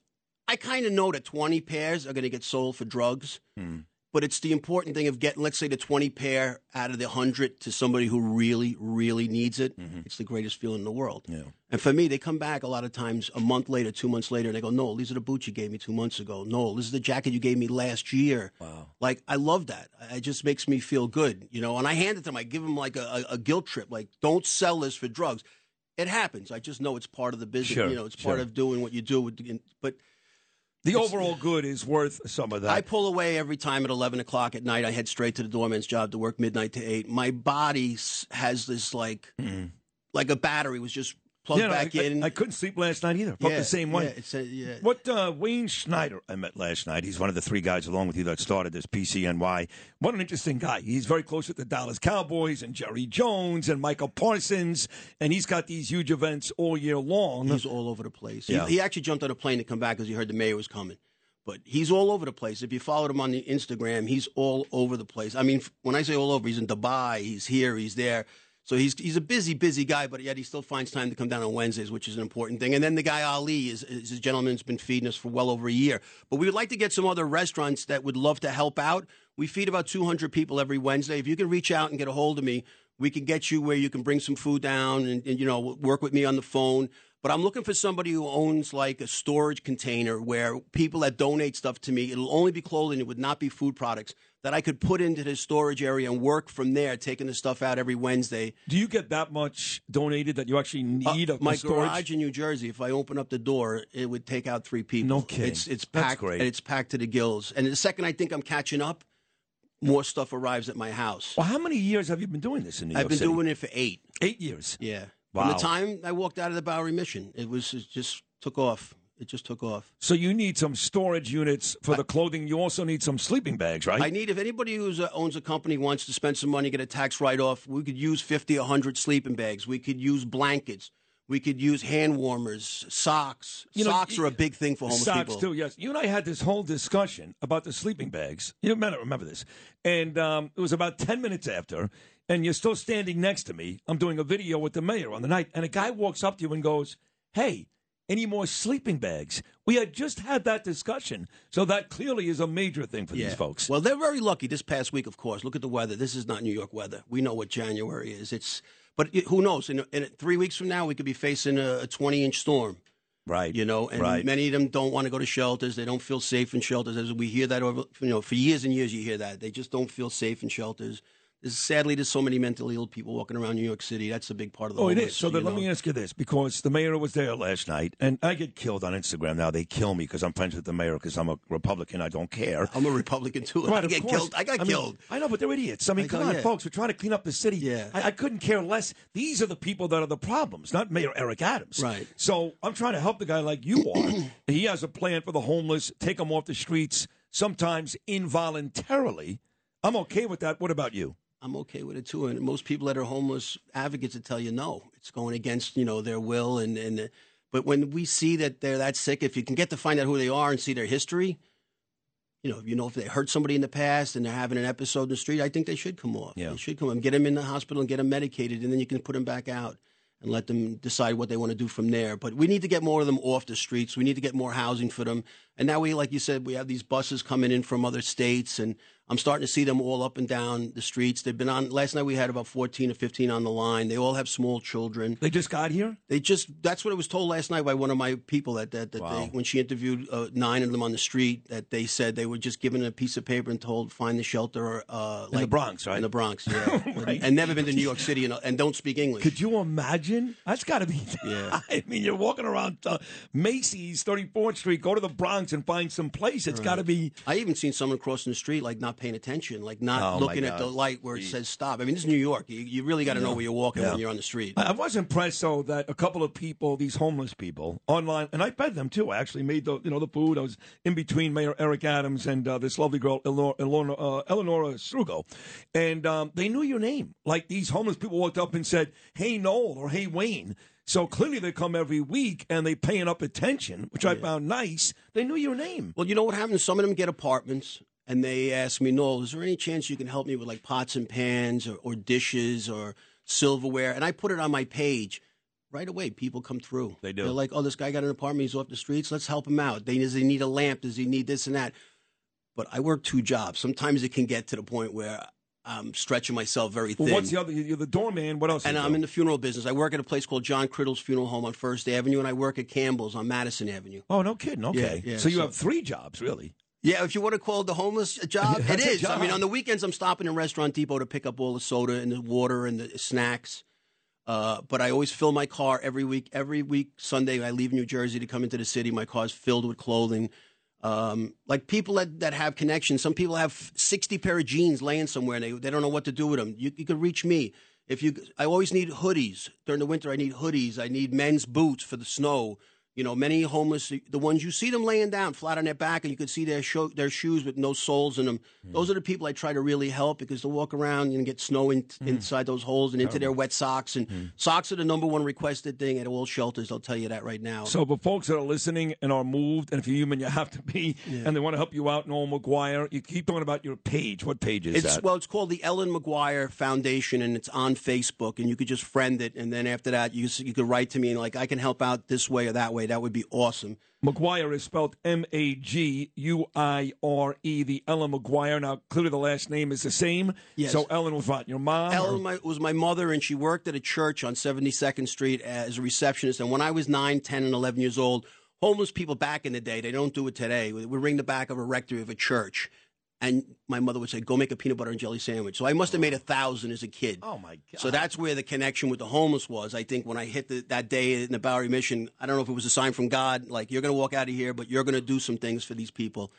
I kind of know that twenty pairs are going to get sold for drugs, hmm. but it's the important thing of getting, let's say, the twenty pair out of the one hundred to somebody who really, really needs it. Mm-hmm. It's the greatest feeling in the world. Yeah. And for me, they come back a lot of times a month later, two months later, and they go, "Noel, these are the boots you gave me two months ago. Noel, this is the jacket you gave me last year." Wow. Like, I love that. It just makes me feel good, you know, and I hand it to them. I give them like a, a guilt trip, like, don't sell this for drugs. It happens. I just know it's part of the business. Sure. You know, it's sure. part of doing what you do. With, but The it's, overall good is worth some of that. I pull away every time at eleven o'clock at night. I head straight to the doorman's job to work midnight to eight. My body has this, like, mm. like a battery was just plugged yeah, no, back I, in. I, I couldn't sleep last night either. Felt yeah, the same way. Yeah, it's a, yeah. What uh, Wayne Schneider I met last night. He's one of the three guys along with you that started this P C N Y. What an interesting guy. He's very close with the Dallas Cowboys and Jerry Jones and Michael Parsons, and he's got these huge events all year long. He's all over the place. Yeah. He, he actually jumped on a plane to come back because he heard the mayor was coming. But he's all over the place. If you followed him on the Instagram, he's all over the place. I mean, when I say all over, he's in Dubai, he's here, he's there. So he's he's a busy, busy guy, but yet he still finds time to come down on Wednesdays, which is an important thing. And then the guy Ali is, is a gentleman who's been feeding us for well over a year. But we would like to get some other restaurants that would love to help out. We feed about two hundred people every Wednesday. If you can reach out and get a hold of me, we can get you where you can bring some food down and, and you know, work with me on the phone. But I'm looking for somebody who owns, like, a storage container where people that donate stuff to me, it'll only be clothing, it would not be food products, that I could put into this storage area and work from there, taking the stuff out every Wednesday. Do you get that much donated that you actually need uh, of my storage? My garage in New Jersey, if I open up the door, it would take out three people. No kidding. It's, it's packed. That's great. And it's packed to the gills. And the second I think I'm catching up, more stuff arrives at my house. Well, how many years have you been doing this in New York I've been City? Doing it for eight. Eight years? Yeah. Wow. From the time I walked out of the Bowery Mission, it was it just took off. It just took off. So you need some storage units for I, the clothing. You also need some sleeping bags, right? I need, if anybody who owns a company wants to spend some money, get a tax write-off, we could use fifty, one hundred sleeping bags. We could use blankets. We could use hand warmers, socks. You know, socks are a big thing for homeless socks people. Socks, too, yes. You and I had this whole discussion about the sleeping bags. You might not remember this. And um, it was about ten minutes after, and you're still standing next to me. I'm doing a video with the mayor on the night, and a guy walks up to you and goes, "Hey, any more sleeping bags?" We had just had that discussion, so that clearly is a major thing for yeah. these folks. Well, they're very lucky this past week, of course. Look at the weather. This is not New York weather. We know what January is. It's, but who knows? In, in three weeks from now, we could be facing a twenty-inch storm. Right. You know, and right. many of them don't want to go to shelters. They don't feel safe in shelters. As we hear that over, you know, for years and years, you hear that they just don't feel safe in shelters. Sadly, there's so many mentally ill people walking around New York City. That's a big part of the whole. Oh, it is. So then let me ask you this, because the mayor was there last night, and I get killed on Instagram now. They kill me because I'm friends with the mayor because I'm a Republican. I don't care. I'm a Republican, too. Right, I get killed. I got I killed. Mean, I know, but they're idiots. I mean, I come know, on, yeah. folks. We're trying to clean up the city. Yeah. I, I couldn't care less. These are the people that are the problems, not Mayor Eric Adams. Right. So I'm trying to help the guy like you are. He has a plan for the homeless, take them off the streets, sometimes involuntarily. I'm okay with that. What about you? I'm okay with it, too. And most people that are homeless advocates will tell you, no, it's going against, you know, their will. And, and but when we see that they're that sick, if you can get to find out who they are and see their history, you know, if you know if they hurt somebody in the past and they're having an episode in the street, I think they should come off. Yeah. They should come and get them in the hospital and get them medicated, and then you can put them back out and let them decide what they want to do from there. But we need to get more of them off the streets. We need to get more housing for them. And now we, like you said, we have these buses coming in from other states, and I'm starting to see them all up and down the streets. They've been on. Last night we had about fourteen or fifteen on the line. They all have small children. They just got here? They just. That's what I was told last night by one of my people that that, that wow. they, when she interviewed uh, nine of them on the street, that they said they were just given a piece of paper and told find the shelter. Uh, like, in the Bronx, right? In the Bronx, yeah. right. and, and never been to New York City and, and don't speak English. Could you imagine? That's got to be. Yeah. I mean, you're walking around uh, Macy's, thirty-fourth Street, go to the Bronx and find some place. It's right. got to be. I even seen someone crossing the street, like not paying attention, like not oh looking at the light where it Jeez. says stop. I mean, this is New York. You, you really got to yeah. know where you're walking yeah. when you're on the street. I was impressed, though, that a couple of people, these homeless people, online, and I fed them too. I actually made the, you know, the food. I was in between Mayor Eric Adams and uh, this lovely girl, Eleonora, Eleonora, uh, Eleonora Strugo, and um, they knew your name. Like these homeless people walked up and said, "Hey, Noel," or "Hey, Wayne." So clearly they come every week and they paying up attention, which I yeah. found nice. They knew your name. Well, you know what happens? Some of them get apartments and they ask me, "Noel, is there any chance you can help me with like pots and pans or, or dishes or silverware?" And I put it on my page. Right away, people come through. They do. They're like, "Oh, this guy got an apartment. He's off the streets. Let's help him out. Does he need a lamp? Does he need this and that?" But I work two jobs. Sometimes it can get to the point where I'm stretching myself very thin. Well, what's the other? You're the doorman. What else? And I'm in the funeral business. I work at a place called John Criddle's Funeral Home on First Avenue, and I work at Campbell's on Madison Avenue. Oh, no kidding. Okay. Yeah, yeah, so you so, have three jobs, really. Yeah, if you want to call the homeless a job, it is. Job. I mean, on the weekends, I'm stopping in Restaurant Depot to pick up all the soda and the water and the snacks. Uh, but I always fill my car every week. Every week, Sunday, I leave New Jersey to come into the city. My car's filled with clothing. Um, like people that, that have connections, some people have sixty pair of jeans laying somewhere and they, they don't know what to do with them. You, you could reach me. If you, I always need hoodies during the winter. I need hoodies. I need men's boots for the snow. You know, many homeless, the ones you see them laying down flat on their back and you could see their sho- their shoes with no soles in them. Mm. Those are the people I try to really help because they'll walk around and get snow in- mm. inside those holes and into their wet socks. And mm. socks are the number one requested thing at all shelters. I'll tell you that right now. So for folks that are listening and are moved, and if you're human, you have to be, yeah. and they want to help you out, Noel MaGuire, you keep talking about your page. What page is it's, that? Well, it's called the Ellen MaGuire Foundation, and it's on Facebook, and you could just friend it. And then after that, you, you could write to me and, like, I can help out this way or that way. That would be awesome. MaGuire is spelled M A G U I R E, the Ellen MaGuire. Now, clearly the last name is the same. Yes. So Ellen was what, your mom? Ellen my, was my mother, and she worked at a church on seventy-second Street as a receptionist. And when I was nine, ten, and eleven years old, homeless people back in the day, they don't do it today, would ring the back of a rectory of a church. And my mother would say, go make a peanut butter and jelly sandwich. So I must have made a thousand as a kid. Oh, my God. So that's where the connection with the homeless was. I think when I hit the, that day in the Bowery Mission, I don't know if it was a sign from God, like, you're going to walk out of here, but you're going to do some things for these people.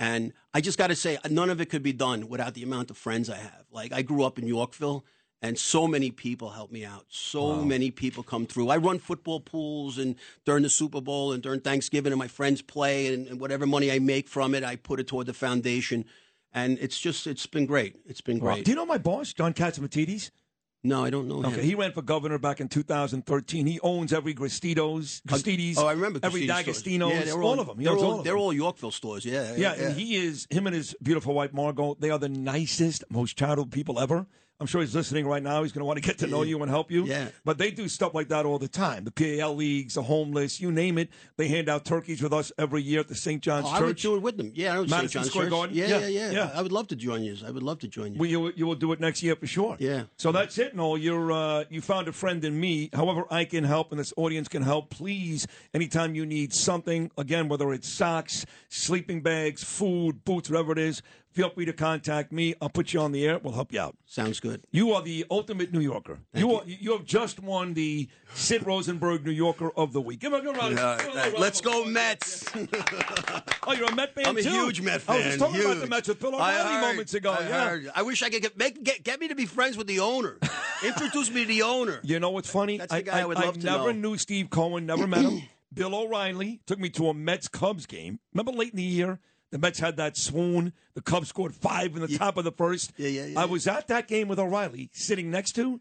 And I just got to say, none of it could be done without the amount of friends I have. Like, I grew up in Yorkville, and so many people helped me out. So wow. many people come through. I run football pools and during the Super Bowl and during Thanksgiving, and my friends play, and, and whatever money I make from it, I put it toward the foundation. And it's just, it's been great. It's been great. Wow. Do you know my boss, John Katsimatidis? No, I don't know him. Okay, he ran for governor back in two thousand thirteen. He owns every Gristito's, Gristiti's, oh, I remember every D'Agostino's, yeah, all, all of them. He owns all, all of them. They're all Yorkville stores, yeah. Yeah, yeah, yeah. And he is, him and his beautiful wife, Margot, they are the nicest, most charitable people ever. I'm sure he's listening right now. He's going to want to get to know you and help you. Yeah. But they do stuff like that all the time. The P A L leagues, the homeless, you name it. They hand out turkeys with us every year at the Saint John's oh, Church. I would do it with them. Yeah, I would Madison Saint John's Square Church. Garden. Yeah yeah. yeah, yeah, yeah. I would love to join you. I would love to join you. Well, you, you will do it next year for sure. Yeah. So yeah. that's it, Noel. You're, uh, you found a friend in me. However I can help and this audience can help, please, anytime you need something, again, whether it's socks, sleeping bags, food, boots, whatever it is, feel free to contact me. I'll put you on the air. We'll help you out. Sounds good. You are the ultimate New Yorker. You, you are. You have just won the Sid Rosenberg New Yorker of the Week. Give a good round. Uh, uh, let's go Mets. Oh, you're a Met fan, I'm too? I'm a huge Met fan. I was just talking huge. about the Mets with Bill O'Reilly moments ago. I, yeah. heard. I wish I could get, make, get get me to be friends with the owner. Introduce me to the owner. You know what's funny? That's the guy I, I, I would love I to know. I never knew Steve Cohen, never met him. Bill O'Reilly took me to a Mets-Cubs game. Remember late in the year? The Mets had that swoon. The Cubs scored five in the yeah. top of the first. Yeah, yeah, yeah. I was at that game with O'Reilly, sitting next to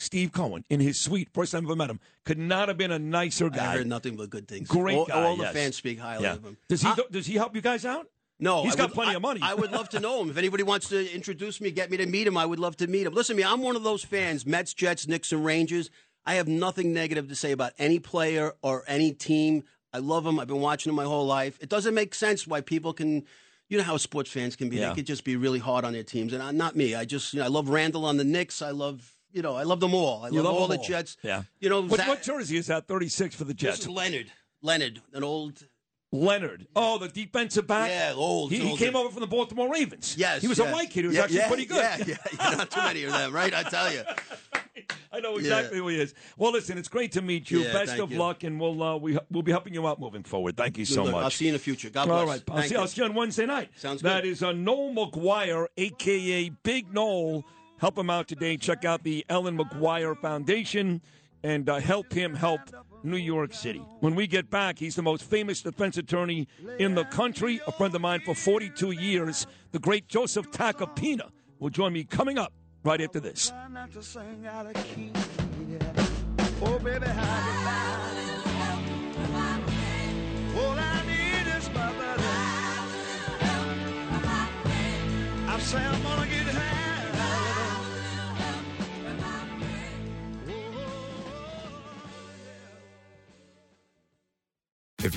Steve Cohen in his suite. First time I ever met him. Could not have been a nicer guy. I heard nothing but good things. Great all, guy. All yes. the fans speak highly yeah. of him. Does he I, does he help you guys out? No, he's I got would, plenty I, of money. I would love to know him. If anybody wants to introduce me, get me to meet him, I would love to meet him. Listen to me, I'm one of those fans. Mets, Jets, Knicks, and Rangers. I have nothing negative to say about any player or any team. I love them. I've been watching them my whole life. It doesn't make sense why people can, you know how sports fans can be. Yeah. They could just be really hard on their teams. And I, not me. I just, you know, I love Randall on the Knicks. I love, you know, I love them all. I love, love all the all. Jets. Yeah. You know, what, that, what jersey is that? thirty-six for the Jets. This is Leonard. Leonard, an old. Leonard. Oh, the defensive back. Yeah, old. He, he came over from the Baltimore Ravens. Yes. He was yes. a white kid who was yeah, actually yeah, pretty good. Yeah, yeah. You're not too many of them, right? I tell you. I know exactly yeah. who he is. Well, listen, it's great to meet you. Yeah, Best of you. luck, and we'll uh, we, we'll be helping you out moving forward. Thank you so much. I'll see you in the future. God bless. All right. I'll see, I'll see you on Wednesday night. Sounds good. That is uh, Noel MaGuire, a k a. Big Noel. Help him out today. Check out the Ellen MaGuire Foundation and uh, help him help New York City. When we get back, he's the most famous defense attorney in the country, a friend of mine for forty-two years, the great Joseph Tacopina, will join me coming up right after this. Oh, baby, all I need is my brother. I say I'm gonna get high. If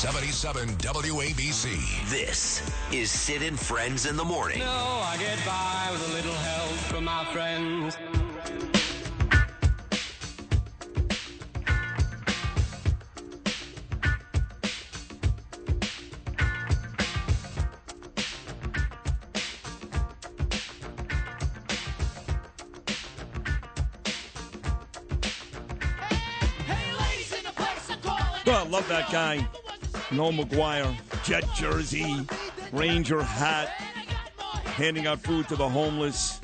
seventy-seven W A B C. This is Sid and Friends in the Morning. No, I get by with a little help from my friends. I love that guy, Noel MaGuire, jet jersey, Ranger hat, handing out food to the homeless.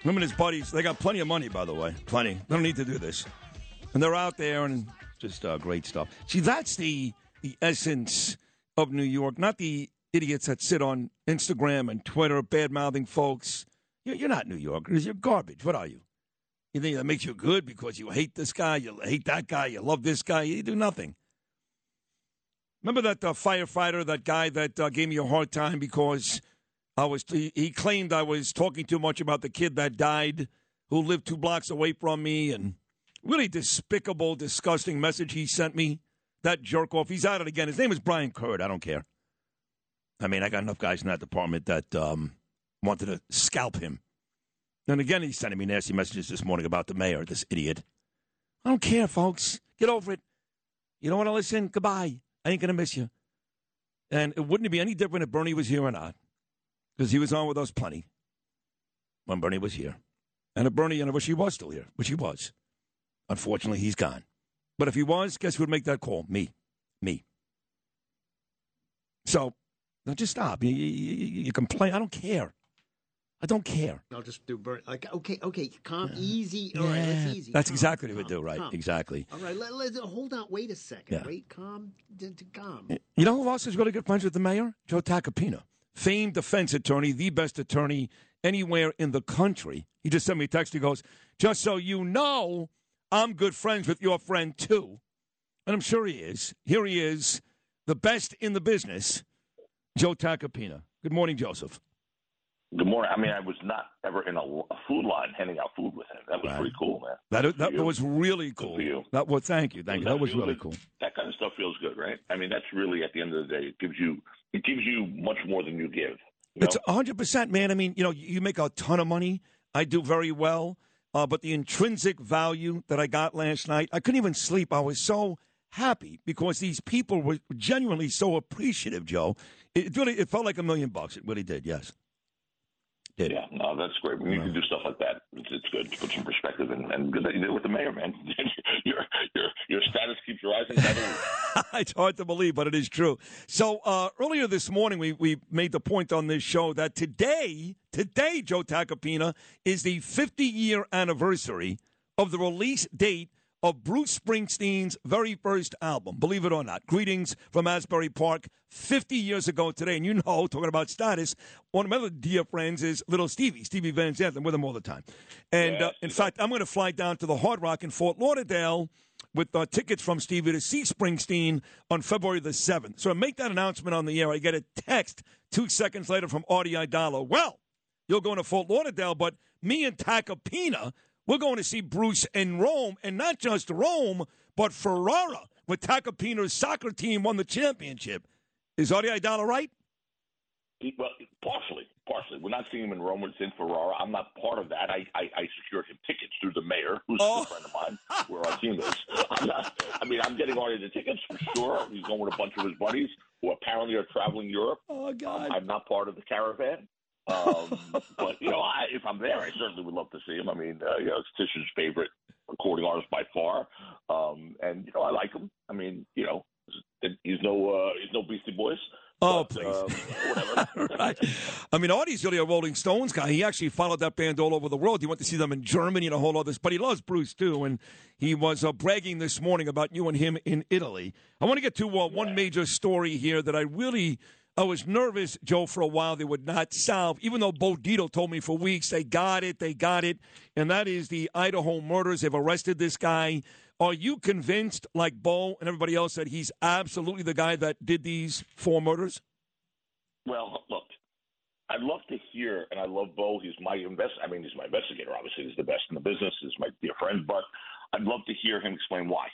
Him and his buddies, they got plenty of money, by the way, plenty. They don't need to do this. And they're out there and just uh, great stuff. See, that's the, the essence of New York, not the idiots that sit on Instagram and Twitter, bad-mouthing folks. You're, you're not New Yorkers. You're garbage. What are you? You think that makes you good because you hate this guy, you hate that guy, you love this guy, you do nothing. Remember that uh, firefighter, that guy that uh, gave me a hard time because I was he, he claimed I was talking too much about the kid that died who lived two blocks away from me, and really despicable, disgusting message he sent me, that jerk off. He's at it again. His name is Brian Curd. I don't care. I mean, I got enough guys in that department that um, wanted to scalp him. And again, he's sending me nasty messages this morning about the mayor, this idiot. I don't care, folks. Get over it. You don't want to listen? Goodbye. I ain't going to miss you. And it wouldn't be any different if Bernie was here or not, because he was on with us plenty when Bernie was here. And if Bernie, and I wish he was still here, which he was. Unfortunately, he's gone. But if he was, guess who would make that call? Me. Me. So, no, just stop. You, you, you complain. I don't care. I don't care. I'll just do Bernie. Like, okay, okay, calm, yeah. easy. All yeah. right, that's easy. That's calm, exactly what we do, right? Calm. Exactly. All right, let, let, hold on. Wait a second. Yeah. Wait, calm, d- d- calm. You know who else is really good friends with the mayor? Joe Tacopina, famed defense attorney, the best attorney anywhere in the country. He just sent me a text. He goes, "Just so you know, I'm good friends with your friend too," and I'm sure he is. Here he is, the best in the business, Joe Tacopina. Good morning, Joseph. Good morning. I mean, I was not ever in a, a food line handing out food with him. That was right. pretty cool, man. That that you. was really cool. For you. That was thank you, thank you. That, that was really good. cool. That kind of stuff feels good, right? I mean, that's really at the end of the day, it gives you it gives you much more than you give. You it's a hundred percent, man. I mean, you know, you make a ton of money. I do very well, uh, but the intrinsic value that I got last night, I couldn't even sleep. I was so happy because these people were genuinely so appreciative, Joe. It really it felt like a million bucks. It really did. Yes. Yeah, no, that's great. We need right. to do stuff like that. It's, it's good to put some perspective in. And good that you did it with the mayor, man. your, your, your status keeps rising. It's hard to believe, but it is true. So uh, earlier this morning, we, we made the point on this show that today, today, Joe Tacopina, is the fifty-year anniversary of the release date of Bruce Springsteen's very first album, believe it or not. Greetings from Asbury Park, fifty years ago today. And you know, talking about status, one of my other dear friends is Little Stevie, Stevie Van Zandt. I'm with him all the time. And yes, uh, in fact, I'm going to fly down to the Hard Rock in Fort Lauderdale with uh, tickets from Stevie to see Springsteen on February the seventh. So I make that announcement on the air. I get a text two seconds later from Artie Idala. Well, you're going to Fort Lauderdale, but me and Tacopina, we're going to see Bruce in Rome, and not just Rome, but Ferrara, where Tacopina's soccer team won the championship. Is Artie Idala right? He, well, partially, partially. We're not seeing him in Rome. It's in Ferrara. I'm not part of that. I, I, I secured him tickets through the mayor, who's oh. a friend of mine, where our team is. I'm not, I mean, I'm getting Artie the tickets for sure. He's going with a bunch of his buddies who apparently are traveling Europe. Oh, God. Um, I'm not part of the caravan. um, but, you know, I, if I'm there, I certainly would love to see him. I mean, uh, you know, it's Tish's favorite recording artist by far. Um, and, you know, I like him. I mean, you know, he's no uh, he's no Beastie Boys. Oh, but, please. Uh, whatever. Right. I mean, Artie's really a Rolling Stones guy. He actually followed that band all over the world. He went to see them in Germany and a whole other. But he loves Bruce, too. And he was uh, bragging this morning about you and him in Italy. I want to get to uh, one yeah. major story here that I really... I was nervous, Joe, for a while they would not solve, even though Bo Dietl told me for weeks they got it, they got it, and that is the Idaho murders. They've arrested this guy. Are you convinced, like Bo and everybody else, that he's absolutely the guy that did these four murders? Well, look, I'd love to hear, and I love Bo. He's my invest. I mean, he's my investigator, obviously. He's the best in the business. He's my dear friend, but I'd love to hear him explain why.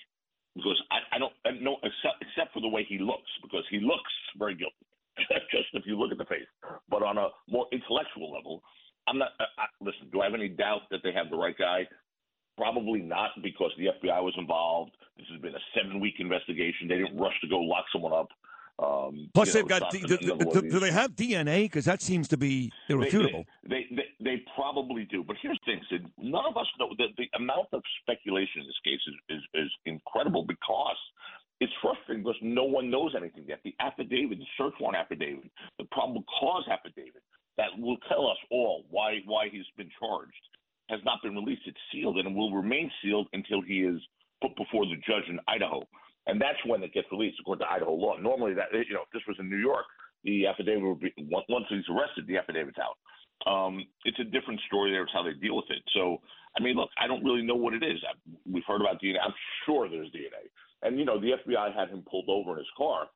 because I, I don't I know except, except for the way he looks, because he looks very guilty, just if you look at the face. But on a more intellectual level, I'm not. I, I, listen, do I have any doubt that they have the right guy? Probably not, because the F B I was involved. This has been a seven-week investigation. They didn't rush to go lock someone up. Um, Plus, you know, they've got D- do, do, do they have D N A? Because that seems to be irrefutable. They they, they they probably do. But here's the thing, Sid. None of us know. The, the amount of speculation in this case is, is, is incredible, because it's frustrating because no one knows anything yet. The affidavit, the search warrant affidavit, the probable cause affidavit that will tell us all why why he's been charged has not been released. It's sealed, and it will remain sealed until he is put before the judge in Idaho. And that's when it gets released, according to Idaho law. Normally, that you know, if this was in New York, the affidavit would be, once he's arrested, the affidavit's out. Um, it's a different story there. It's how they deal with it. So, I mean, look, I don't really know what it is. I, we've heard about D N A. I'm sure there's D N A. And, you know, the F B I had him pulled over in his car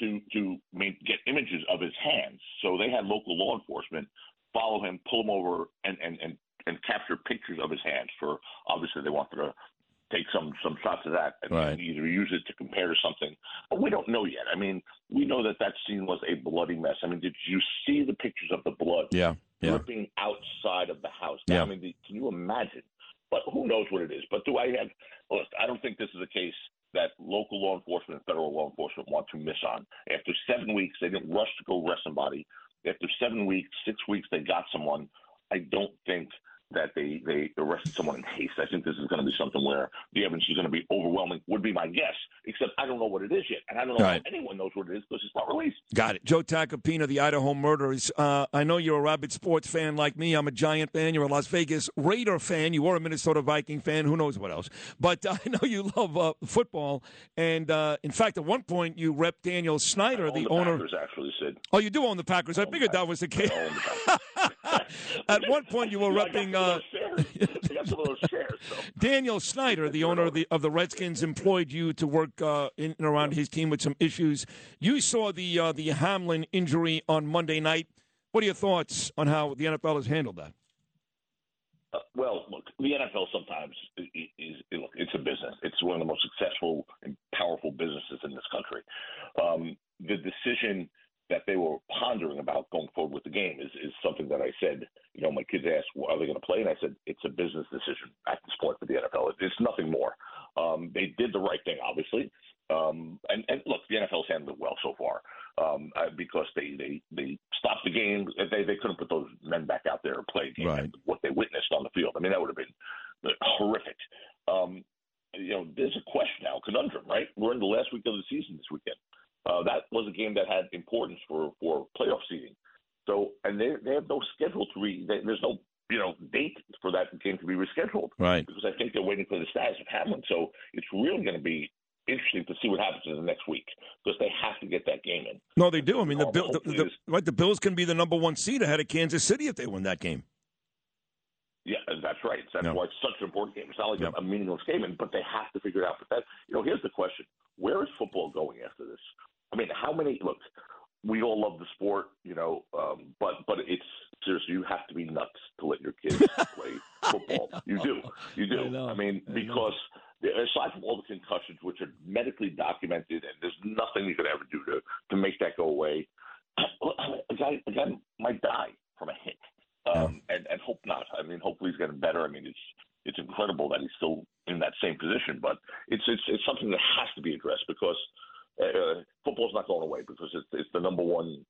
to, to make, get images of his hands. So they had local law enforcement follow him, pull him over, and, and, and, and capture pictures of his hands for, obviously, they wanted to take some, some shots of that and right. either use it to compare to something. But we don't know yet. I mean, we know that that scene was a bloody mess. I mean, did you see the pictures of the blood yeah, yeah. dripping outside of the house? Yeah. I mean, can you imagine? But who knows what it is? But do I have well, – I don't think this is a case that local law enforcement and federal law enforcement want to miss on. After seven weeks, they didn't rush to go arrest somebody. After seven weeks, six weeks, they got someone. I don't think – that they, they arrested someone in haste. I think this is going to be something where the evidence is going to be overwhelming, would be my guess, except I don't know what it is yet. And I don't know right. if anyone knows what it is because it's not released. Got it. Joe Tacopina, the Idaho murderers. Uh, I know you're a rabid sports fan like me. I'm a Giant fan. You're a Las Vegas Raider fan. You are a Minnesota Viking fan. Who knows what else? But I know you love uh, football. And, uh, in fact, at one point you rep Daniel Snyder, the, the owner. Packers, actually, Sid. Oh, you do own the Packers. I, I figured that was the case. At one point you were repping... Uh, Daniel Snyder, the owner of the of the Redskins, employed you to work uh, in and around his team with some issues. You saw the uh, the Hamlin injury on Monday night. What are your thoughts on how the N F L has handled that? Uh, well, look, the N F L sometimes is, is look, it's a business. It's one of the most successful and powerful businesses in this country. Um, the decision that they were pondering about going forward with the game is, is something that I said, you know, my kids asked, well, are they going to play? And I said, it's a business decision at this point for the N F L. It's nothing more. Um, they did the right thing, obviously. Um, and, and look, the N F L's handled it well so far um, uh, because they, they, they stopped the game. They, they couldn't put those men back out there and play a game. Right. What they witnessed on the field. I mean, that would have been horrific. Um, you know, there's a question now, conundrum, right? We're in the last week of the season this weekend. Uh, that was a game that had importance for, for playoff seeding. So, and they they have no schedule to re. They, there's no you know date for that game to be rescheduled, right? Because I think they're waiting for the status of Hamlin. So it's really going to be interesting to see what happens in the next week because they have to get that game in. No, they do. I mean, the Bill, the, the, right? The Bills can be the number one seed ahead of Kansas City if they win that game. Yeah, that's right. That's no. why it's such an important game. It's not like no. a, a meaningless game, but they have to figure it out. But that you know, here's the question: where is football going after this? I mean, how many – look, we all love the sport, you know, um, but but it's – seriously, you have to be nuts to let your kids play football. You do. You do. I, I mean, I because aside from all the concussions, which are medically documented, and there's nothing you could ever do to, to make that go away, a guy, a guy might die from a hit, um, yeah. and, and hope not. I mean, hopefully he's getting better. I mean, it's it's incredible that he's still in that same position, but it's it's, it's something that has to be addressed because – Uh, football's not going away because it's, it's the number one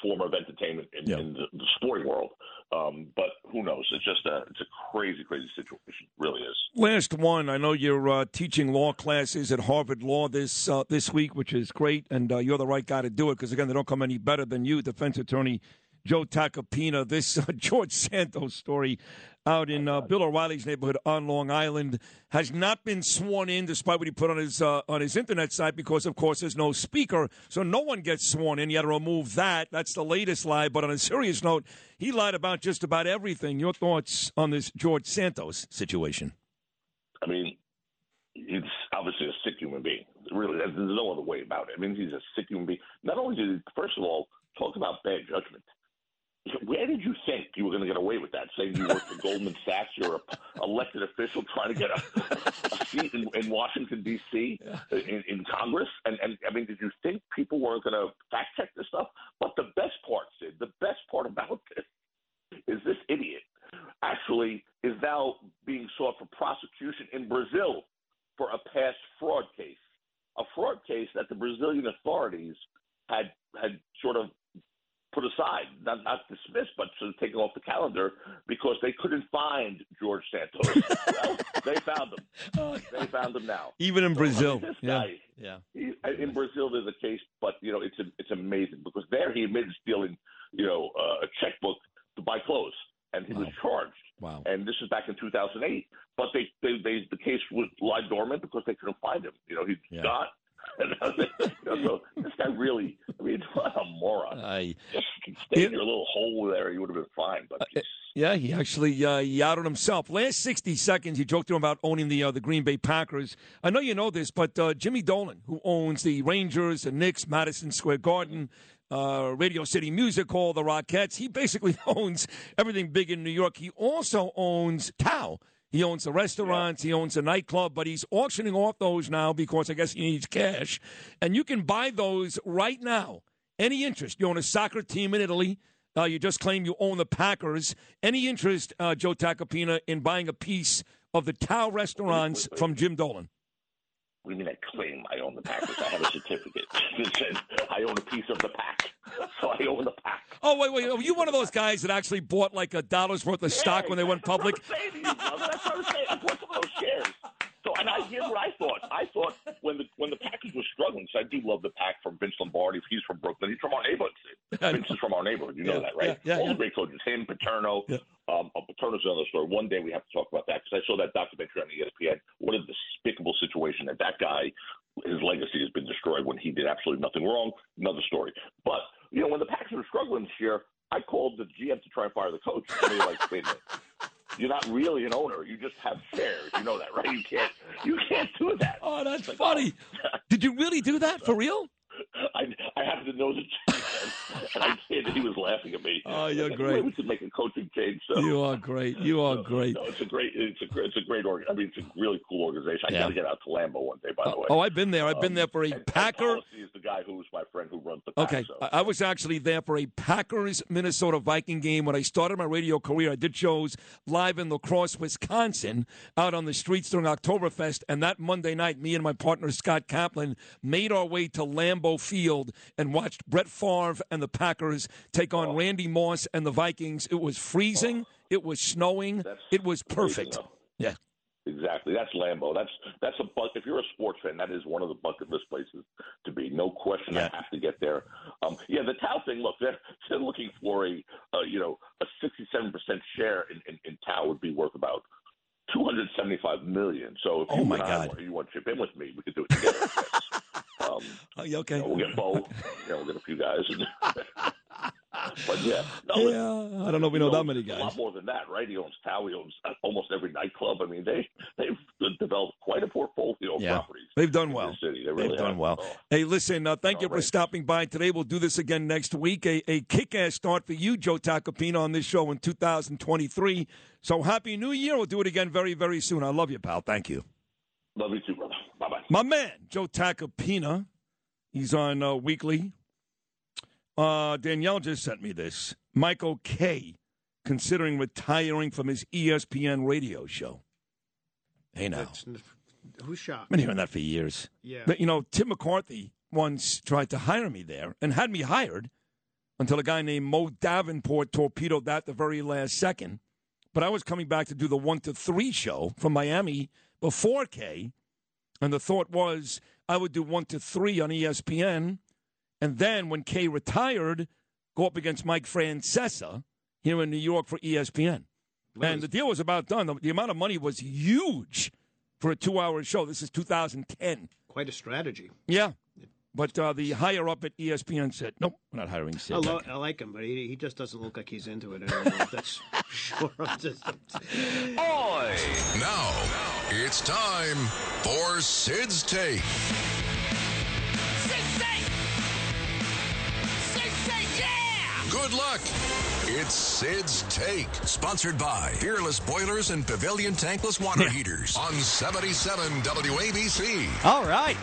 form of entertainment in, yeah. in the, the sporting world. Um, but who knows? It's just a it's a crazy, crazy situation. It really is. Last one. I know you're uh, teaching law classes at Harvard Law this uh, this week, which is great, and uh, you're the right guy to do it because, again, they don't come any better than you, defense attorney Joe Tacopina. This uh, George Santos story out in uh, Bill O'Reilly's neighborhood on Long Island has not been sworn in, despite what he put on his uh, on his internet site, because, of course, there's no speaker, so no one gets sworn in. You had to remove that. That's the latest lie. But on a serious note, he lied about just about everything. Your thoughts on this George Santos situation? I mean, he's obviously a sick human being. Really, there's no other way about it. I mean, he's a sick human being. Not only did he, first of all, talk about bad judgment. Where did you think you were going to get away with that? Saying you work for Goldman Sachs, you're a elected official trying to get a, a seat in, in Washington, D C, yeah. in, in Congress. And, and I mean, did you think people weren't going to fact check this stuff? But the best part, Sid, the best part about this is this idiot actually is now being sought for prosecution in Brazil for a past fraud case, a fraud case that the Brazilian authorities had had sort of put aside, not, not dismissed, but sort of taken off the calendar because they couldn't find George Santos. Well, they found him. Oh, they found him now. Even in so, Brazil. I mean, yeah. Guy, yeah. He, in Brazil, there's a case, but, you know, it's a, it's amazing because there he admitted stealing, you know, uh, a checkbook to buy clothes, and he wow. was charged. Wow. And this is back in two thousand eight. But they, they, they the case was lied dormant because they couldn't find him. You know, he's yeah. got – so this guy really, I mean, what a moron. I, Just stay it, in your little hole there, you would have been fine. But uh, yeah, he actually uh, yelled at himself. Last sixty seconds, you joked to him about owning the uh, the Green Bay Packers. I know you know this, but uh, Jimmy Dolan, who owns the Rangers, the Knicks, Madison Square Garden, uh, Radio City Music Hall, the Rockettes, he basically owns everything big in New York. He also owns Tao. He owns the restaurants. Yeah. He owns the nightclub. But he's auctioning off those now because I guess he needs cash. And you can buy those right now. Any interest. You own a soccer team in Italy. Uh, you just claim you own the Packers. Any interest, uh, Joe Tacopina, in buying a piece of the Tao restaurants wait, wait, wait. from Jim Dolan? What do you mean I claim I own the Packers? I have a certificate that says I own a piece of the pack. So I own the pack. Oh, wait, wait. Were you one of those guys that actually bought like a dollar's worth of yeah, stock when they went public? That's what I was saying to you, brother. That's what I was saying. I bought some of those shares. So, and I hear what I thought. I thought when the when the Packers were struggling, so I do love the pack from Vince Lombardi. He's from Brooklyn. He's from our neighborhood. Vince is from our neighborhood. You know yeah, that, right? Yeah, yeah, All yeah. the great coaches. Him, Paterno. Yeah. Um, Paterno's another story. One day we have to talk about that because I saw that documentary on E S P N. What a despicable situation that that guy, his legacy has been destroyed when he did absolutely nothing wrong. Another story. But, you know, when the Packers were struggling this year, I called the G M to try and fire the coach. And they were like, wait a minute. You're not really an owner. You just have shares. You know that, right? You can't. You can't do that. Oh, that's like, funny. Oh. Did you really do that for real? I I happen to know the change, and I did. He was laughing at me. Oh, you're and, great. We should make a coaching change. So. You are great. You are so, great. No, it's a great. It's a it's a great organ. I mean, it's a really cool organization. I yeah. got to get out to Lambeau one day. By uh, the way. Oh, I've been there. I've um, been there for a and, Packer. And Policy is the guy who was my friend who runs the. Pack, okay, so. I, I was actually there for a Packers Minnesota Viking game when I started my radio career. I did shows live in La Crosse, Wisconsin, out on the streets during Oktoberfest, and that Monday night, me and my partner Scott Kaplan made our way to Lambeau Field and watched Brett Favre and the Packers take on oh. Randy Moss and the Vikings. It was freezing. Oh. It was snowing. That's it was perfect. Yeah, exactly. That's Lambeau. That's that's a buck. If you're a sports fan, that is one of the bucket list places to be. No question. Yeah. I have to get there. Um, yeah, the Tao thing. Look, they're, they're looking for a uh, you know a sixty-seven percent share in, in, in Tao would be worth about two hundred seventy-five million dollars. So if oh you, my God. Want, you want to chip in with me, we could do it together. Um, oh, okay. You know, we'll get Bo. You know, we'll get a few guys. But yeah, no, yeah I don't know if we know that many guys. A lot more than that, right? He owns Tao. He owns almost every nightclub. I mean, they they've developed quite a portfolio of yeah. properties. They've done well. They really they've done have. well. Oh. Hey, listen, uh, thank All you right. for stopping by today. We'll do this again next week. A, a kick-ass start for you, Joe Tacopina, on this show in two thousand twenty-three. So happy New Year. We'll do it again very, very soon. I love you, pal. Thank you. Love you too, brother. Bye-bye. My man, Joe Tacopina. He's on uh, Weekly. Uh, Danielle just sent me this. Michael Kay considering retiring from his E S P N radio show. Hey, now. That's, who's shocked? Been hearing that for years. Yeah. But, you know, Tim McCarthy once tried to hire me there and had me hired until a guy named Mo Davenport torpedoed that the very last second. But I was coming back to do the one to three show from Miami before Kay. And the thought was I would do one to three on E S P N. And then when Kay retired, go up against Mike Francesa here in New York for E S P N. Liz. And the deal was about done. The, the amount of money was huge for a two-hour show. This is two thousand ten. Quite a strategy. Yeah. But uh, the higher up at E S P N said, nope, we're not hiring Sid. I, lo- I like him, but he, he just doesn't look like he's into it anymore. That's sure. Just... Boy! Now, it's time for Sid's Take. Sid's Take! Sid's Take, yeah! Good luck. It's Sid's Take, sponsored by Fearless Boilers and Pavilion Tankless Water Heaters on seventy-seven W A B C. All right.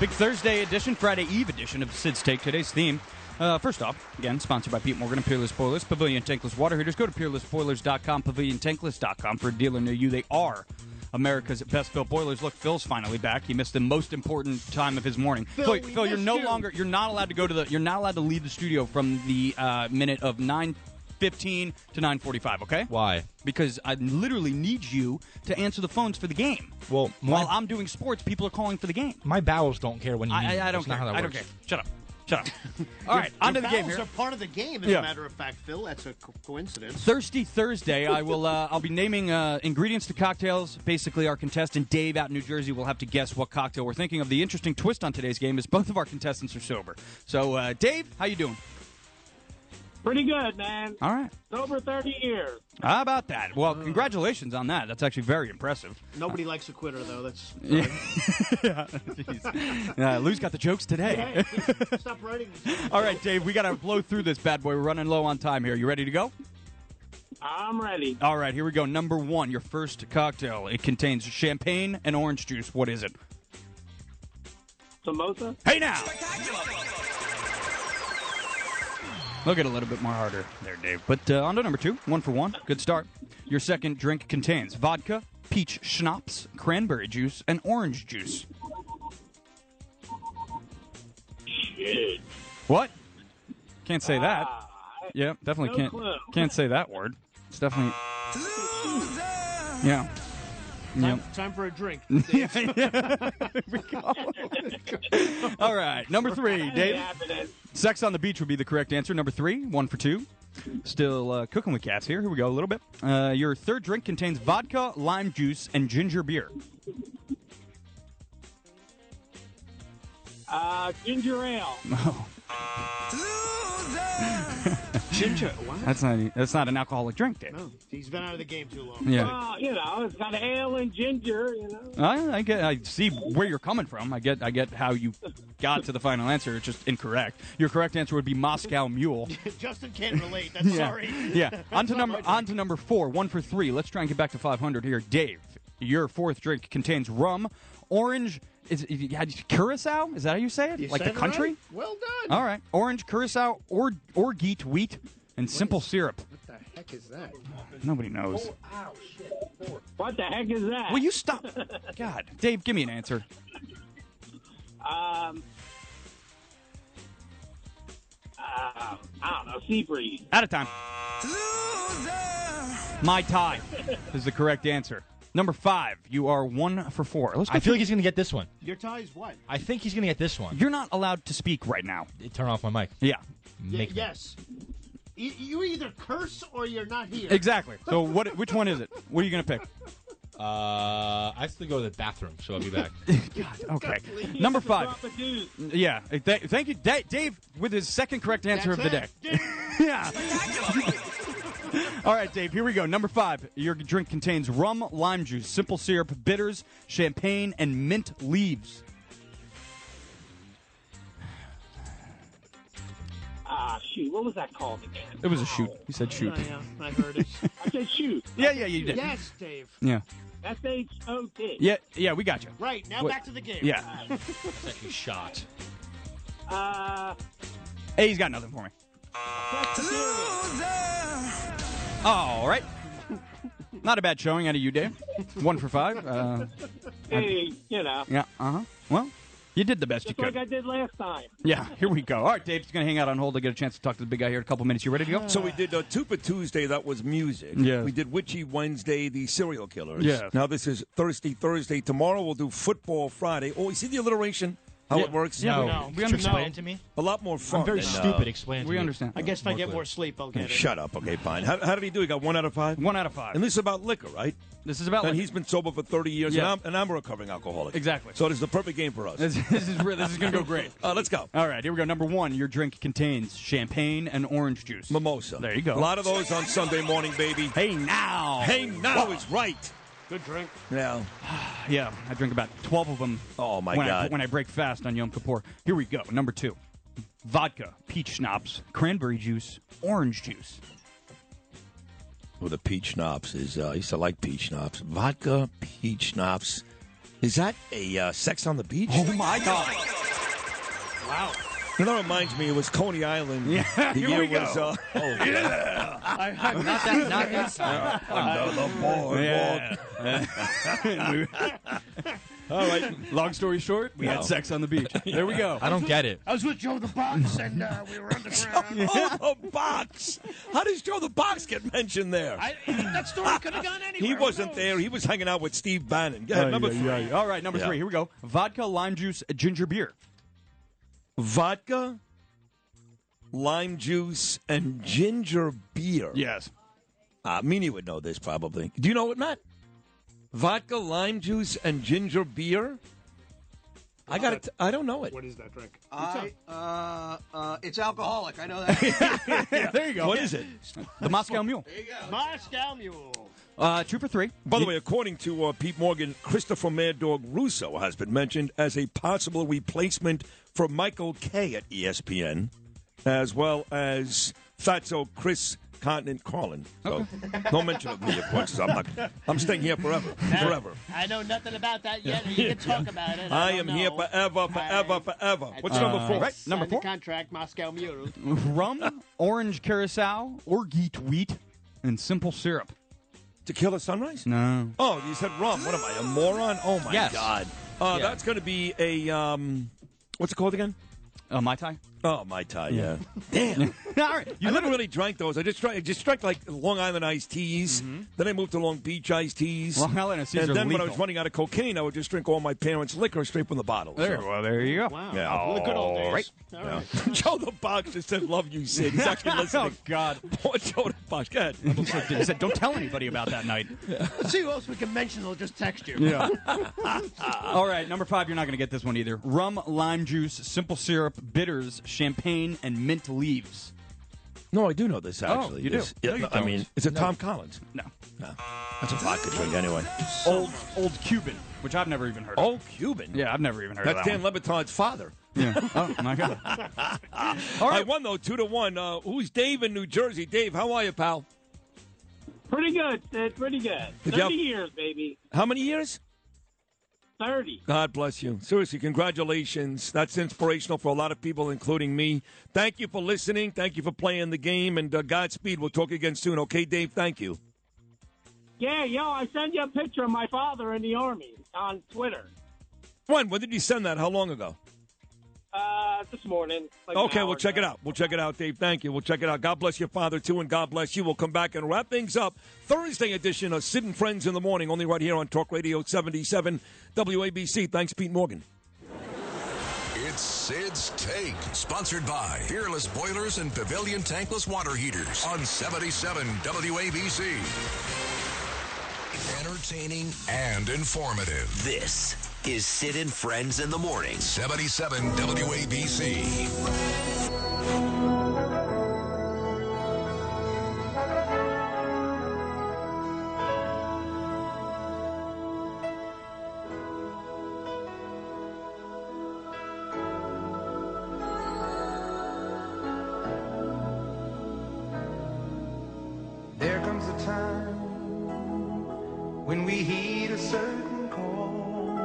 Big Thursday edition, Friday Eve edition of Sid's Take. Today's theme, uh, first off, again, sponsored by Pete Morgan and Peerless Boilers, Pavilion Tankless Water Heaters. Go to peerless boilers dot com, pavilion tankless dot com for a dealer near you. They are America's best. Phil Boilers. Look, Phil's finally back. He missed the most important time of his morning. Phil, Phil, Phil you're no you. longer, you're not allowed to go to the, you're not allowed to leave the studio from the uh, minute of nine fifteen to nine forty-five, okay? Why? Because I literally need you to answer the phones for the game. Well, my, while I'm doing sports, people are calling for the game. My bowels don't care when you I, need I, I don't care. I works. don't care. Shut up. Shut up. All right, your, on your to the game here. Your bowels are part of the game, as yeah. a matter of fact, Phil. That's a co- coincidence. Thirsty Thursday, I will, uh, I'll be naming uh, ingredients to cocktails. Basically, our contestant, Dave, out in New Jersey, will have to guess what cocktail we're thinking of. The interesting twist on today's game is both of our contestants are sober. So, uh, Dave, how you doing? Pretty good, man. All right. Sober thirty years. How about that? Well, uh, congratulations on that. That's actually very impressive. Nobody uh, likes a quitter, though. That's. Yeah. yeah, uh, Lou's got the jokes today. Hey, stop writing. All right, Dave, we got to blow through this bad boy. We're running low on time here. You ready to go? I'm ready. All right, here we go. Number one, your first cocktail. It contains champagne and orange juice. What is it? Samosa. Hey, now. Spectacular. Look at a little bit more harder there, Dave. But uh, on to number two, one for one. Good start. Your second drink contains vodka, peach schnapps, cranberry juice, and orange juice. Shit. What? Can't say that. Uh, yeah, definitely no can't. Clue. Can't say that word. It's definitely. Loser. Yeah. Time, yep. time for a drink. Dave. yeah, yeah. There we go. All right. Number three, Dave. Sex on the beach would be the correct answer. Number three, one for two. Still uh, cooking with gas here. Here we go. A little bit. Uh, your third drink contains vodka, lime juice, and ginger beer. Uh, ginger ale. Oh. Ginger, what? That's not that's not an alcoholic drink, Dave. No, he's been out of the game too long. Yeah, well, you know, it's got ale and ginger. You know, I, I get, I see where you're coming from. I get, I get how you got to the final answer. It's just incorrect. Your correct answer would be Moscow Mule. Justin can't relate. That's yeah. sorry. Yeah, on to number, on to number four. One for three. Let's try and get back to five hundred here, Dave. Your fourth drink contains rum, orange. Is it curacao? Is that how you say it? You like the country? Right? Well done. All right. Orange, curacao, or orgeat wheat, and what simple is, syrup. What the heck is that? Nobody knows. Oh, ow, shit. What the heck is that? Will you stop? God. Dave, give me an answer. Um. Uh, I don't know. Sea breeze. Out of time. Loser. Mai Tai is the correct answer. Number five, you are one for four. Let's I feel like he's going to get this one. Your tie is what? I think he's going to get this one. You're not allowed to speak right now. Turn off my mic. Yeah. Make y- yes. Y- you either curse or you're not here. Exactly. So what? Which one is it? What are you going to pick? Uh, I have to go to the bathroom, so I'll be back. God, okay. God, number five. Yeah. Th- thank you, D- Dave, with his second correct answer That's of it. the day. yeah. All right, Dave, here we go. Number five. Your drink contains rum, lime juice, simple syrup, bitters, champagne, and mint leaves. Ah, uh, shoot. What was that called again? It was a shoot. You said shoot. Oh, yeah, I heard it. I said shoot. Yeah, yeah, you did. Yes, Dave. Yeah. S H O T. Yeah, yeah, we got you. Right, now Wait. back to the game. Yeah. That's actually shot. Uh, hey, he's got nothing for me. Loser! All right. Not a bad showing out of you, Dave. One for five. Uh, hey, you know. Yeah, uh-huh. Well, you did the best Just you could. Just like I did last time. Yeah, here we go. All right, Dave's going to hang out on hold to get a chance to talk to the big guy here in a couple minutes. You ready to go? So we did uh, Tupa Tuesday. That was music. Yeah. We did Witchy Wednesday, the serial killers. Yeah. Now this is Thirsty Thursday. Tomorrow we'll do Football Friday. Oh, you see the alliteration? How yeah. it works? Yeah, no. no. We understand. Explain it to me. A lot more fun. I'm very than, stupid. Uh, explain it to we me. We understand. I guess if I get clear. more sleep, I'll get it. Shut up. Okay, fine. How, how did he do? He got one out of five? One out of five. And this is about liquor, right? This is about and liquor. And he's been sober for thirty years, yeah. and, I'm, and I'm a recovering alcoholic. Exactly. So it is the perfect game for us. This, this is this is going to go great. Uh, let's go. All right, here we go. Number one, your drink contains champagne and orange juice. Mimosa. There you go. A lot of those on Sunday morning, baby. Hey, now. Hey, now Whoa. is right. Good drink. Yeah. yeah, I drink about twelve of them Oh my when, God. I, when I break fast on Yom Kippur. Here we go. Number two. Vodka, peach schnapps, cranberry juice, orange juice. with the peach schnapps is, uh, I used to like peach schnapps. Vodka, peach schnapps. Is that a uh, Sex on the Beach? Oh, my God. Wow. You know, that reminds me, it was Coney Island. Yeah, the year was, uh, oh, yeah. I, I'm not that, not that. Another boardwalk. All right, long story short, we no. had sex on the beach. There we go. I don't with, get it. I was with Joe the Box, and uh, we were underground. Joe oh, the Box? How does Joe the Box get mentioned there? I, that story could have gone anywhere. He wasn't there. He was hanging out with Steve Bannon. Go ahead, uh, number yeah, three. Yeah, yeah. All right, number yeah. three. Here we go. Vodka, lime juice, ginger beer. Vodka, lime juice, and ginger beer. Yes. Uh, Meany would know this probably. Do you know it, Matt? Vodka, lime juice, and ginger beer. I got it. I don't know it. What is that drink? I, uh, uh, it's alcoholic. I know that. yeah, there you go. What yeah. is it? The Moscow Mule. There you go. Moscow Mule. Uh, two for three. By the way, according to uh, Pete Morgan, Christopher Mad Dog Russo has been mentioned as a possible replacement for Michael Kay at E S P N, as well as Fatso Chris Continent Carlin. So, okay. No mention of me, of course. I'm not, I'm staying here forever. Now, forever. I know nothing about that yet. You can talk yeah. about it. I, I am know. here forever, forever, I, forever. What's uh, number four? Right, number four. Contract, Moscow Mule. Rum, orange curacao, orgeat wheat, and simple syrup. Tequila sunrise? No. Oh, you said rum. What am I, a moron? Oh, my yes. God. Uh, yeah. That's going to be a, um, what's it called again? Uh, Mai Tai? Oh, Mai Tai, yeah. Damn. All right. You I never really drank those. I just drank, I just drank like, Long Island iced teas. Mm-hmm. Then I moved to Long Beach iced teas. Long Island iced teas And are then lethal. When I was running out of cocaine, I would just drink all my parents' liquor straight from the bottle. There, so. well, there you go. Wow. Yeah. Oh, the good old days. Right. All right. Yeah. Joe the Box just said, love you, Sid. He's actually listening. Oh, God. Poor Joe the Box. Go ahead. He said, don't tell anybody about that night. Yeah. Let's see who else we can mention. They'll just text you. Yeah. All right. Number five, you're not going to get this one either. Rum, lime juice, simple syrup, bitters, champagne, and mint leaves. No, I do know this, actually. Oh, you do? Yeah, no, you I mean, is it no. Tom Collins? No. No. That's a vodka drink, anyway. Old old Cuban, which I've never even heard of. Old Cuban? Yeah, I've never even heard That's of that That's Dan one. Lebatard's father. Yeah. Oh, my God. All right, I won, though, two to one. Uh, who's Dave in New Jersey? Dave, how are you, pal? Pretty good, Sid. Pretty good. thirty have... years, baby. How many years? thirty. God bless you. Seriously, congratulations. That's inspirational for a lot of people, including me. Thank you for listening. Thank you for playing the game. And uh, Godspeed. We'll talk again soon. Okay, Dave? Thank you. Yeah, yo, I sent you a picture of my father in the Army on Twitter. When? When did you send that? How long ago? Uh, this morning. Like okay, we'll check ago. it out. We'll check it out, Dave. Thank you. We'll check it out. God bless your father, too, and God bless you. We'll come back and wrap things up. Thursday edition of Sid and Friends in the Morning, only right here on Talk Radio seventy-seven W A B C. Thanks, Pete Morgan. It's Sid's Take, sponsored by Fearless Boilers and Pavilion Tankless Water Heaters on seventy-seven W A B C. Entertaining and informative. This is Sid and Friends in the Morning. seventy-seven W A B C. There comes a time when we heed a certain call,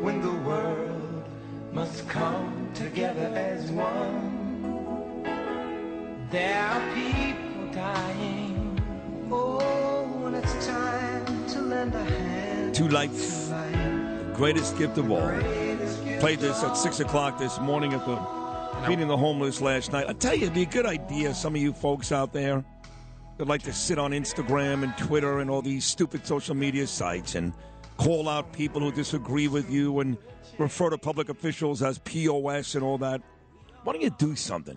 when the world must come together as one. There are people dying. Oh, it's time to lend a hand to life. Greatest gift of all. Played this at six o'clock this morning at the feeding the homeless last night. I tell you, it'd be a good idea, some of you folks out there that like to sit on Instagram and Twitter and all these stupid social media sites and call out people who disagree with you and refer to public officials as P O S and all that. Why don't you do something?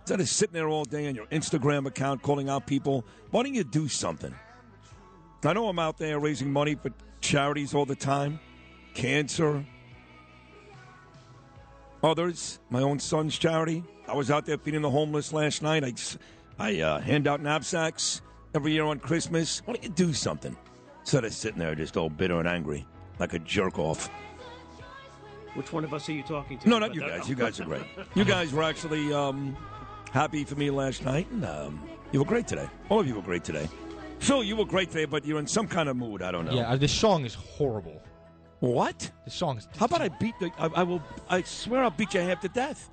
Instead of sitting there all day on your Instagram account calling out people, why don't you do something? I know I'm out there raising money for charities all the time. Cancer. Others. My own son's charity. I was out there feeding the homeless last night. I, I uh, hand out knapsacks every year on Christmas. Why don't you do something? Instead of sitting there just all bitter and angry, like a jerk-off. Which one of us are you talking to? No, not you guys. You guys are great. You guys were actually um, happy for me last night, and um, you were great today. All of you were great today. Phil, you were great today, but you're in some kind of mood. I don't know. Yeah, this song is horrible. What? The song is. How about I beat the? I, I will. I swear I'll beat your half to death.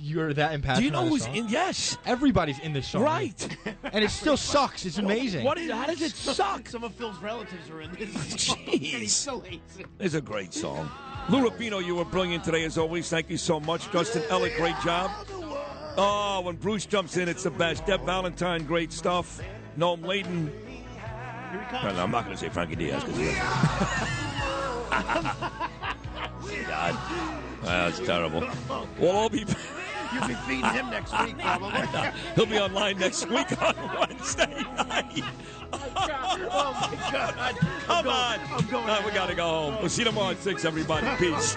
You're that impassioned. Do you know who's song? in? Yes, everybody's in this song, right? And it still sucks. It's amazing. What is? How does it suck? Some of Phil's relatives are in this. Jeez, and he still hates it. It's a great song. Lou Rubino, you were brilliant today as always. Thank you so much, Justin Ellick. Great job. Oh, when Bruce jumps in, it's the best. Deb Valentine, great stuff. Noam Layden. Here he comes. I'm not going to say Frankie Diaz because he's God. Wow, that's terrible. We'll all be back. You'll be feeding him next week, probably. He'll be online next week on Wednesday night. Oh, my God. Oh, my God. Come on. I'm going. Right, we got to go home. We'll see you tomorrow at six, everybody. Peace.